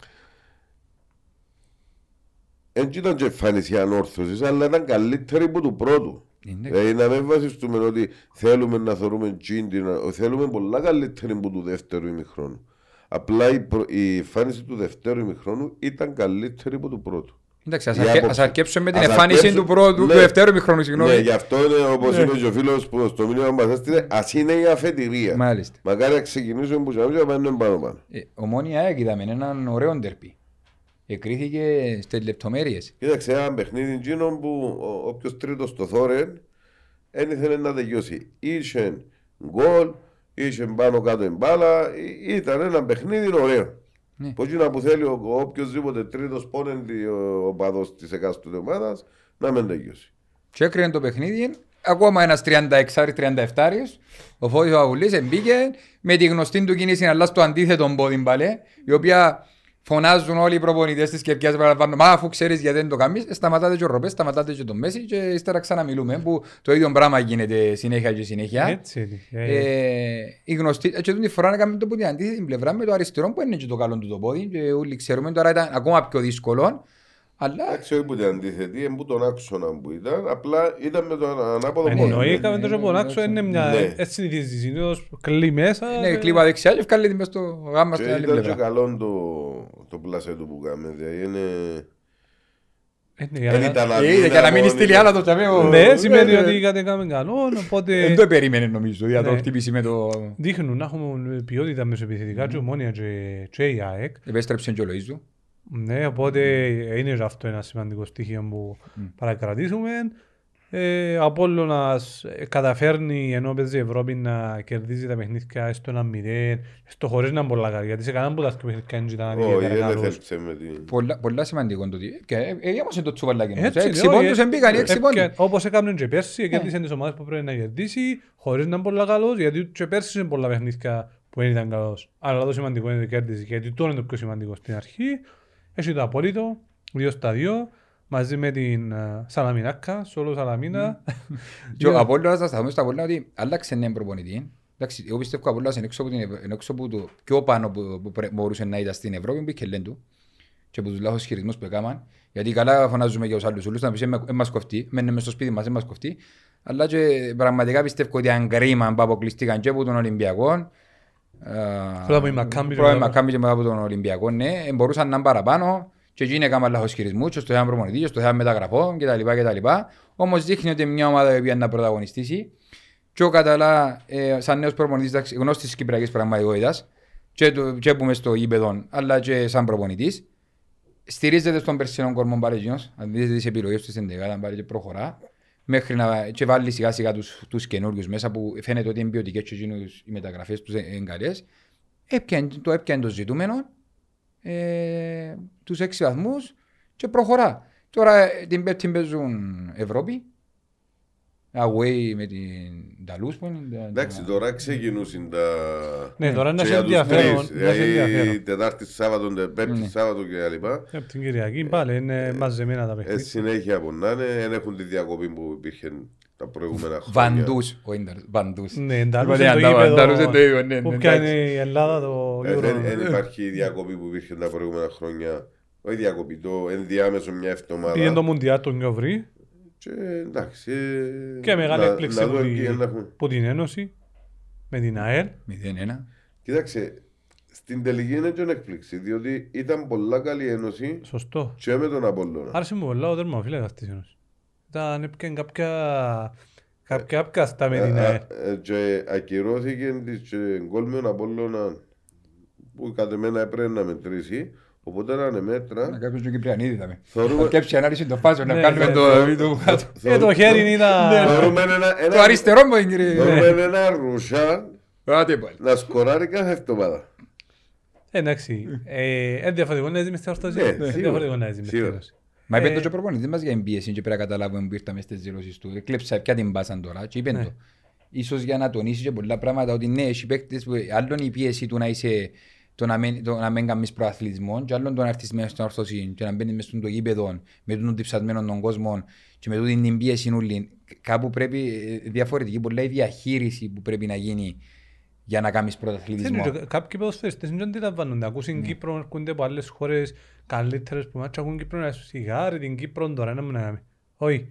Δεν ήταν και εμφάνιση ανόρθωσης, αλλά ήταν καλύτερη από του πρώτου. Δηλαδή να μην βασιστούμε ότι θέλουμε να θεωρούμε κίνδυνα, θέλουμε πολλά καλύτερη από του δεύτερου ημιχρόνου. Απλά η εμφάνιση του δεύτερου ημιχρόνου ήταν καλύτερη από του πρώτου. Εντάξει, ας αρκέψουμε με την εμφάνιση του δεύτερου ημιχρόνου, συγγνώμη. Ναι, γι' αυτό είναι όπως είπε και ο φίλος που στο μήνυμα μας έστειλε, ας είναι η αφετηρία. Μάλιστα. Μακάρι να ξεκινήσουμε που σαμίζουμε πάνω πάνω. Ομόνοια είδαμε έναν ωραίο ντερπι. Εκρίθηκε στις λεπτομέρειες. Κοίταξε έναν παιχνίδι εκείνο που όποιος τρίτος το θόρεν δεν ήθελε να τελειώσει. Είχε γκολ, είχε πάνω κάτω η μπάλα. Ήταν ένα παιχνίδι ωραίο. Ναι. Πώς είναι που θέλει οποιοσδήποτε τρίτος πόνεντη ο παδός της εκάστοτε ομάδας να μην τελειώσει. Και έκρινε το παιχνίδι. Ακόμα ένας 36-37 ο Φώτης ο Αβουλής εμπήκε με τη γνωστή του κίνηση αλλά στο αντίθετο πόδι μπαλέ, η οποία φωνάζουν όλοι οι προπονητές της Κερκίας παραλαμβάνω. Μα αφού ξέρεις γιατί δεν το κάνεις, σταματάτε και ο Ροπές, σταματάτε και το Μέση και ύστερα ξαναμιλούμε. Που το ίδιο πράγμα γίνεται συνέχεια και συνέχεια. Έτσι, οι γνωστοί, και την φορά να κάνουμε το που την αντίθετη πλευρά με το αριστερό που είναι και το καλό του το πόδι. Και όλοι ξέρουμε τώρα ήταν ακόμα πιο δύσκολο. Εντάξει, όχι που ήταν αντίθετη, είναι που τον άξονα που ήταν, απλά ήταν με τον ανάποδο πόδι. Εννοεί, είχαμε τόσο τον άξονα, είναι μια συνηθίζει, κλεί μέσα. Ναι, κλεί δεξιά και βγάλει μέσα στο γάμα στην άλλη πλευρά. Και ήταν καλό το πλασέ του που κάνουμε, είναι για να μην στείλει άλλα το τσαμέο. Ναι, σημαίνει ότι κάτι έκαμε καλό, οπότε δεν το περίμενε νομίζω, για να το χτυπήσει με το δείχνουν να έχουμε ποιότητα μεσοεπιθετικά και Ομόνοια και η ΑΕΚ. Επέστρεψε και ο Λοΐζου. Ναι, οπότε είναι αυτό ένα σημαντικό στοιχείο που παρακρατήσουμε. Απόλλωνας καταφέρνει ενώ παίζει η Ευρώπη να κερδίζει τα παιχνίδια στο 1-0, στο χωρίς να είναι πολλά καλά. Γιατί σε κανέναν που τα παιχνίδια είναι ιδιαίτερα καλός. Πολλά σημαντικό το ότι έγιαμασε το τσουβαλάκι μας. 6 πόντους εμπήκαν, 6 πόντους. Όπως έκαναν και πέρσι, κέρδισαν τις ομάδες που πρέπει να κερδίσει, χωρίς να είναι πολλά καλός, γιατί και πέρσι είναι πολλά παιχνίδια που δεν ήταν καλός. Αλλά το σημαντικό είναι το κέρδισε, γιατί τώρα είναι το πιο σημαντικό στην αρχή. Έχει το απόλυτο, 2-2, μαζί με την Σαλαμινάκα, Σόλο Σαλαμίνα. Και ο Απόλλωνας, θα σταθούμε στο Απόλλωνα ότι άλλαξε έναν προπονητή. Εντάξει, εγώ πιστεύω ο Απόλλωνας είναι έξω από το πιο πάνω που μπορούσε να ήταν στην Ευρώπη, μπήκε Λέντου. και από τους λάθος χειρισμούς που έκαναν. Γιατί καλά φωνάζουμε για τους άλλους. Ούλους να πεις «εμάς κοφτεί», μένουμε στο σπίτι μας, «εμάς κοφτεί». Αλλά και πραγματικά πιστεύω ότι αν κρίμα που αποκλειστήκαν και από τον Ολυμπιακό, πρώην Μακάμπι και μετά από τον Ολυμπιακό, ναι, μπορούσαν να είναι παραπάνω και εκείνοι έκαναν λάθος χειρισμούς και στο θέμα προπονητή και στο θέμα μεταγραφών κτλ. Όμως δείχνει ότι μια ομάδα η οποία να πρωταγωνιστήσει. Και ο Καταλά, σαν νέος προπονητής, γνώστης της κυπριακής πραγματικότητας, και που είμαι στο γήπεδο, αλλά και σαν προπονητής, στηρίζεται στον περσινό κορμό Παραγίνος, αν δείτε τις επιλογές του στην δεκάδα, πάρει και προχωρά, μέχρι να και βάλει σιγά σιγά τους καινούριους μέσα που φαίνεται ότι είναι ποιοτικές και γίνους, οι μεταγραφές τους είναι καλές. Το έπιανε το ζητούμενο, τους 6 βαθμούς και προχωρά. Τώρα την Πέμπτη παίζουν Ευρώπη. Away με την Νταλούς που είναι... Εντάξει, τώρα ξεκινούσαν τα... Ναι, τώρα είναι ένα ενδιαφέρον. Δηλαδή, Τετάρτη, Σάββατο, Πέμπτη, Σάββατο κλπ. Από την Κυριακή πάλι, είναι μαζεμένα τα παιχνίδια. Έτσι συνέχεια από να είναι, δεν έχουν τη διακοπή που υπήρχε τα προηγούμενα χρόνια. Βαντούς, ο Ίντερ, Βαντούς. Ναι, Νταλούς είναι το ίδιο, που πιάνει η Ελλάδα το... Δεν υπάρχει η διακοπή που υπήρχε τα προηγούμενα χρόνια. Όχι διακοπή, το ενδιάμεσο μια εβδομάδα. Πήγαινε το Μουντιάλ τον Νιοβρί. Και, εντάξει, και μεγάλη έκπληξη από την Ένωση με την ΑΕΛ. 0-1. Κοιτάξτε, στην τελική είναι και έκπληξη, διότι ήταν πολλά καλή ένωση. Σωστό. Και με τον Απόλλωνα. Άρεσε μου πολλά ο τερμαφύλακας αυτής ένωσης. Ήταν έπιαν κάποια άπκαστα με την ΑΕΛ. Και ακυρώθηκε και γκολ με τον Απόλλωνα που κατ' εμένα έπρεπε να μετρήσει. Οπότε να είναι μέτρα. Να κάποιος του Κυπριανίδη είδαμε. Αρκέψει ανάλυση των φάσεων να κάνουμε το... Το χέρι είναι... Το αριστερό μου είναι κύριε. Θεωρούμε ένα ρουσά να σκοράρει κάθε εβδομάδα. Εντάξει. Εν διαφορετικό να ζήμαστε ορθόζη. Ναι, σίγουρα. Μα είπεν το και προπονητή μας για εμπίεση και πρέπει να καταλάβουμε που ήρθαμε στις δηλώσεις του. Εκλέψα πια την μπάσαν τώρα και είπεν το. Ίσως για να τονίσει και πολλά πράγματα ότι ναι, έχει παίκτες που άλλον η πίεση του να είσαι... το να μην κάνεις προαθλητισμό και άλλον το να έρθεις μέσα στην ορθοσύνη και να μπαίνεις μέσα στον γήπεδο με τον διψασμένο των κόσμων και με την πίεση νουλή. Κάπου πρέπει διαφορετική πολλά η διαχείριση που πρέπει να γίνει για να κάνεις προαθλητισμό. Κάποιοι ποδοσφαιριστές δεν αντιλαμβάνονται. Ακούσουν Κύπρο, έρχονται από άλλες χώρες καλύτερες που μάτσα ακούν Κύπρο να σιγάρει την Κύπρο τώρα να μην κάνουμε. Όχι.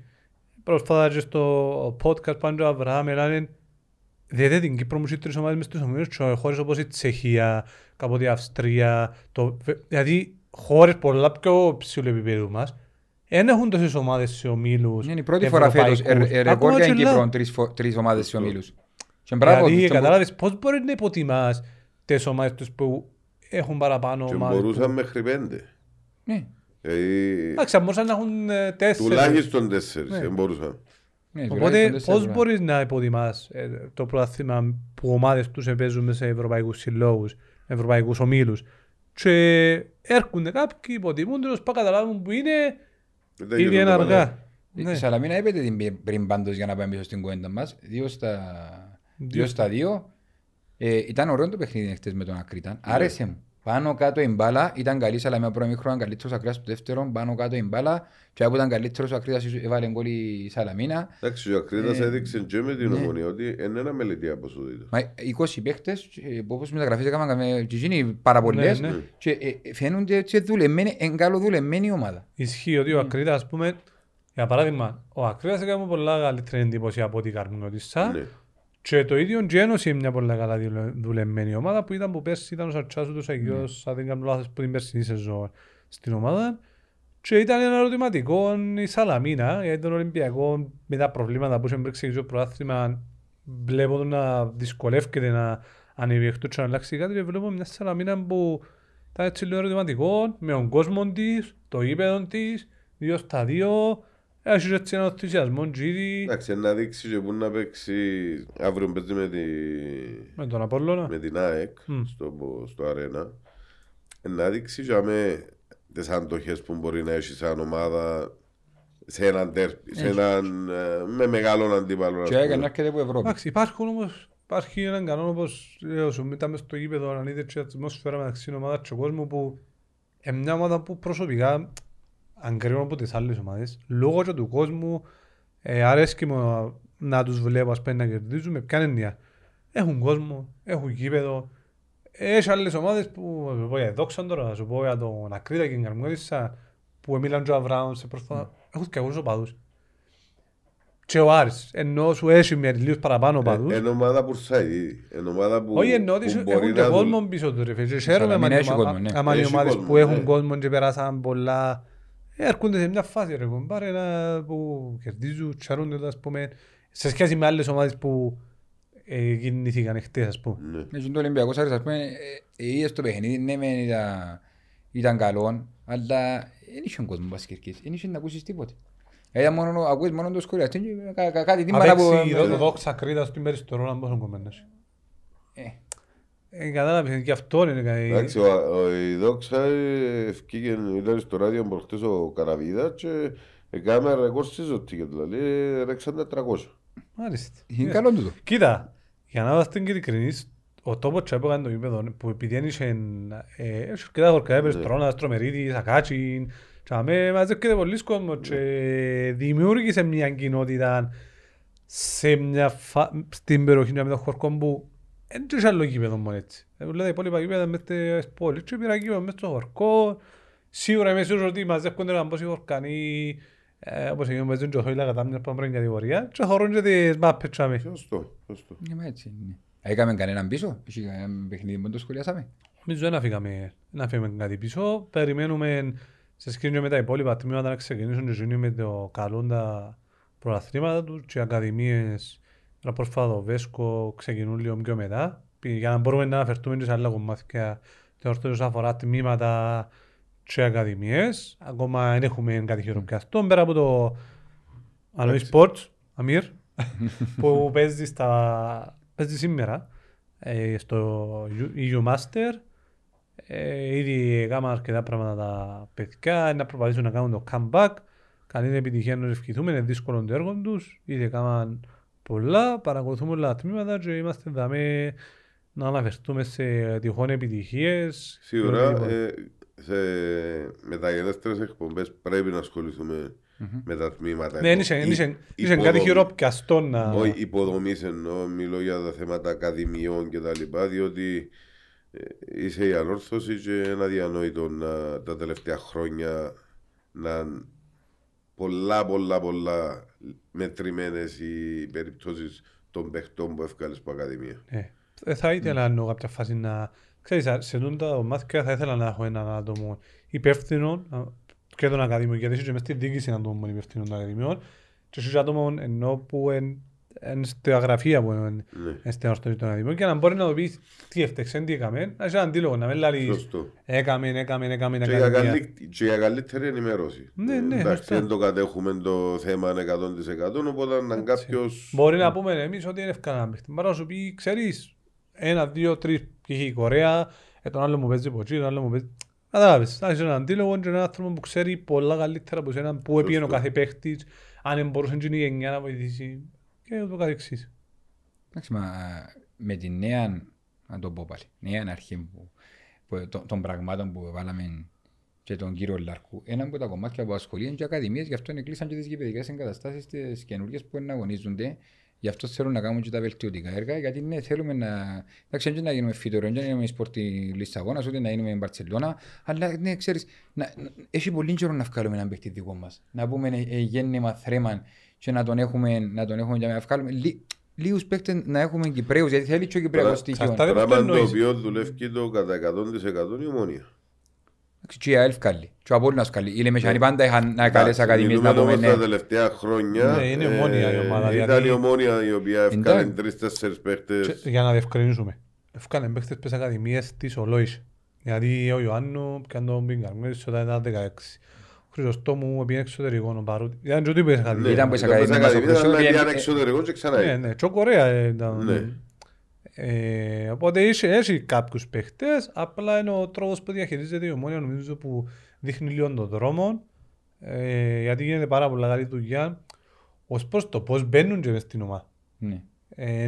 Προσπαθά και στο podcast πάνω του Αβραάμ ελάνε διέτε την Κύπρο μου σε τρεις ομάδες μες στους ομίλους και χώρες όπως η Τσεχία, κάποτε η Αυστρία, δηλαδή χώρες πολλά πιο ψηλού επίπεδου μας δεν έχουν τόσες ομάδες σε ομίλους. Είναι η πρώτη φορά φέτος, ρεκόρ για την Κύπρο τρεις ομάδες σε ομίλους. Δηλαδή καταλάβεις πώς μπορεί να υποτιμάς τις ομάδες τους που έχουν παραπάνω ομάδες. Και μπορούσαν μέχρι 5. Ναι. Εντάξει, μπορούσαν να έχουν 4. Τουλάχιστον 4, δεν μπορούσαν. Οπότε πώς μπορείς να υποτιμάς το πρωτάθλημα που ομάδες τους παίζουν σε ευρωπαϊκούς συλλόγους, ευρωπαϊκούς ομίλους και έρχονται κάποιοι υποτιμούν τους πάνε καταλάβουν που είναι ήδη ένα αργά. Η Σαλαμίνα έπαιτε την πριν πάντως για να πάμε πίσω στην κουβέντα μας, 2-2. Ήταν ωραίο το παιχνίδι χτες με τον Ακρίταν, άρεσε μου. Πάνω κάτω η μπάλα, ήταν καλή Σαλαμία πρώτη μήχρο, ήταν καλύτερος Ακρίδας του δεύτερου, πάνω κάτω η μπάλα και όπου ήταν καλύτερος ο Ακρίδας έβαλε γκολ η Σαλαμίνα. Εντάξει, ο Ακρίδας έδειξε και με την Ομονία ότι είναι ένα μελετή από σου δείτε. Μα 20 παίχτες, όπως μεταγραφές έκαναν και γίνει πάρα πολλές και φαίνονται και δουλεμένοι, εγκαλώ δουλεμένη ομάδα. Ισχύει ότι ο Ακρίδας, ας πούμε, για παράδειγμα, ο Ακρίδας έκανε πολλά καλύτερη εντύπωση από την Καρμινωτισσά. Και το ίδιο και η Ένωση είναι μια πολλά καλά δουλεμένη ομάδα που ήταν που πέρσι ήταν ο Σαρτσάσου του Αγιός, αν δεν κάνω λάθος που την περσινή σεζόν στην ομάδα και ήταν ένα ερωτηματικό η Σαλαμίνα για τον Ολυμπιακό με τα προβλήματα που είχε μπρέξει και το προάθλημα βλέπω να δυσκολεύεται να ανεβιεχτούν και να αλλάξει κάτι και βλέπω μια Σαλαμίνα που ήταν έτσι λίγο ερωτηματικό με τον κόσμο της, το γήπεδο της, 2-2. Έχει έτσι έναν ενθουσιασμό γύρι. Εντάξει, να δείξει και πού να παίξει αύριο παίζει με τον Απόλλωνα, με την ΑΕΚ στο αρένα. Να δείξει και με τις αντοχές που μπορεί να έχει σαν ομάδα σε έναν τέρπι, με μεγάλο αντίπαλο. Και έκανε αρκετά από Ευρώπη. Εντάξει, υπάρχουν όμως, υπάρχει έναν κανόνα όπως ήταν μες στο γήπεδο να δείτε και η ατμόσφαιρα μεταξύ ομάδας και κόσμου που είναι μια ομάδα που προσωπικά αν κρίνω από τις άλλες ομάδες, λόγω και του κόσμου αρέσκει μου να τους βλέπω ας πέντε να κερδίζουμε, ποια είναι εννοία. Έχουν κόσμο, έχουν γήπεδο, Έχει άλλες ομάδες που για Δόξαν τώρα, να σου πω για τον Ακρίτα και την Καρμιώτισσα που μίλαν και ο Αβραάμς σε πρόσφατα. Έχουν και αγώνες οπαδούς. Και ο Άρης, ενώ σου έχει με λίγους παραπάνω οπαδούς. Είναι ομάδα που σαίδει, είναι ομάδα που μπορεί να δουλεύει. Όχι, ενώ έχουν και κόσμο πίσω του. Χαίρομαι αν οι ομάδες που έχουν κόσμο και περάσαν πολλά. Έρχονται σε μια φάση ρε κομπάρε που κερδίζουν, τσαρούνται σε σχέση με άλλες ομάδες που κινήθηκαν χτες ας πούμε. Στον Ολυμπιακός Άρης ας πούμε είδες το παιχνίδι, ναι μεν ήταν καλό, αλλά δεν είχε κόσμο μπασκετικής, δεν είχε να ακούσεις τίποτε. Ακούεις μόνο το σκορ, κάτι τίποτα που... Απέξει το Δόξα Κρήτας του μέρης του Ρόλαν πόσο κομμέντας. Κατάλαβες, και αυτό είναι κάτι... Εντάξει, η Δόξα ήταν στο ράδιο προχτές ο Καραβίδας και έκαμε ρεκόρ σύζο τίκετ, δηλαδή ρέξαν 400. Μάλιστα. Είναι καλό τούτο. Κοίτα, για να βάζετε και ειλικρινείς, ο τόπος που έκανε το γήπεδο, που επειδή ένιξε αρκετά χορκαδέπες, Τρόνας, Τρομερίδης, Ακάτσιν, μαζεύκεται πολλοί κόσμο και δημιούργησε μια κοινότητα στην περιοχή των χορκών που δεν είχε άλλο γήπεδο μόνο έτσι. Δηλαδή, οι υπόλοιπα γήπεδα μέσα στις πόλεις και πήρα γήπεδο μέσα στο χορκό. Σίγουρα είμαι σίγουρος ότι μαζεύκονται να μπω σε χορκανοί. Όπως έγινε με τον Τζοχόιλα κατά μια πρώτη κατηγορία και χωρούνται τις μάπες τσάμε. Σωστό, σωστό. Έκαμε κανέναν πίσω, είχε κανέναν παιχνίδι που το σχολιάσαμε. Νομίζω δεν φύγαμε κάτι πίσω, περιμένουμε σε σκρίνιο με τα υπόλοιπα τμήματα να ξεκινήσουν και γίνουν με το καλόντα πρωταθλήματα τους και οι ακαδημίες, ένα πρόσφατο Βέσκο ξεκινούν λίγο πιο μετά για να μπορούμε να αναφερθούμε και σε άλλα κομμάτια όσο αφορά τμήματα και ακαδημίες, ακόμα δεν έχουμε κάτι χειροπιαστό, πέρα από το Αλόι Σπορτς, Αμύρ, που παίζει σήμερα στο EU Master. Ήδη έκαναν αρκετά πράγματα τα παιδιά, να προπαθήσουν να κάνουν το comeback, καλή επιτυχία να ευχηθούμε, είναι δύσκολο το έργο τους, ήδη έκαναν πολλά, παρακολουθούμε όλα τα τμήματα και είμαστε εδώ να αναφερθούμε σε τυχόν επιτυχίες. Σίγουρα. Σε μεταγενέστερες εκπομπές πρέπει να ασχοληθούμε με τα τμήματα. Ναι, είναι κάτι χειροπιαστό να... Όχι, υποδομής εννοώ, μιλώ για τα θέματα ακαδημιών και τα λοιπά, διότι είσαι η ανόρθωση και ένα διανόητο τα τελευταία χρόνια να πολλά μετρημένες οι περιπτώσεις των παιχτών που έφκαλες από ακαδημία. Θα ήθελα να κάποια φάση να... Ξέρεις, σε τούντα ομάδια θα ήθελα να έχω έναν άτομο υπεύθυνο και των ακαδημιών, γιατί είσαι μες στη διοίκηση ατόμων υπεύθυνων των ακαδημιών και είσαι ατόμων ενώ που είναι στη γραφεία που είναι στην ορθότητα των ακαδημιών και να μπορεί να το πεις τι έφταξε, τι έκαμε, να είσαι αντίλογο, να με λαλείς έκαμε ακαδημία. Και για καλύτερη ενημέρωση. Εντάξει, δεν το κατέχουμε το θέμα 100%, οπότε να κάποιος... Μπορεί να πούμε εμείς ότι είναι ευκ 1, 2, 3 πήγε η Κορέα, τον άλλο μου παίζει ποτσί, τον άλλο μου παίζει... Κατάλαβες, θα είσαι έναν αντίλογο και έναν άνθρωπο που ξέρει πολλά καλύτερα από εσένα, πού έπιενε ο κάθε παίχτης, αν μπορούσε να γίνει η γενιά να βοηθήσει και το καθεξής. Εντάξει, μα με την νέα, να το πω πάλι, νέα αρχή των πραγμάτων που βάλαμε και τον κύριο Λάρκου, ένα από τα κομμάτια που ασχολείαν και οι ακαδημίες, γι' αυτό κλείσαν και τις γηπαιδικές εγκαταστάσεις τις καινούργιες που εναγωνίζονται. Γι' αυτό θέλουν να κάνουν και τα βελτιωτικά έργα, γιατί ναι, θέλουμε να. Εντάξει, δεν να γίνουμε φιτορεών, δεν να γίνουμε σπορτι Λισαβόνα, ούτε να γίνουμε Μπαρσελόνα, αλλά ναι, ξέρεις, έχει πολύ καιρό να βγάλουμε έναν παίκτη δικό μας. Να πούμε γέννημα θρέμαν και να τον έχουμε για να βγάλουμε. Λίγους παίκτες να έχουμε Κυπρέους, γιατί θέλει και ο Κυπρέος στοιχείο. Πράγμα το οποίο δουλεύει το κατά 100% η Ομόνοια. Και η ΑΕΛΦ καλή, και ο Απόλλωνας καλή. Οι Λεμεσιανοί πάντα είχαν καλές ακαδημίες να πούμε. Τα τελευταία χρόνια ήταν η Ομόνοια η οποία έφκανε 3-4 παίχτες. Για να διευκρινίσουμε, έφκανε παίχτες πες ακαδημίες της Ολόης. Γιατί ο Ιωάννου πιάνε τον Πιγκαρμιώτης όταν ήταν 16. Ο Χρυσοστόμου πήγαινε εξωτερικό. Ήταν και ότι πες ακαδημίες. Ήταν πες ακαδημίες. Οπότε έχει κάποιους παίχτες, απλά είναι ο τρόπος που διαχειρίζεται η Ομόνοια νομίζω που δείχνει λίγο τον δρόμο γιατί γίνεται πάρα πολλά καλή δουλειά ως προς το πώς μπαίνουν και μες στην ομάδα. Είναι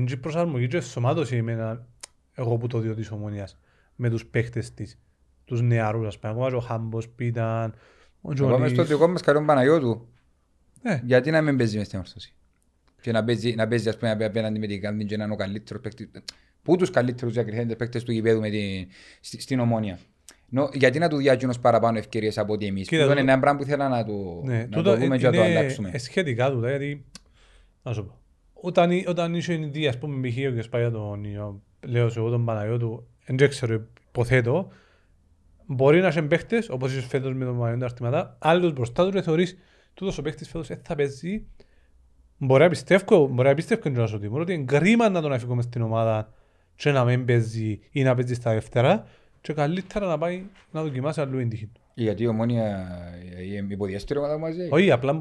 και προσαρμογή και σωμάτωση εμένα εγώ που το δω της Ομόνοιας με τους παίχτες της, τους νεαρούς ας πούμε, ακόμα και ο Χάμπος Πίταν, ο Τζονής. Πάμε στο δικό μας καλό Παναγιώτου, γιατί να μην παίζει μες την ορθώση. Και να παίζει απέναντι με την Κάνδιν και να είναι ο καλύτερος παίκτης. που τους καλύτερους διακριθέντες παίκτες του γηπέδου στην Ομόνοια. Γιατί να του διάγουν ως παραπάνω ευκαιρίες από ότι εμείς. Κοίτα, είναι ένα πράγμα που ήθελα να το πούμε και να το αλλάξουμε. Σχετικά του, γιατί να σου πω. Όταν είσαι Ινδί, ας πούμε, Μιχείο και σπάει τον Παναγιώτου, δεν ξέρω, υποθέτω, μπορεί να είσαι παίκτες, όπως είσαι φέτος με τον Παναγιώτου Αρτηματά, άλλος μπροστά του θεωρείς, τούτος ο παίκτης φέτος θα παίζει. Μπορεί να πιστεύω και να σου τιμωρώ ότι είναι κρίμα να τον αφήκουμε στην ομάδα και να μην παίζει ή να παίζει στα δεύτερα και καλύτερα να πάει να δοκιμάσει αλλού εντύχει. Γιατί η Ομόνοια υποδιέστερη ομάδα μαζί. Όχι, απλά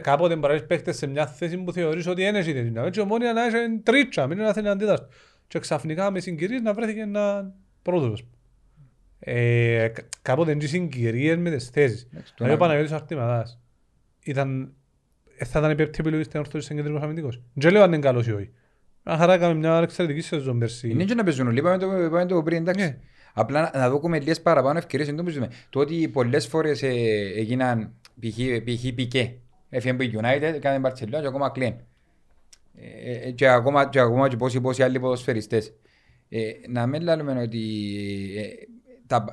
κάποτε μπορείς παίχτες σε μια θέση που θεωρείς ότι είναι εσύ. Έτσι η Ομόνοια να είσαι τρίτσα, μην είναι να θέλει αντίδραση. Και ξαφνικά με συγκυρίες να βρέθηκε ένα πρόεδρος. Κάποτε είναι συγκυρίες με τις θέσεις. Ο Παναγιώτης Αρτηματάς θα ήταν υπέρ τύπου λόγης στην ορθώσεις σαν κεντρικός αμυντικός. Δεν λέω αν είναι καλός ή όχι. Αν χαράκαμε μια εξαιρετική σεζόν πέρσι. Είναι και να παίζουν όλοι, είπαμε το πριν, εντάξει. Απλά να δούμε λίγες παραπάνω ευκαιρίες, δεν το πιστεύουμε. Το ότι πολλές φορές έγιναν π.χ. Πικέ, FM United, κάνουν Μπαρτσελόνα και ακόμα Κλέν. Και ακόμα και πόσοι άλλοι ποδοσφαιριστές. Να μην λέμε ότι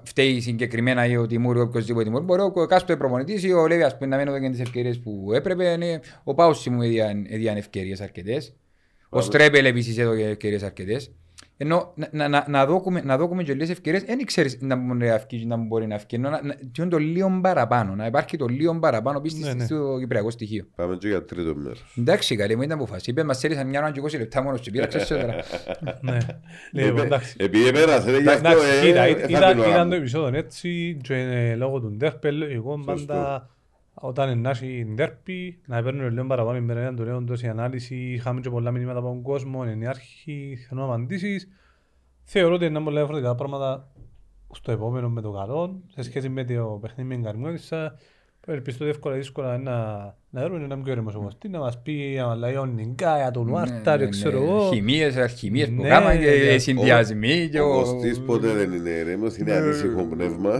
φταίει συγκεκριμένα ή ότι μούρει οποιοσδήποτε μούρει. Μπορεί ο κάστοτε προπονητής ή ο Λέβη ας πούμε να μην έδωκε τις ευκαιρίες που έπρεπε. Ο Πάουσι μου έδιαν ευκαιρίες αρκετές. Ο Στρέπελ επίσης έδωκε ευκαιρίες αρκετές. Ενώ να δώκουμε και λίγες ευκαιρίες, δεν ξέρεις να μπορεί να αυκεί. Και το λίγο παραπάνω, να υπάρχει το λίγο παραπάνω πίστη στο κυπριακό στοιχείο. Πάμε και για τρίτο μέρος. Εντάξει, καλή μου ήταν αποφάση. Είπε, μας έρισαν μια ώρα και 20 λεπτά μόνος και πήραξες τώρα. Επειδή πέρασε, γι' αυτό ήταν το επεισόδιο έτσι και λόγω του ντέρπελ, εγώ πάντα όταν ενάσχει ντέρπι, να παίρνουν λίγο παραπάνω η μέρα του λέω τόση ανάλυση, είχαμε και πολλά μηνύματα από τον κόσμο, ενιάρχη, θέλω απαντήσεις. Θεωρώ ότι είναι πολλά διαφορετικά πράγματα στο επόμενο με το καλό, σε σχέση με το παιχνίδι με την Καρμιώτισσα. Ελπίζω ότι εύκολα ή δύσκολα να δούμε έναν πιο ωραίο σοβαστή, να μας πει αν λέει ο Νιγκάια, τον Ουάρτα, δεν ξέρω εγώ. Χημίες που κάναμε και συνδυασμοί. Ο Κωστής ποτέ δεν είναι έρεμος, είναι ανήσυχο πνεύμα.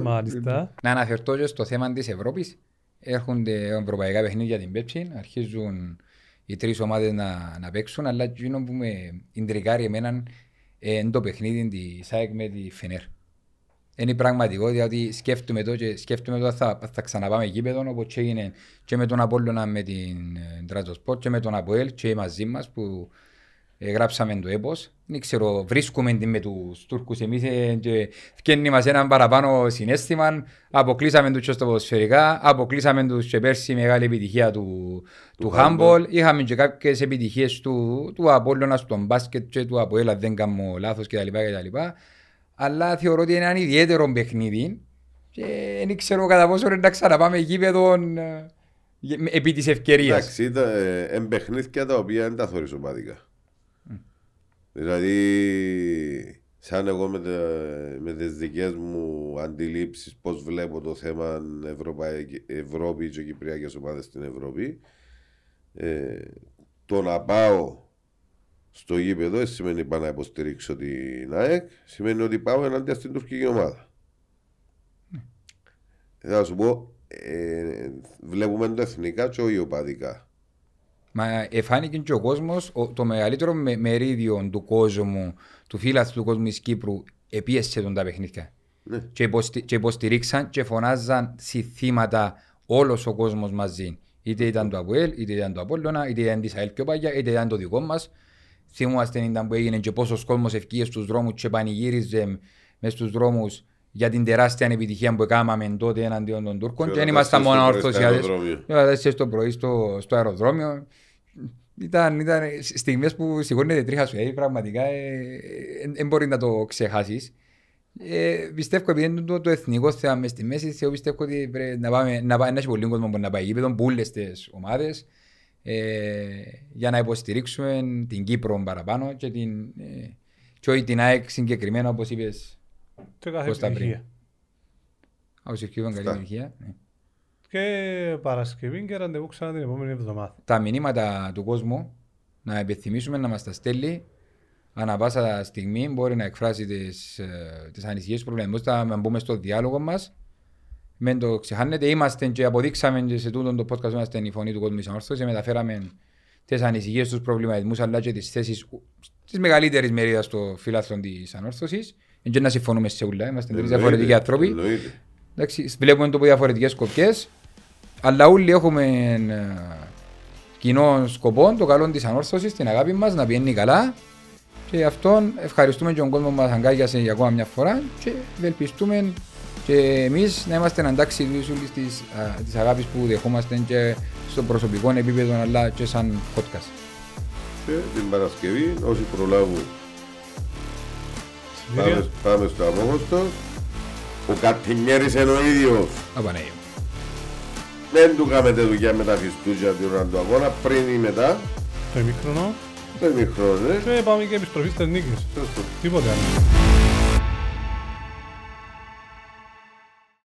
Να αναφερθώ και στο θέμα της Ευρώπης. Έρχονται ευρωπαϊκά παιχνίδια την Πέψη, αρχίζουν οι τρεις ομάδες να παίξουν, αλλά εκείνο που με ιντρικάρει εμένα είναι το παιχνίδι της ΑΕΚ με τη Φενέρ. Είναι η πραγματικότητα ότι σκέφτομαι το και σκέφτομαι το θα ξαναπάμε γήπεδο, όπως έγινε και με τον Απόλλωνα με την Τραζοσπορ και με τον Αποέλ και μαζί μας που γράψαμε το έπος. Δεν ξέρω, βρίσκουμε με τους Τούρκους εμείς και φτιάχνει μας έναν παραπάνω συνέστημα. Αποκλείσαμε τους και στα ποδοσφαιρικά, αποκλείσαμε τους και πέρσι μεγάλη επιτυχία του Χάμπολ. Είχαμε και κάποιες επιτυχίες του Απόλλωνα στον μπάσκετ και του Αποέλα, δεν κάνω λάθος κτλ. Αλλά θεωρώ ότι είναι ένα ιδιαίτερο παιχνίδι και δεν ξέρω κατά πόσο να ξαναπάμε γήπεδο επί της ευκαιρίας. Εντάξει, ήταν παιχνίδια τα οποία δεν τα θεωρήσω πάτηκα. Δηλαδή, σαν εγώ με τις δικές μου αντιλήψεις πώς βλέπω το θέμα Ευρώπη και κυπριακές ομάδες στην Ευρώπη, το να πάω στο γήπεδο σημαίνει πάω να υποστηρίξω την ΑΕΚ, σημαίνει ότι πάω ενάντια στην τουρκική ομάδα. Θα σου πω, βλέπουμε το εθνικά και όχι οπαδικά. Μα εφάνηκε και ο κόσμος, το μεγαλύτερο μερίδιο του κόσμου, του φύλαθλου του κόσμου της Κύπρου, επίεσε τον τα παιχνίδια. Ναι. Και υποστηρίξαν και φωνάζαν συνθήματα όλος ο κόσμος μαζί. Είτε ήταν το Αποέλ, είτε ήταν το Απόλλωνα, είτε ήταν της ΑΕΛ πιο παγιά, είτε ήταν το δικό μας. Θυμούμαστε ήταν που έγινε και πόσος κόσμος ευκήγε στους δρόμους και πανηγύριζε μες στους δρόμους για την τεράστια επιτυχία που έκαναμε τότε εναντίον των Τούρκων. Και δεν ήμασταν μόνο ορθωσιάδες. Είμαστε στο πρωί στο αεροδρόμιο. Ήταν στιγμές που σηκώνεται τρίχα σου. Πραγματικά δεν μπορεί να το ξεχάσεις. Πιστεύω επειδή είναι το εθνικό θέμα μες στη μέση, εγώ πιστεύω ότι πρέπει να έχει πολύ κόσμο που να πάει γήπεδο, όλες τις ομάδες, για να υποστηρίξουμε την Κύπρο παραπάνω και όχι την ΑΕΚ συγκεκριμένα όπως είπες. Και κάθε επιτυχία. Όπως ευκείβαν καλή επιτυχία. Και Παρασκευή και ραντεβού ξανά την επόμενη εβδομάδα. Τα μηνύματα του κόσμου να επιθυμίσουμε να μας τα στέλνει ανά πάσα στιγμή. Μπορεί να εκφράσει τις ανησυχίες προβλήματα. Να μπούμε στο διάλογο μας. Μην το ξεχάνετε. Είμαστε και αποδείξαμε και σε τούτο το podcast. Είμαστε η φωνή του κόσμου της ανόρθωσης. Μεταφέραμε τις ανησυχίες, τους προβληματισμούς αλλά και τις θέσεις της μεγαλύτερης μερίδας των φιλάθλων της ανόρθωσης. Και να συμφωνούμε σε όλα, είμαστε τρεις διαφορετικοί άνθρωποι. Βλέπουμε το από διαφορετικές σκοπιές, αλλά όλοι έχουμε κοινό σκοπό, το καλό της ανόρθωσης, την αγάπη μας, να πηγαίνει καλά. Και αυτόν ευχαριστούμε και τον κόσμο που μας αγκάλιασε για ακόμα μια φορά και ευελπιστούμε και εμείς να είμαστε αντάξιοι της αγάπης που δεχόμαστε και στο προσωπικό επίπεδο αλλά και σαν podcast. Και την Παρασκευή, όσοι προλάβουν, πάμε στο Απόκοστο. Ο Κατηνιέρης είναι ο ίδιος. Απανέγιο. Δεν του κάνετε δουλειά με τα φιστούτσια την ώρα του αγώνα, πριν ή μετά. Το ημίχρονο. Και πάμε και επιστροφή στις νίκες. Τίποτα άλλο.